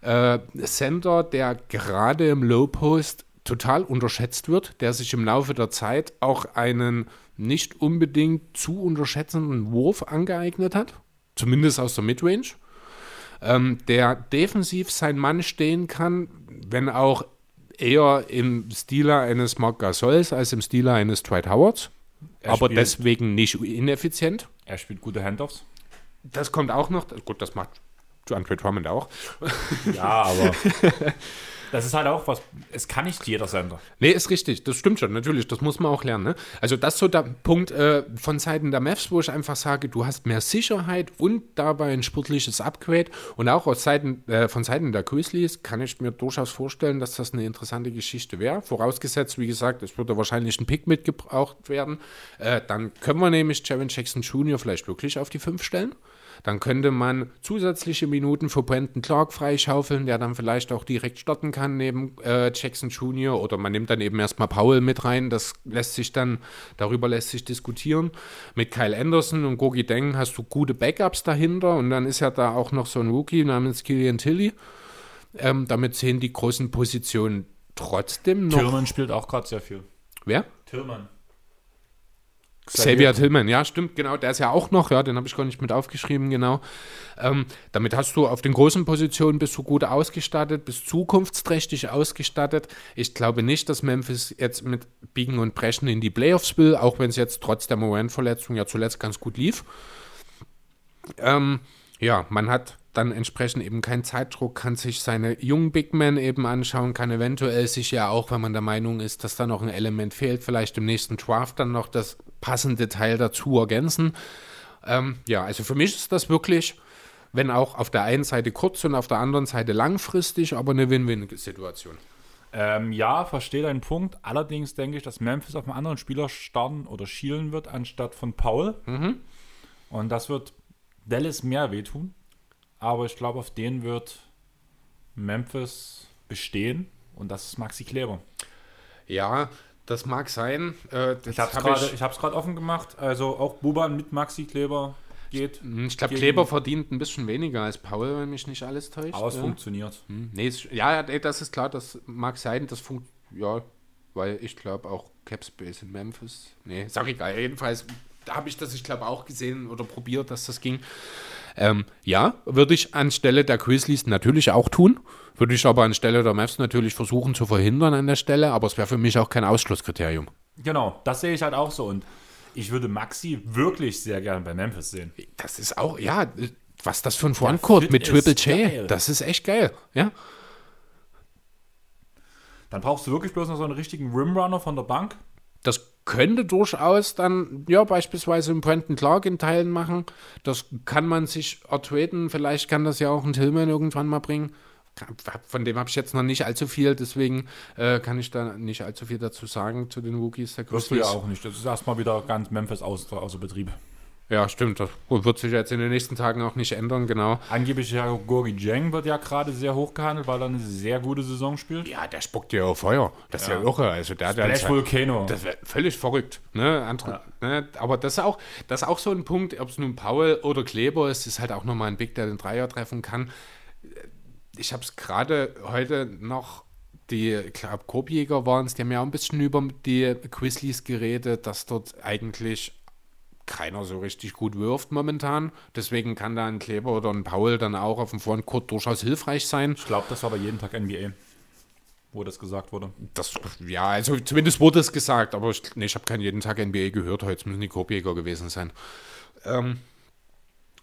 äh, Center, der gerade im Low-Post total unterschätzt wird, der sich im Laufe der Zeit auch einen nicht unbedingt zu unterschätzenden Wurf angeeignet hat, zumindest aus der Midrange, ähm, der defensiv sein Mann stehen kann, wenn auch eher im Stile eines Marc Gasols als im Stile eines Dwight Howards, er aber spielt, deswegen nicht ineffizient. Er spielt gute Handoffs. Das kommt auch noch, gut, das macht Andre Drummond auch. Ja, aber... Das ist halt auch was, es kann nicht jeder Sender. Nee, ist richtig, das stimmt schon, natürlich, das muss man auch lernen. Ne? Also das ist so der Punkt äh, von Seiten der Mavs, wo ich einfach sage, du hast mehr Sicherheit und dabei ein sportliches Upgrade. Und auch aus Seiten, äh, von Seiten der Grizzlies kann ich mir durchaus vorstellen, dass das eine interessante Geschichte wäre. Vorausgesetzt, wie gesagt, es würde wahrscheinlich ein Pick mitgebraucht werden. Äh, dann können wir nämlich Jaren Jackson Junior vielleicht wirklich auf die fünf stellen. Dann könnte man zusätzliche Minuten für Brandon Clark freischaufeln, der dann vielleicht auch direkt starten kann neben äh, Jackson Junior Oder man nimmt dann eben erstmal Powell mit rein. Das lässt sich dann, darüber lässt sich diskutieren. Mit Kyle Anderson und Gogi Deng hast du gute Backups dahinter. Und dann ist ja da auch noch so ein Rookie namens Killian Tilly. Ähm, damit sehen die großen Positionen trotzdem noch. Tillman spielt auch gerade sehr viel. Wer? Tillman. Xavier Tillman, ja stimmt, genau, der ist ja auch noch, ja, den habe ich gar nicht mit aufgeschrieben, genau. Ähm, damit hast du auf den großen Positionen, bist du gut ausgestattet, bist zukunftsträchtig ausgestattet. Ich glaube nicht, dass Memphis jetzt mit Biegen und Brechen in die Playoffs will, auch wenn es jetzt trotz der Morant-Verletzung ja zuletzt ganz gut lief. Ähm, ja, man hat dann entsprechend eben keinen Zeitdruck, kann sich seine jungen Big Men eben anschauen, kann eventuell sich ja auch, wenn man der Meinung ist, dass da noch ein Element fehlt, vielleicht im nächsten Draft dann noch das passende Teil dazu ergänzen. Ähm, ja, also für mich ist das wirklich, wenn auch auf der einen Seite kurz und auf der anderen Seite langfristig, aber eine Win-Win-Situation. Ähm, ja, verstehe deinen Punkt. Allerdings denke ich, dass Memphis auf einen anderen Spieler starten oder schielen wird, anstatt von Powell. Mhm. Und das wird Dallas mehr wehtun. Aber ich glaube, auf den wird Memphis bestehen. Und das ist Maxi Kleber. Ja, das mag sein. Äh, das ich habe es gerade offen gemacht. Also auch Boban mit Maxi Kleber geht. Ich glaube, Kleber verdient ein bisschen weniger als Powell, wenn mich nicht alles täuscht. Aber es ja. funktioniert. Hm. Nee, es, ja, das ist klar. Das mag sein. Das funkt, ja, weil ich glaube auch Capspace in Memphis. Nee, sag ich gar. Jedenfalls habe ich das, ich glaube, auch gesehen oder probiert, dass das ging. Ähm, ja, würde ich anstelle der Grizzlies natürlich auch tun, würde ich aber anstelle der Mavs natürlich versuchen zu verhindern an der Stelle, aber es wäre für mich auch kein Ausschlusskriterium. Genau, das sehe ich halt auch so und ich würde Maxi wirklich sehr gerne bei Memphis sehen. Das ist auch, ja, was das für ein Frontcourt mit Triple J, das ist echt geil, ja. Dann brauchst du wirklich bloß noch so einen richtigen Rimrunner von der Bank, Das könnte durchaus dann, ja, beispielsweise einen Brandon Clark in Teilen machen. Das kann man sich ertreten. Vielleicht kann das ja auch ein Tillman irgendwann mal bringen. Von dem habe ich jetzt noch nicht allzu viel, deswegen äh, kann ich da nicht allzu viel dazu sagen zu den Rookies der Grizzlies. Wirst du ja auch nicht. Das ist erstmal wieder ganz Memphis außer, außer Betrieb. Ja, stimmt. Das wird sich jetzt in den nächsten Tagen auch nicht ändern, genau. Angeblich ja, Gorgui Dieng wird ja gerade sehr hoch gehandelt, weil er eine sehr gute Saison spielt. Ja, der spuckt ja auf Feuer. Das ja. ist ja irre. Also der Splash Volcano. Das wäre völlig verrückt. Ne? Andre, ja. ne? Aber das ist auch, das ist auch so ein Punkt, ob es nun Powell oder Kleber ist, ist halt auch nochmal ein Big, der den Dreier treffen kann. Ich habe es gerade heute noch, die, ich glaube, Korbjäger waren es, die haben ja auch ein bisschen über die Grizzlies geredet, dass dort eigentlich keiner so richtig gut wirft momentan. Deswegen kann da ein Kleber oder ein Powell dann auch auf dem Frontcourt durchaus hilfreich sein. Ich glaube, das war bei Jeden Tag N B A, wo das gesagt wurde. Das, ja, also zumindest wurde es gesagt, aber ich, nee, ich habe keinen Jeden Tag N B A gehört. Heute müssen die Korbjäger gewesen sein. Ähm.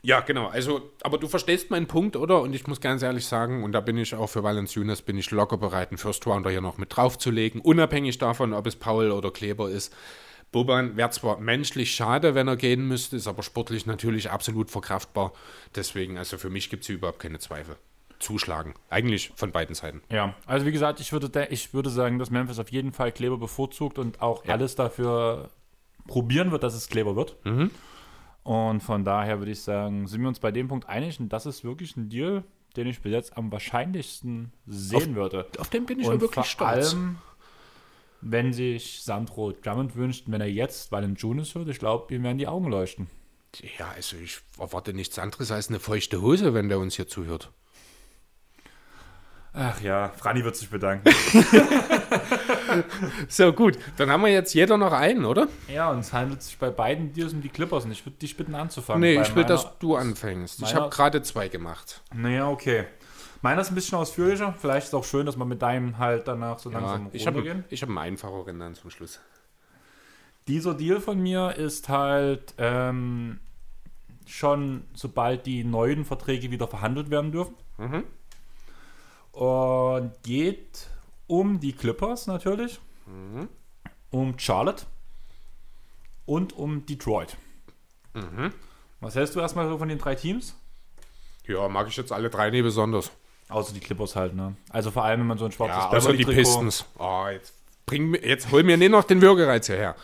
Ja, genau, also, aber du verstehst meinen Punkt, oder? Und ich muss ganz ehrlich sagen, und da bin ich auch für Valanciunas, bin ich locker bereit, einen First-Rounder hier noch mit draufzulegen, unabhängig davon, ob es Powell oder Kleber ist. Boban wäre zwar menschlich schade, wenn er gehen müsste, ist aber sportlich natürlich absolut verkraftbar. Deswegen, also für mich gibt es überhaupt keine Zweifel. Zuschlagen, eigentlich von beiden Seiten. Ja, also wie gesagt, ich würde, de- ich würde sagen, dass Memphis auf jeden Fall Kleber bevorzugt und auch ja. alles dafür probieren wird, dass es Kleber wird. Mhm. Und von daher würde ich sagen, sind wir uns bei dem Punkt einig, und das ist wirklich ein Deal, den ich bis jetzt am wahrscheinlichsten sehen auf, würde. Auf den bin ich und wirklich stolz. Vor allem, wenn sich Sandro Drummond wünscht, wenn er jetzt Valanciunas hört, ich glaube, ihm werden die Augen leuchten. Ja, also ich erwarte nichts anderes als eine feuchte Hose, wenn der uns hier zuhört. Ach ja, Franny wird sich bedanken. So, gut. Dann haben wir jetzt jeder noch einen, oder? Ja, und es handelt sich bei beiden Deals um die Clippers. Und ich würde dich bitten anzufangen. Nee, ich will, dass du anfängst. Ich habe gerade zwei gemacht. Naja, okay. Meiner ist ein bisschen ausführlicher. Vielleicht ist es auch schön, dass wir mit deinem halt danach so ja, langsam runtergehen. Ich habe hab einen einfacheren dann zum Schluss. Dieser Deal von mir ist halt ähm, schon, sobald die neuen Verträge wieder verhandelt werden dürfen. Mhm. Und geht um die Clippers natürlich, mhm. um Charlotte und um Detroit. Mhm. Was hältst du erstmal so von den drei Teams? Ja, mag ich jetzt alle drei nicht besonders. Außer die Clippers halt, ne? Also vor allem, wenn man so ein schwarzes ja, Beverly Trikot... Ja, außer die Pistons. Oh, jetzt, bring, jetzt hol mir nicht noch den Würgereiz hierher.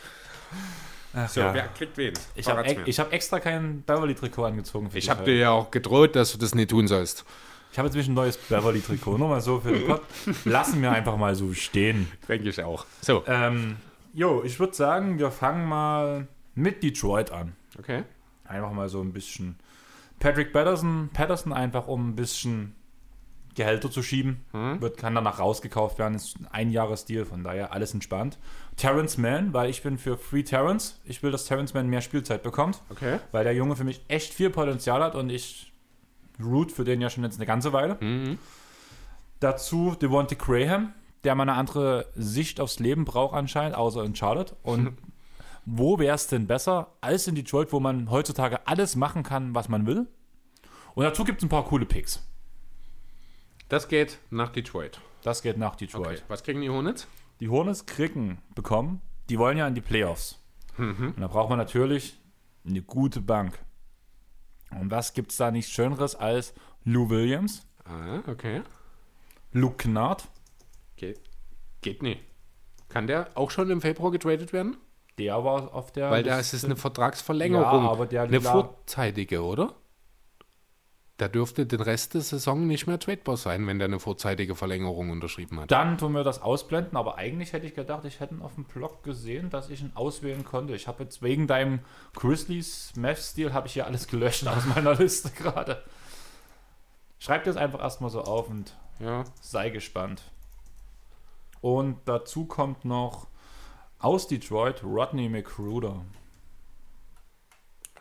Ach, so, ja. Wer kriegt wen? Ich habe hab extra kein Beverly-Trikot angezogen. Für ich habe halt. dir ja auch gedroht, dass du das nicht tun sollst. Ich habe jetzt ein neues Beverly-Trikot, nochmal so für den Pod. Lassen wir einfach mal so stehen. Denke ich auch. So. Ähm, jo, ich würde sagen, wir fangen mal mit Detroit an. Okay. Einfach mal so ein bisschen Patrick Patterson, Patterson einfach um ein bisschen Gehälter zu schieben. Hm? Wird, kann danach rausgekauft werden. Ist ein Einjahresdeal, von daher alles entspannt. Terrence Mann, weil ich bin für Free Terrence. Ich will, dass Terrence Mann mehr Spielzeit bekommt. Okay. Weil der Junge für mich echt viel Potenzial hat und ich... Root für den ja schon jetzt eine ganze Weile. Mhm. Dazu Devontae Graham, der mal eine andere Sicht aufs Leben braucht anscheinend, außer in Charlotte. Und wo wäre es denn besser als in Detroit, wo man heutzutage alles machen kann, was man will? Und dazu gibt es ein paar coole Picks. Das geht nach Detroit. Das geht nach Detroit. Okay. Was kriegen die Hornets? Die Hornets kriegen bekommen, die wollen ja in die Playoffs. Mhm. Und da braucht man natürlich eine gute Bank. Und was gibt es da nichts Schöneres als Lou Williams? Ah, okay. Luke Kennard. Geht, geht nicht. Kann der auch schon im Februar getradet werden? Der war auf der... Weil da ist es eine Vertragsverlängerung. Ja, aber der... Eine vorzeitige, oder? Da dürfte den Rest der Saison nicht mehr tradebar sein, wenn der eine vorzeitige Verlängerung unterschrieben hat. Dann tun wir das ausblenden, aber eigentlich hätte ich gedacht, ich hätte ihn auf dem Blog gesehen, dass ich ihn auswählen konnte. Ich habe jetzt wegen deinem Grizzlies-Mavs-Stil habe ich hier alles gelöscht aus meiner Liste gerade. Schreib das einfach erstmal so auf und ja. sei gespannt. Und dazu kommt noch aus Detroit Rodney McGruder.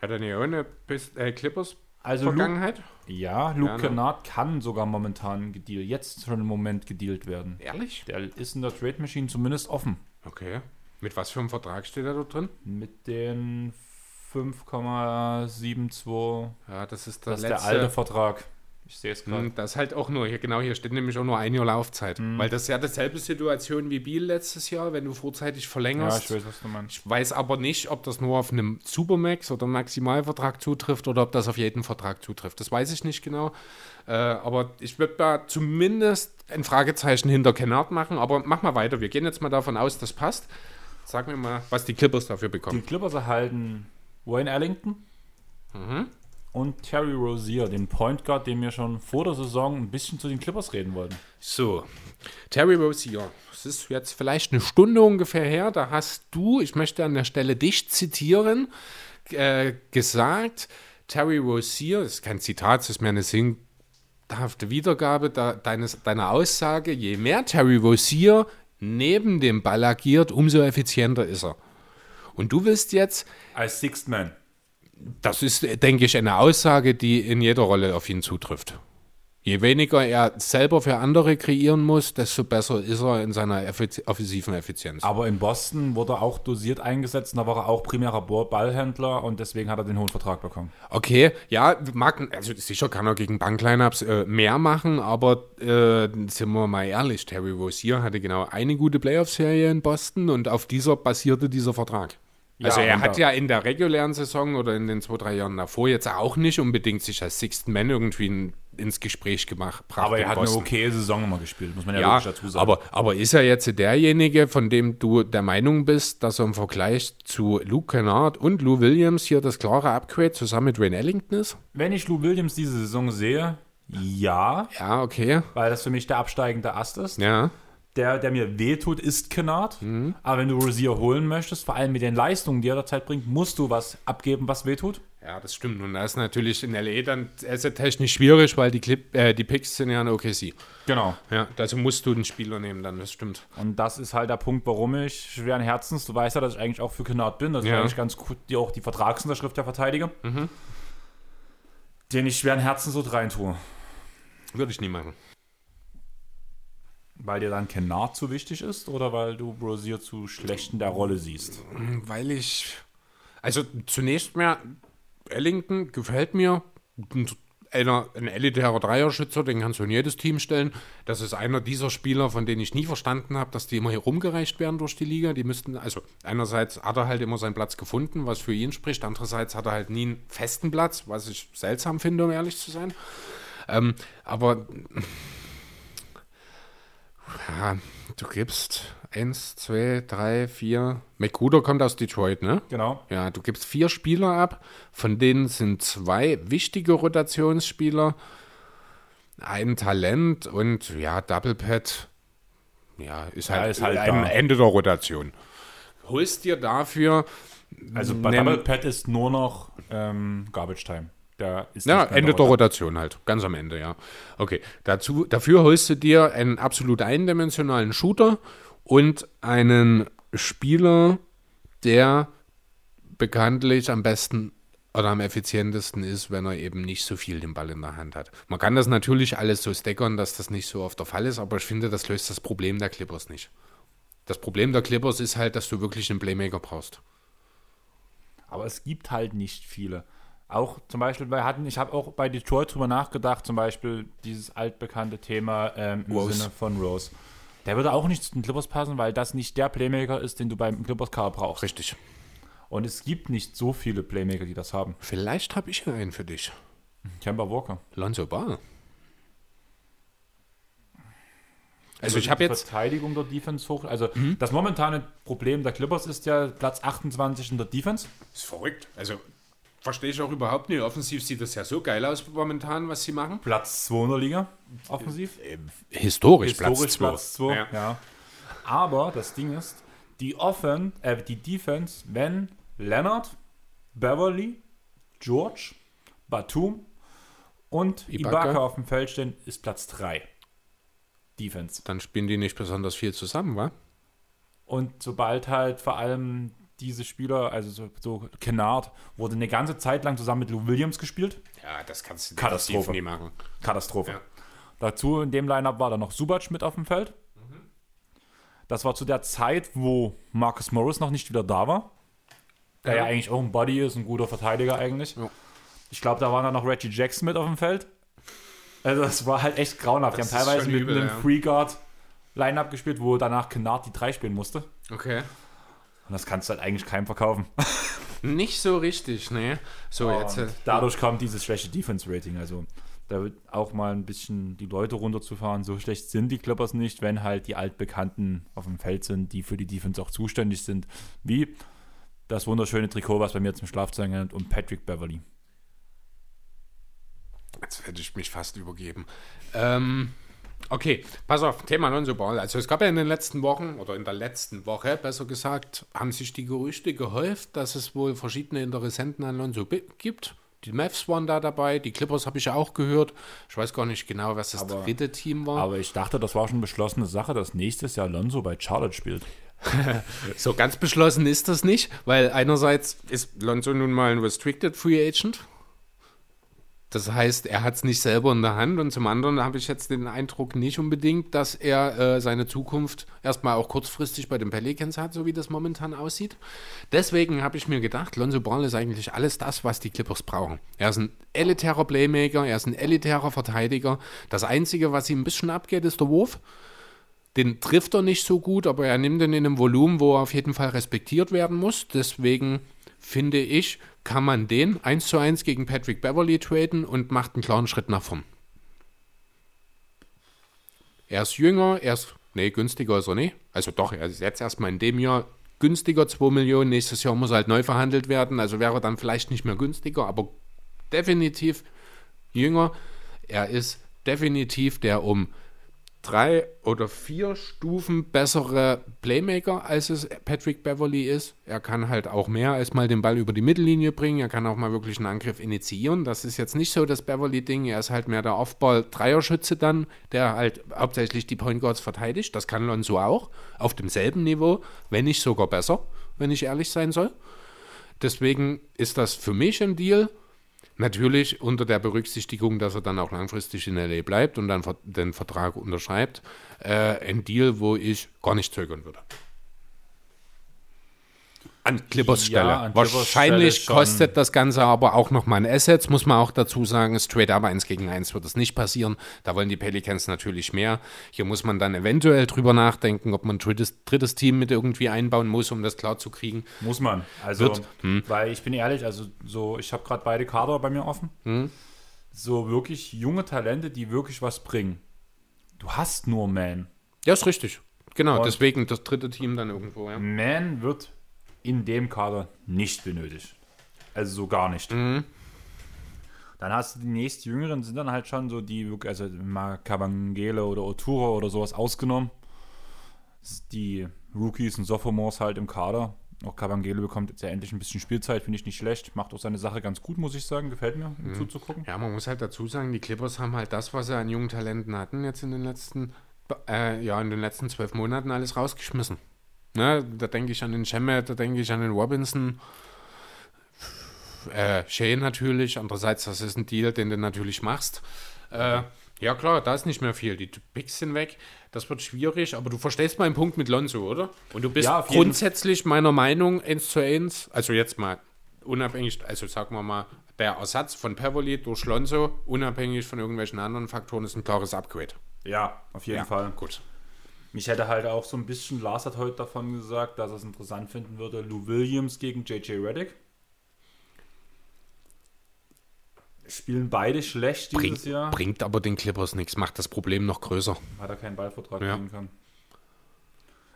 Hat er nicht ohne Pist- äh, Clippers? Also Vergangenheit? Luke, ja, Luke Kennard kann sogar momentan gedealt, jetzt schon im Moment gedealt werden. Ehrlich? Der ist in der Trade Machine zumindest offen. Okay. Mit was für einem Vertrag steht er da drin? Mit den fünf Komma sieben zwei. Ja, das ist der, das letzte, der alte Vertrag. Ich sehe es gerade. Das ist halt auch nur, hier, genau hier steht nämlich auch nur ein Jahr Laufzeit. Mhm. Weil das ist ja dasselbe Situation wie Biel letztes Jahr, wenn du vorzeitig verlängerst. Ja, ich weiß, was du meinst. Ich weiß aber nicht, ob das nur auf einem Supermax oder Maximalvertrag zutrifft oder ob das auf jeden Vertrag zutrifft. Das weiß ich nicht genau. Äh, aber ich würde da zumindest ein Fragezeichen hinter Kennard machen. Aber mach mal weiter. Wir gehen jetzt mal davon aus, das passt. Sag mir mal, was die Clippers dafür bekommen. Die Clippers erhalten Wayne Ellington. Mhm. Und Terry Rozier, den Point Guard, den wir schon vor der Saison ein bisschen zu den Clippers reden wollten. So, Terry Rozier, es ist jetzt vielleicht eine Stunde ungefähr her, da hast du, ich möchte an der Stelle dich zitieren, äh, gesagt, Terry Rozier, das ist kein Zitat, es ist mehr eine sinnhafte Wiedergabe da, deines, deiner Aussage, je mehr Terry Rozier neben dem Ball agiert, umso effizienter ist er. Und du willst jetzt... Als Sixth Man. Das ist, denke ich, eine Aussage, die in jeder Rolle auf ihn zutrifft. Je weniger er selber für andere kreieren muss, desto besser ist er in seiner effiz- offensiven Effizienz. Aber in Boston wurde er auch dosiert eingesetzt, da war er auch primärer Ballhändler und deswegen hat er den hohen Vertrag bekommen. Okay, ja, mag, also sicher kann er gegen Banklineups äh, mehr machen, aber äh, sind wir mal ehrlich, Terry Rozier hatte genau eine gute Playoff-Serie in Boston und auf dieser basierte dieser Vertrag. Also ja, er hat ja in der regulären Saison oder in den zwei, drei Jahren davor jetzt auch nicht unbedingt sich als Sixth Man irgendwie in, ins Gespräch gemacht. Aber er hat Boston. Eine okaye Saison immer gespielt, muss man ja, ja wirklich dazu sagen. Aber, aber ist er jetzt derjenige, von dem du der Meinung bist, dass er im Vergleich zu Luke Kennard und Lou Williams hier das klare Upgrade zusammen mit Wayne Ellington ist? Wenn ich Lou Williams diese Saison sehe, ja. Ja, okay. Weil das für mich der absteigende Ast ist. Ja. Der, der mir wehtut, ist Kennard. Mhm. Aber wenn du Rozier holen möchtest, vor allem mit den Leistungen, die er derzeit bringt, musst du was abgeben, was wehtut. Ja, das stimmt. Und das ist natürlich in L A dann ist ja technisch schwierig, weil die, Clip, äh, die Picks sind ja in O K C. Genau. Ja, also musst du den Spieler nehmen dann, das stimmt. Und das ist halt der Punkt, warum ich schweren Herzens, du weißt ja, dass ich eigentlich auch für Kennard bin, dass ja. ich eigentlich ganz gut die, auch die Vertragsunterschrift ja verteidige, mhm. den ich schweren Herzens so reintue. Würde ich nie machen. Weil dir dann Kennard zu wichtig ist oder weil du Rozier zu schlecht in der Rolle siehst? Weil ich, also zunächst mal, Ellington gefällt mir. Einer, ein elitärer Dreierschützer, den kannst du in jedes Team stellen. Das ist einer dieser Spieler, von denen ich nie verstanden habe, dass die immer hier rumgereicht werden durch die Liga. Die müssten, also einerseits hat er halt immer seinen Platz gefunden, was für ihn spricht. Andererseits hat er halt nie einen festen Platz, was ich seltsam finde, um ehrlich zu sein. Ähm, aber... Ja, du gibst eins, zwei, drei, vier. McGruder kommt aus Detroit, ne? Genau. Ja, du gibst vier Spieler ab, von denen sind zwei wichtige Rotationsspieler, ein Talent und ja, Double Pad. Ja, ist halt, ja, ist halt am Ende der Rotation. Holst dir dafür. Also bei Double Pad ist nur noch ähm, Garbage Time. Da ist ja, Ende der Rotation halt, ganz am Ende, ja. Okay, dazu, dafür holst du dir einen absolut eindimensionalen Shooter und einen Spieler, der bekanntlich am besten oder am effizientesten ist, wenn er eben nicht so viel den Ball in der Hand hat. Man kann das natürlich alles so stackern, dass das nicht so oft der Fall ist, aber ich finde, das löst das Problem der Clippers nicht. Das Problem der Clippers ist halt, dass du wirklich einen Playmaker brauchst. Aber es gibt halt nicht viele. Auch zum Beispiel, wir hatten, ich habe auch bei Detroit drüber nachgedacht, zum Beispiel dieses altbekannte Thema ähm, im Rose. Sinne von Rose. Der würde auch nicht zu den Clippers passen, weil das nicht der Playmaker ist, den du beim Clippers-Car brauchst. Richtig. Und es gibt nicht so viele Playmaker, die das haben. Vielleicht habe ich einen für dich. Kemba Walker. Lonzo Ball. Also, also ich habe jetzt Verteidigung der Defense hoch. Also mhm. das momentane Problem der Clippers ist ja Platz achtundzwanzig in der Defense. Ist verrückt. Also verstehe ich auch überhaupt nicht. Offensiv sieht das ja so geil aus momentan, was sie machen. Platz zwei in der Liga, offensiv. Äh, äh, historisch, historisch Platz zwei. Ja. Ja. Aber das Ding ist, die, Offen, äh, die Defense, wenn Leonard, Beverley, George, Batum und Ibaka, Ibaka auf dem Feld stehen, ist Platz drei. Defense. Dann spielen die nicht besonders viel zusammen, wa? Und sobald halt vor allem... Diese Spieler, also so, so Kennard, wurde eine ganze Zeit lang zusammen mit Lou Williams gespielt. Ja, das kannst du Katastrophe. nie machen. Katastrophe. Ja. Dazu in dem Lineup war dann noch Subac mit auf dem Feld. Mhm. Das war zu der Zeit, wo Marcus Morris noch nicht wieder da war. Der ja, ja eigentlich auch ein Buddy ist, ein guter Verteidiger eigentlich. Ja. Ich glaube, da war dann noch Reggie Jackson mit auf dem Feld. Also das war halt echt grauenhaft. Das die haben teilweise mit übel, einem ja. Free-Guard-Line-Up gespielt, wo danach Kennard die drei spielen musste. Okay. Und das kannst du halt eigentlich keinem verkaufen. Nicht so richtig, ne? So oh, jetzt. Dadurch kam dieses schlechte Defense-Rating. Also da wird auch mal ein bisschen die Leute runterzufahren. So schlecht sind die Clippers nicht, wenn halt die Altbekannten auf dem Feld sind, die für die Defense auch zuständig sind. Wie das wunderschöne Trikot, was bei mir zum Schlafzimmer gehört, und Patrick Beverley. Jetzt hätte ich mich fast übergeben. Ähm, okay, pass auf, Thema Lonzo Ball. Also es gab ja in den letzten Wochen, oder in der letzten Woche besser gesagt, haben sich die Gerüchte gehäuft, dass es wohl verschiedene Interessenten an Lonzo B- gibt. Die Mavs waren da dabei, die Clippers habe ich ja auch gehört. Ich weiß gar nicht genau, was das aber, dritte Team war. Aber ich dachte, das war schon beschlossene Sache, dass nächstes Jahr Lonzo bei Charlotte spielt. So ganz beschlossen ist das nicht, weil einerseits ist Lonzo nun mal ein Restricted Free Agent. Das heißt, er hat es nicht selber in der Hand, und zum anderen habe ich jetzt den Eindruck nicht unbedingt, dass er äh, seine Zukunft erstmal auch kurzfristig bei den Pelicans hat, so wie das momentan aussieht. Deswegen habe ich mir gedacht, Lonzo Ball ist eigentlich alles das, was die Clippers brauchen. Er ist ein elitärer Playmaker, er ist ein elitärer Verteidiger. Das Einzige, was ihm ein bisschen abgeht, ist der Wurf. Den trifft er nicht so gut, aber er nimmt ihn in einem Volumen, wo er auf jeden Fall respektiert werden muss. Deswegen finde ich, kann man den eins zu eins gegen Patrick Beverley traden und macht einen klaren Schritt nach vorn. Er ist jünger, er ist, nee, günstiger ist er nicht. Also doch, er ist jetzt erstmal in dem Jahr günstiger, zwei Millionen, nächstes Jahr muss er halt neu verhandelt werden, also wäre er dann vielleicht nicht mehr günstiger, aber definitiv jünger. Er ist definitiv der um drei oder vier Stufen bessere Playmaker, als es Patrick Beverley ist. Er kann halt auch mehr als mal den Ball über die Mittellinie bringen. Er kann auch mal wirklich einen Angriff initiieren. Das ist jetzt nicht so das Beverley-Ding. Er ist halt mehr der Off-Ball-Dreierschütze dann, der halt hauptsächlich die Point Guards verteidigt. Das kann Lonzo auch. Auf demselben Niveau, wenn nicht sogar besser, wenn ich ehrlich sein soll. Deswegen ist das für mich ein Deal. Natürlich unter der Berücksichtigung, dass er dann auch langfristig in L A bleibt und dann den Vertrag unterschreibt. Äh, ein Deal, wo ich gar nicht zögern würde. An Clippers Stelle. Ja, an Wahrscheinlich Clippers Stelle kostet das Ganze aber auch nochmal ein Assets, muss man auch dazu sagen. Straight up eins gegen eins wird es nicht passieren. Da wollen die Pelicans natürlich mehr. Hier muss man dann eventuell drüber nachdenken, ob man ein drittes, drittes Team mit irgendwie einbauen muss, um das klar zu kriegen. Muss man. Also, wird, hm. weil ich bin ehrlich, also so, ich habe gerade beide Kader bei mir offen. Hm. So wirklich junge Talente, die wirklich was bringen. Du hast nur Man. Ja, ist richtig. Genau, und deswegen das dritte Team dann irgendwo. Ja. Man wird in dem Kader nicht benötigt. Also so gar nicht. Mhm. Dann hast du die nächstjüngeren, sind dann halt schon so die, also mal Cavangelo oder Otura oder sowas ausgenommen. Die Rookies und Sophomores halt im Kader. Auch Cavangelo bekommt jetzt ja endlich ein bisschen Spielzeit, finde ich nicht schlecht. Macht auch seine Sache ganz gut, muss ich sagen. Gefällt mir, um mhm. zuzugucken. Ja, man muss halt dazu sagen, die Clippers haben halt das, was sie an jungen Talenten hatten, jetzt in den letzten, äh, ja, in den letzten zwölf Monaten alles rausgeschmissen. Ne, da denke ich an den Schemmett, da denke ich an den Robinson, äh, Shea natürlich, andererseits, das ist ein Deal, den du natürlich machst. Äh, ja klar, da ist nicht mehr viel, die Picks sind weg, das wird schwierig, aber du verstehst meinen Punkt mit Lonzo, oder? Und du bist ja grundsätzlich meiner Meinung eins zu eins, also jetzt mal unabhängig, also sagen wir mal, der Ersatz von Beverley durch Lonzo, unabhängig von irgendwelchen anderen Faktoren, ist ein klares Upgrade. Ja, auf jeden ja, Fall. Gut. Mich hätte halt auch so ein bisschen, Lars hat heute davon gesagt, dass er es interessant finden würde, Lou Williams gegen J J Redick. Spielen beide schlecht dieses bringt, Jahr. Bringt aber den Clippers nichts, macht das Problem noch größer. Weil er keinen Ballvertrag ja. kriegen kann.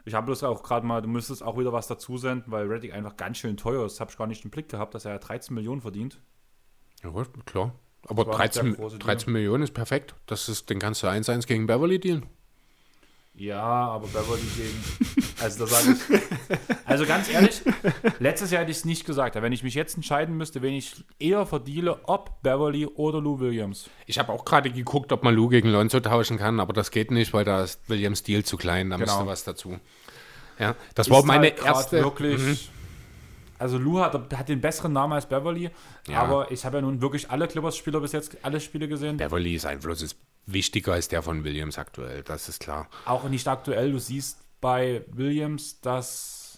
Ich habe bloß auch gerade mal, du müsstest auch wieder was dazu senden, weil Redick einfach ganz schön teuer ist. Habe ich gar nicht im Blick gehabt, dass er ja dreizehn Millionen verdient. Ja, klar. Aber dreizehn, dreizehn Millionen ist perfekt. Das ist, den kannst du eins eins gegen Beverley dealen. Ja, aber Beverley gegen. Also, da sage ich. Also, ganz ehrlich, letztes Jahr hätte ich es nicht gesagt. Wenn ich mich jetzt entscheiden müsste, wen ich eher verdiele, ob Beverley oder Lou Williams. Ich habe auch gerade geguckt, ob man Lou gegen Lonzo tauschen kann, aber das geht nicht, weil da ist Williams Deal zu klein. Da genau. müsste was dazu. Ja, das ist war meine halt erste. Wirklich, mhm. Also, Lou hat, hat den besseren Namen als Beverley, ja. aber ich habe ja nun wirklich alle Clippers-Spieler bis jetzt, alle Spiele gesehen. Beverley ist ein bloßes. Wichtiger ist der von Williams aktuell, das ist klar. Auch nicht aktuell, du siehst bei Williams, dass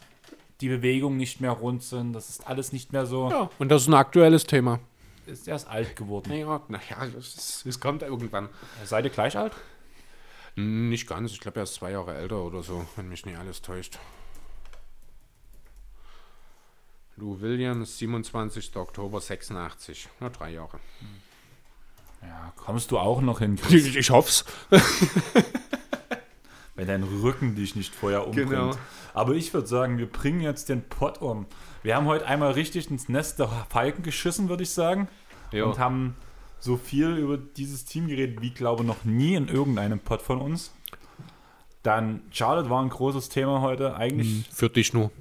die Bewegungen nicht mehr rund sind, das ist alles nicht mehr so. Ja, und das ist ein aktuelles Thema. ist erst alt geworden. Naja, naja es, es kommt irgendwann. Seid ihr gleich alt? Nicht ganz. Ich glaube, er ist zwei Jahre älter oder so, wenn mich nicht alles täuscht. Lou Williams, siebenundzwanzigster Oktober sechsundachtzig. Na, drei Jahre. Ja, kommst du auch noch hin, Chris? Ich, ich hoff's. Wenn dein Rücken dich nicht vorher umbringt. Genau. Aber ich würde sagen, wir bringen jetzt den Pott um. Wir haben heute einmal richtig ins Nest der Falken geschissen, würde ich sagen. Jo. Und haben so viel über dieses Team geredet, wie, glaube ich, noch nie in irgendeinem Pott von uns. Dann, Charlotte war ein großes Thema heute. Eigentlich für dich nur.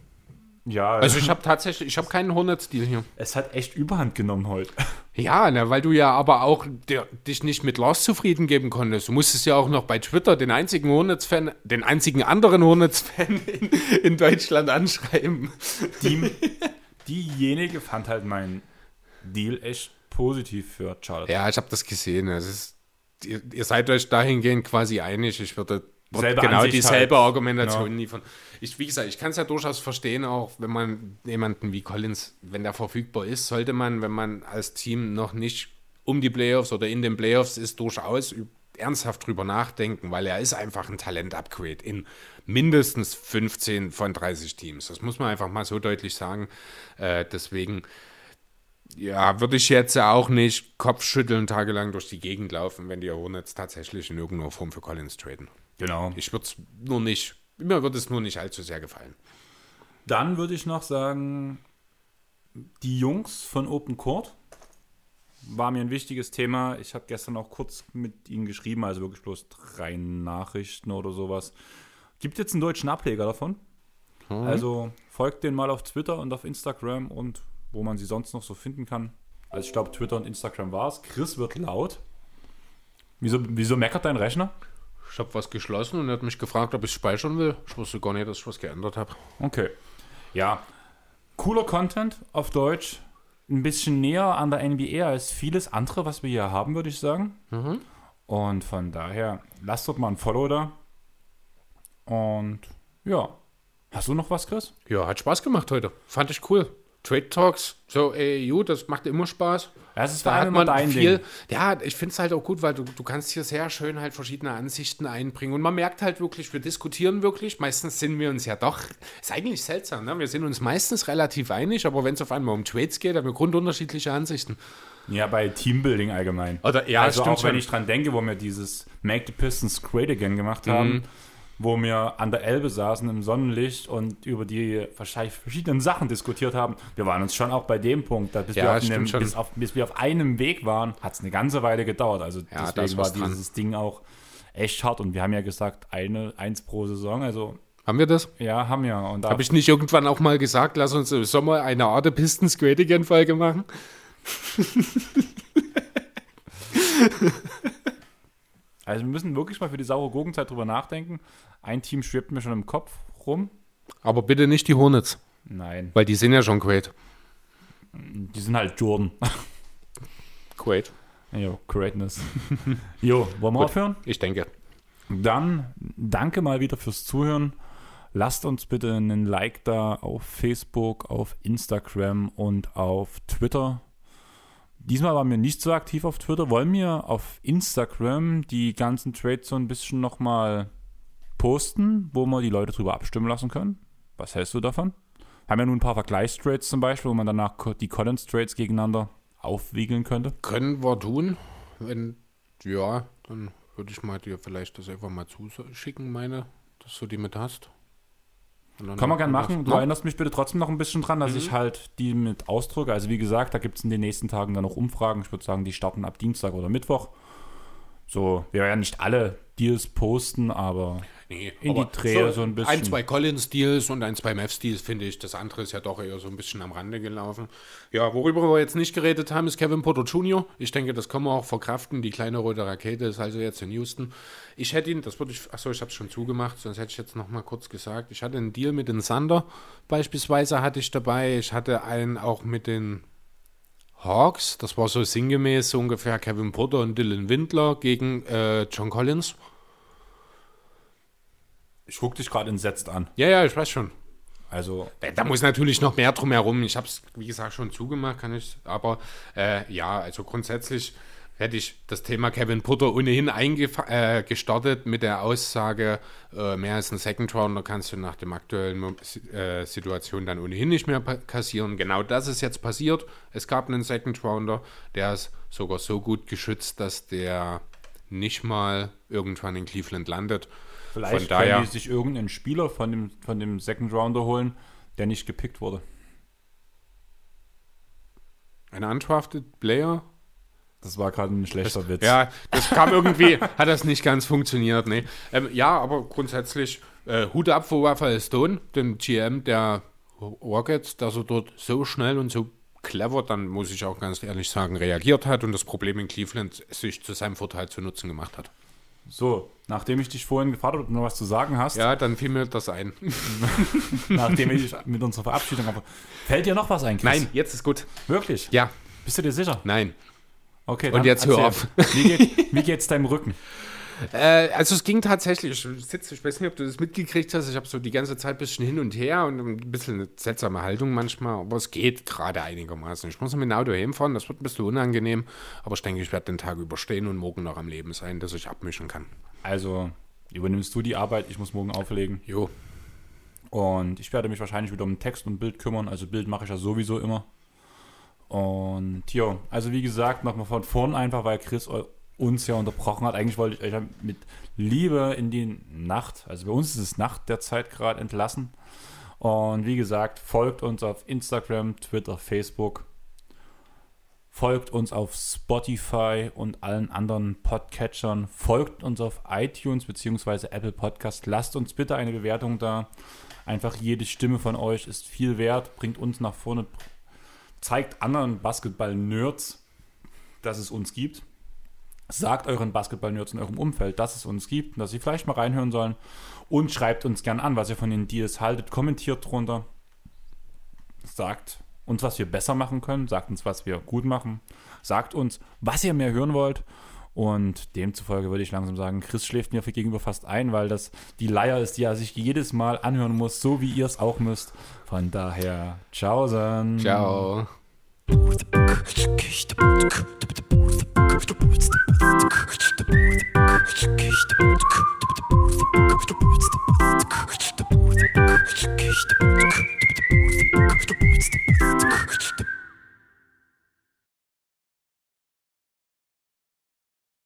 Ja. Also ich habe tatsächlich, ich habe keinen Hornets-Deal hier. Es hat echt Überhand genommen heute. Ja, ne, weil du ja aber auch der, dich nicht mit Lars zufrieden geben konntest. Du musstest ja auch noch bei Twitter den einzigen Hornets-Fan, den einzigen anderen Hornets-Fan in, in Deutschland anschreiben. Die, diejenige fand halt meinen Deal echt positiv für Charlotte. Ja, ich habe das gesehen. Es ist, ihr, ihr seid euch dahingehend quasi einig. Ich würde genau Ansicht dieselbe halt. Argumentation ja. liefern. Ich, wie gesagt, ich kann es ja durchaus verstehen, auch wenn man jemanden wie Collins, wenn der verfügbar ist, sollte man, wenn man als Team noch nicht um die Playoffs oder in den Playoffs ist, durchaus ernsthaft drüber nachdenken, weil er ist einfach ein Talent-Upgrade in mindestens fünfzehn von dreißig Teams. Das muss man einfach mal so deutlich sagen. Äh, deswegen ja, würde ich jetzt auch nicht kopfschütteln tagelang durch die Gegend laufen, wenn die Hornets tatsächlich in irgendeiner Form für Collins traden. Genau. Ich würde es nur nicht, mir würde es nur nicht allzu sehr gefallen. Dann würde ich noch sagen, die Jungs von Open Court war mir ein wichtiges Thema. Ich habe gestern auch kurz mit ihnen geschrieben, also wirklich bloß drei Nachrichten oder sowas. Gibt jetzt einen deutschen Ableger davon. Hm. Also folgt denen mal auf Twitter und auf Instagram und wo man sie sonst noch so finden kann. Also ich glaube, Twitter und Instagram war es. Chris wird laut. Wieso, wieso meckert dein Rechner? Ich habe was geschlossen und er hat mich gefragt, ob ich es speichern will. Ich wusste gar nicht, dass ich was geändert habe. Okay. Ja. Cooler Content auf Deutsch. Ein bisschen näher an der N B A als vieles andere, was wir hier haben, würde ich sagen. Mhm. Und von daher, lasst dort mal ein Follow da. Und ja. Hast du noch was, Chris? Ja, hat Spaß gemacht heute. Fand ich cool. Trade Talks, so A A U, das macht immer Spaß. Das ist da hat man dein viel. Ding. Ja, ich finde es halt auch gut, weil du, du kannst hier sehr schön halt verschiedene Ansichten einbringen. Und man merkt halt wirklich, wir diskutieren wirklich. Meistens sind wir uns ja doch, ist eigentlich seltsam, ne? Wir sind uns meistens relativ einig, aber wenn es auf einmal um Trades geht, haben wir grundunterschiedliche Ansichten. Ja, bei Teambuilding allgemein. Oder, ja, also stimmt, auch wenn ich dran denke, wo wir dieses Make the Pistons Great Again gemacht mhm. haben, wo wir an der Elbe saßen im Sonnenlicht und über die verschiedenen Sachen diskutiert haben. Wir waren uns schon auch bei dem Punkt, da bis, ja, wir, auf einem, bis, auf, bis wir auf einem Weg waren, hat es eine ganze Weile gedauert. Also ja, deswegen war dran. Dieses Ding auch echt hart. Und wir haben ja gesagt, eine, eins pro Saison. Also haben wir das? Ja, haben wir. Da habe ich nicht irgendwann auch mal gesagt, lass uns im Sommer eine Art Pistons Great Again Folge machen? Also wir müssen wirklich mal für die saure Gurkenzeit drüber nachdenken. Ein Team schwebt mir schon im Kopf rum. Aber bitte nicht die Hornets. Nein. Weil die sind ja schon great. Die sind halt Jordan. Great. Jo, Greatness. Jo, wollen wir Gut, aufhören? Ich denke. Dann danke mal wieder fürs Zuhören. Lasst uns bitte einen Like da auf Facebook, auf Instagram und auf Twitter. Diesmal waren wir nicht so aktiv auf Twitter. Wollen wir auf Instagram die ganzen Trades so ein bisschen nochmal posten, wo wir die Leute drüber abstimmen lassen können? Was hältst du davon? Haben wir nun ein paar Vergleichstrades zum Beispiel, wo man danach die Collins-Trades gegeneinander aufwiegeln könnte? Können wir tun. Wenn ja, dann würde ich mal dir vielleicht das einfach mal zuschicken, meine, dass du die mit hast. Kann man gerne machen. Du erinnerst mich bitte trotzdem noch ein bisschen dran, dass mhm. ich halt die mit ausdrücke. Also wie gesagt, da gibt es in den nächsten Tagen dann noch Umfragen. Ich würde sagen, die starten ab Dienstag oder Mittwoch. So, wir werden nicht alle Deals posten, aber nee, in aber die Träne so, so ein bisschen. Ein, zwei Collins-Deals und ein, zwei Mavs-Deals, finde ich. Das andere ist ja doch eher so ein bisschen am Rande gelaufen. Ja, worüber wir jetzt nicht geredet haben, ist Kevin Porter Junior Ich denke, das kann man auch verkraften. Die kleine rote Rakete ist also jetzt in Houston. Ich hätte ihn, das würde ich, achso, ich habe es schon zugemacht, sonst hätte ich jetzt nochmal kurz gesagt. Ich hatte einen Deal mit den Thunder beispielsweise hatte ich dabei. Ich hatte einen auch mit den Hawks, das war so sinngemäß so ungefähr Kevin Porter und Dylan Windler gegen äh, John Collins. Ich guck dich gerade entsetzt an. Ja, ja, ich weiß schon. Also, da muss natürlich noch mehr drum herum. Ich habe es, wie gesagt, schon zugemacht, kann ich. Aber äh, ja, also grundsätzlich hätte ich das Thema Kevin Porter ohnehin eingef- äh, gestartet mit der Aussage, äh, mehr als ein Second-Rounder kannst du nach der aktuellen äh, Situation dann ohnehin nicht mehr kassieren. Genau das ist jetzt passiert. Es gab einen Second-Rounder, der ist sogar so gut geschützt, dass der nicht mal irgendwann in Cleveland landet. Vielleicht von daher, können die sich irgendeinen Spieler von dem, von dem Second-Rounder holen, der nicht gepickt wurde. Ein undrafted Player? Das war gerade ein schlechter das, Witz. Ja, das kam irgendwie, hat das nicht ganz funktioniert. Nee. Ähm, ja, aber grundsätzlich äh, Hut ab vor Raphael Stone, dem G M der Rockets, dass er dort so schnell und so clever, dann muss ich auch ganz ehrlich sagen, reagiert hat und das Problem in Cleveland sich zu seinem Vorteil zu Nutzen gemacht hat. So, nachdem ich dich vorhin gefragt habe, ob du noch was zu sagen hast. Ja, dann fiel mir das ein. Nachdem ich mit unserer Verabschiedung habe. Fällt dir noch was ein, Chris? Nein, jetzt ist gut. Wirklich? Ja. Bist du dir sicher? Nein. Okay, dann und jetzt erzähl. Hör auf. Wie, geht, wie geht's deinem Rücken? Äh, also es ging tatsächlich, ich sitze, ich weiß nicht, ob du das mitgekriegt hast, ich habe so die ganze Zeit ein bisschen hin und her und ein bisschen eine seltsame Haltung manchmal, aber es geht gerade einigermaßen. Ich muss mit dem Auto hinfahren, das wird ein bisschen unangenehm, aber ich denke, ich werde den Tag überstehen und morgen noch am Leben sein, dass ich abmischen kann. Also übernimmst du die Arbeit, ich muss morgen auflegen. Jo. Und ich werde mich wahrscheinlich wieder um Text und Bild kümmern, also Bild mache ich ja sowieso immer. Und jo, also wie gesagt, nochmal von vorn einfach, weil Chris uns ja unterbrochen hat. Eigentlich wollte ich euch mit Liebe in die Nacht, also bei uns ist es Nacht derzeit gerade, entlassen. Und wie gesagt, folgt uns auf Instagram, Twitter, Facebook. Folgt uns auf Spotify und allen anderen Podcatchern. Folgt uns auf iTunes bzw. Apple Podcast. Lasst uns bitte eine Bewertung da. Einfach jede Stimme von euch ist viel wert, bringt uns nach vorne, zeigt anderen Basketball-Nerds, dass es uns gibt. Sagt euren Basketball-Nerds in eurem Umfeld, dass es uns gibt und dass sie vielleicht mal reinhören sollen. Und schreibt uns gern an, was ihr von den Deals haltet. Kommentiert drunter. Sagt uns, was wir besser machen können. Sagt uns, was wir gut machen. Sagt uns, was ihr mehr hören wollt. Und demzufolge würde ich langsam sagen, Chris schläft mir gegenüber fast ein, weil das die Leier ist, die er sich jedes Mal anhören muss, so wie ihr es auch müsst. Von daher, tschaußen. Ciao.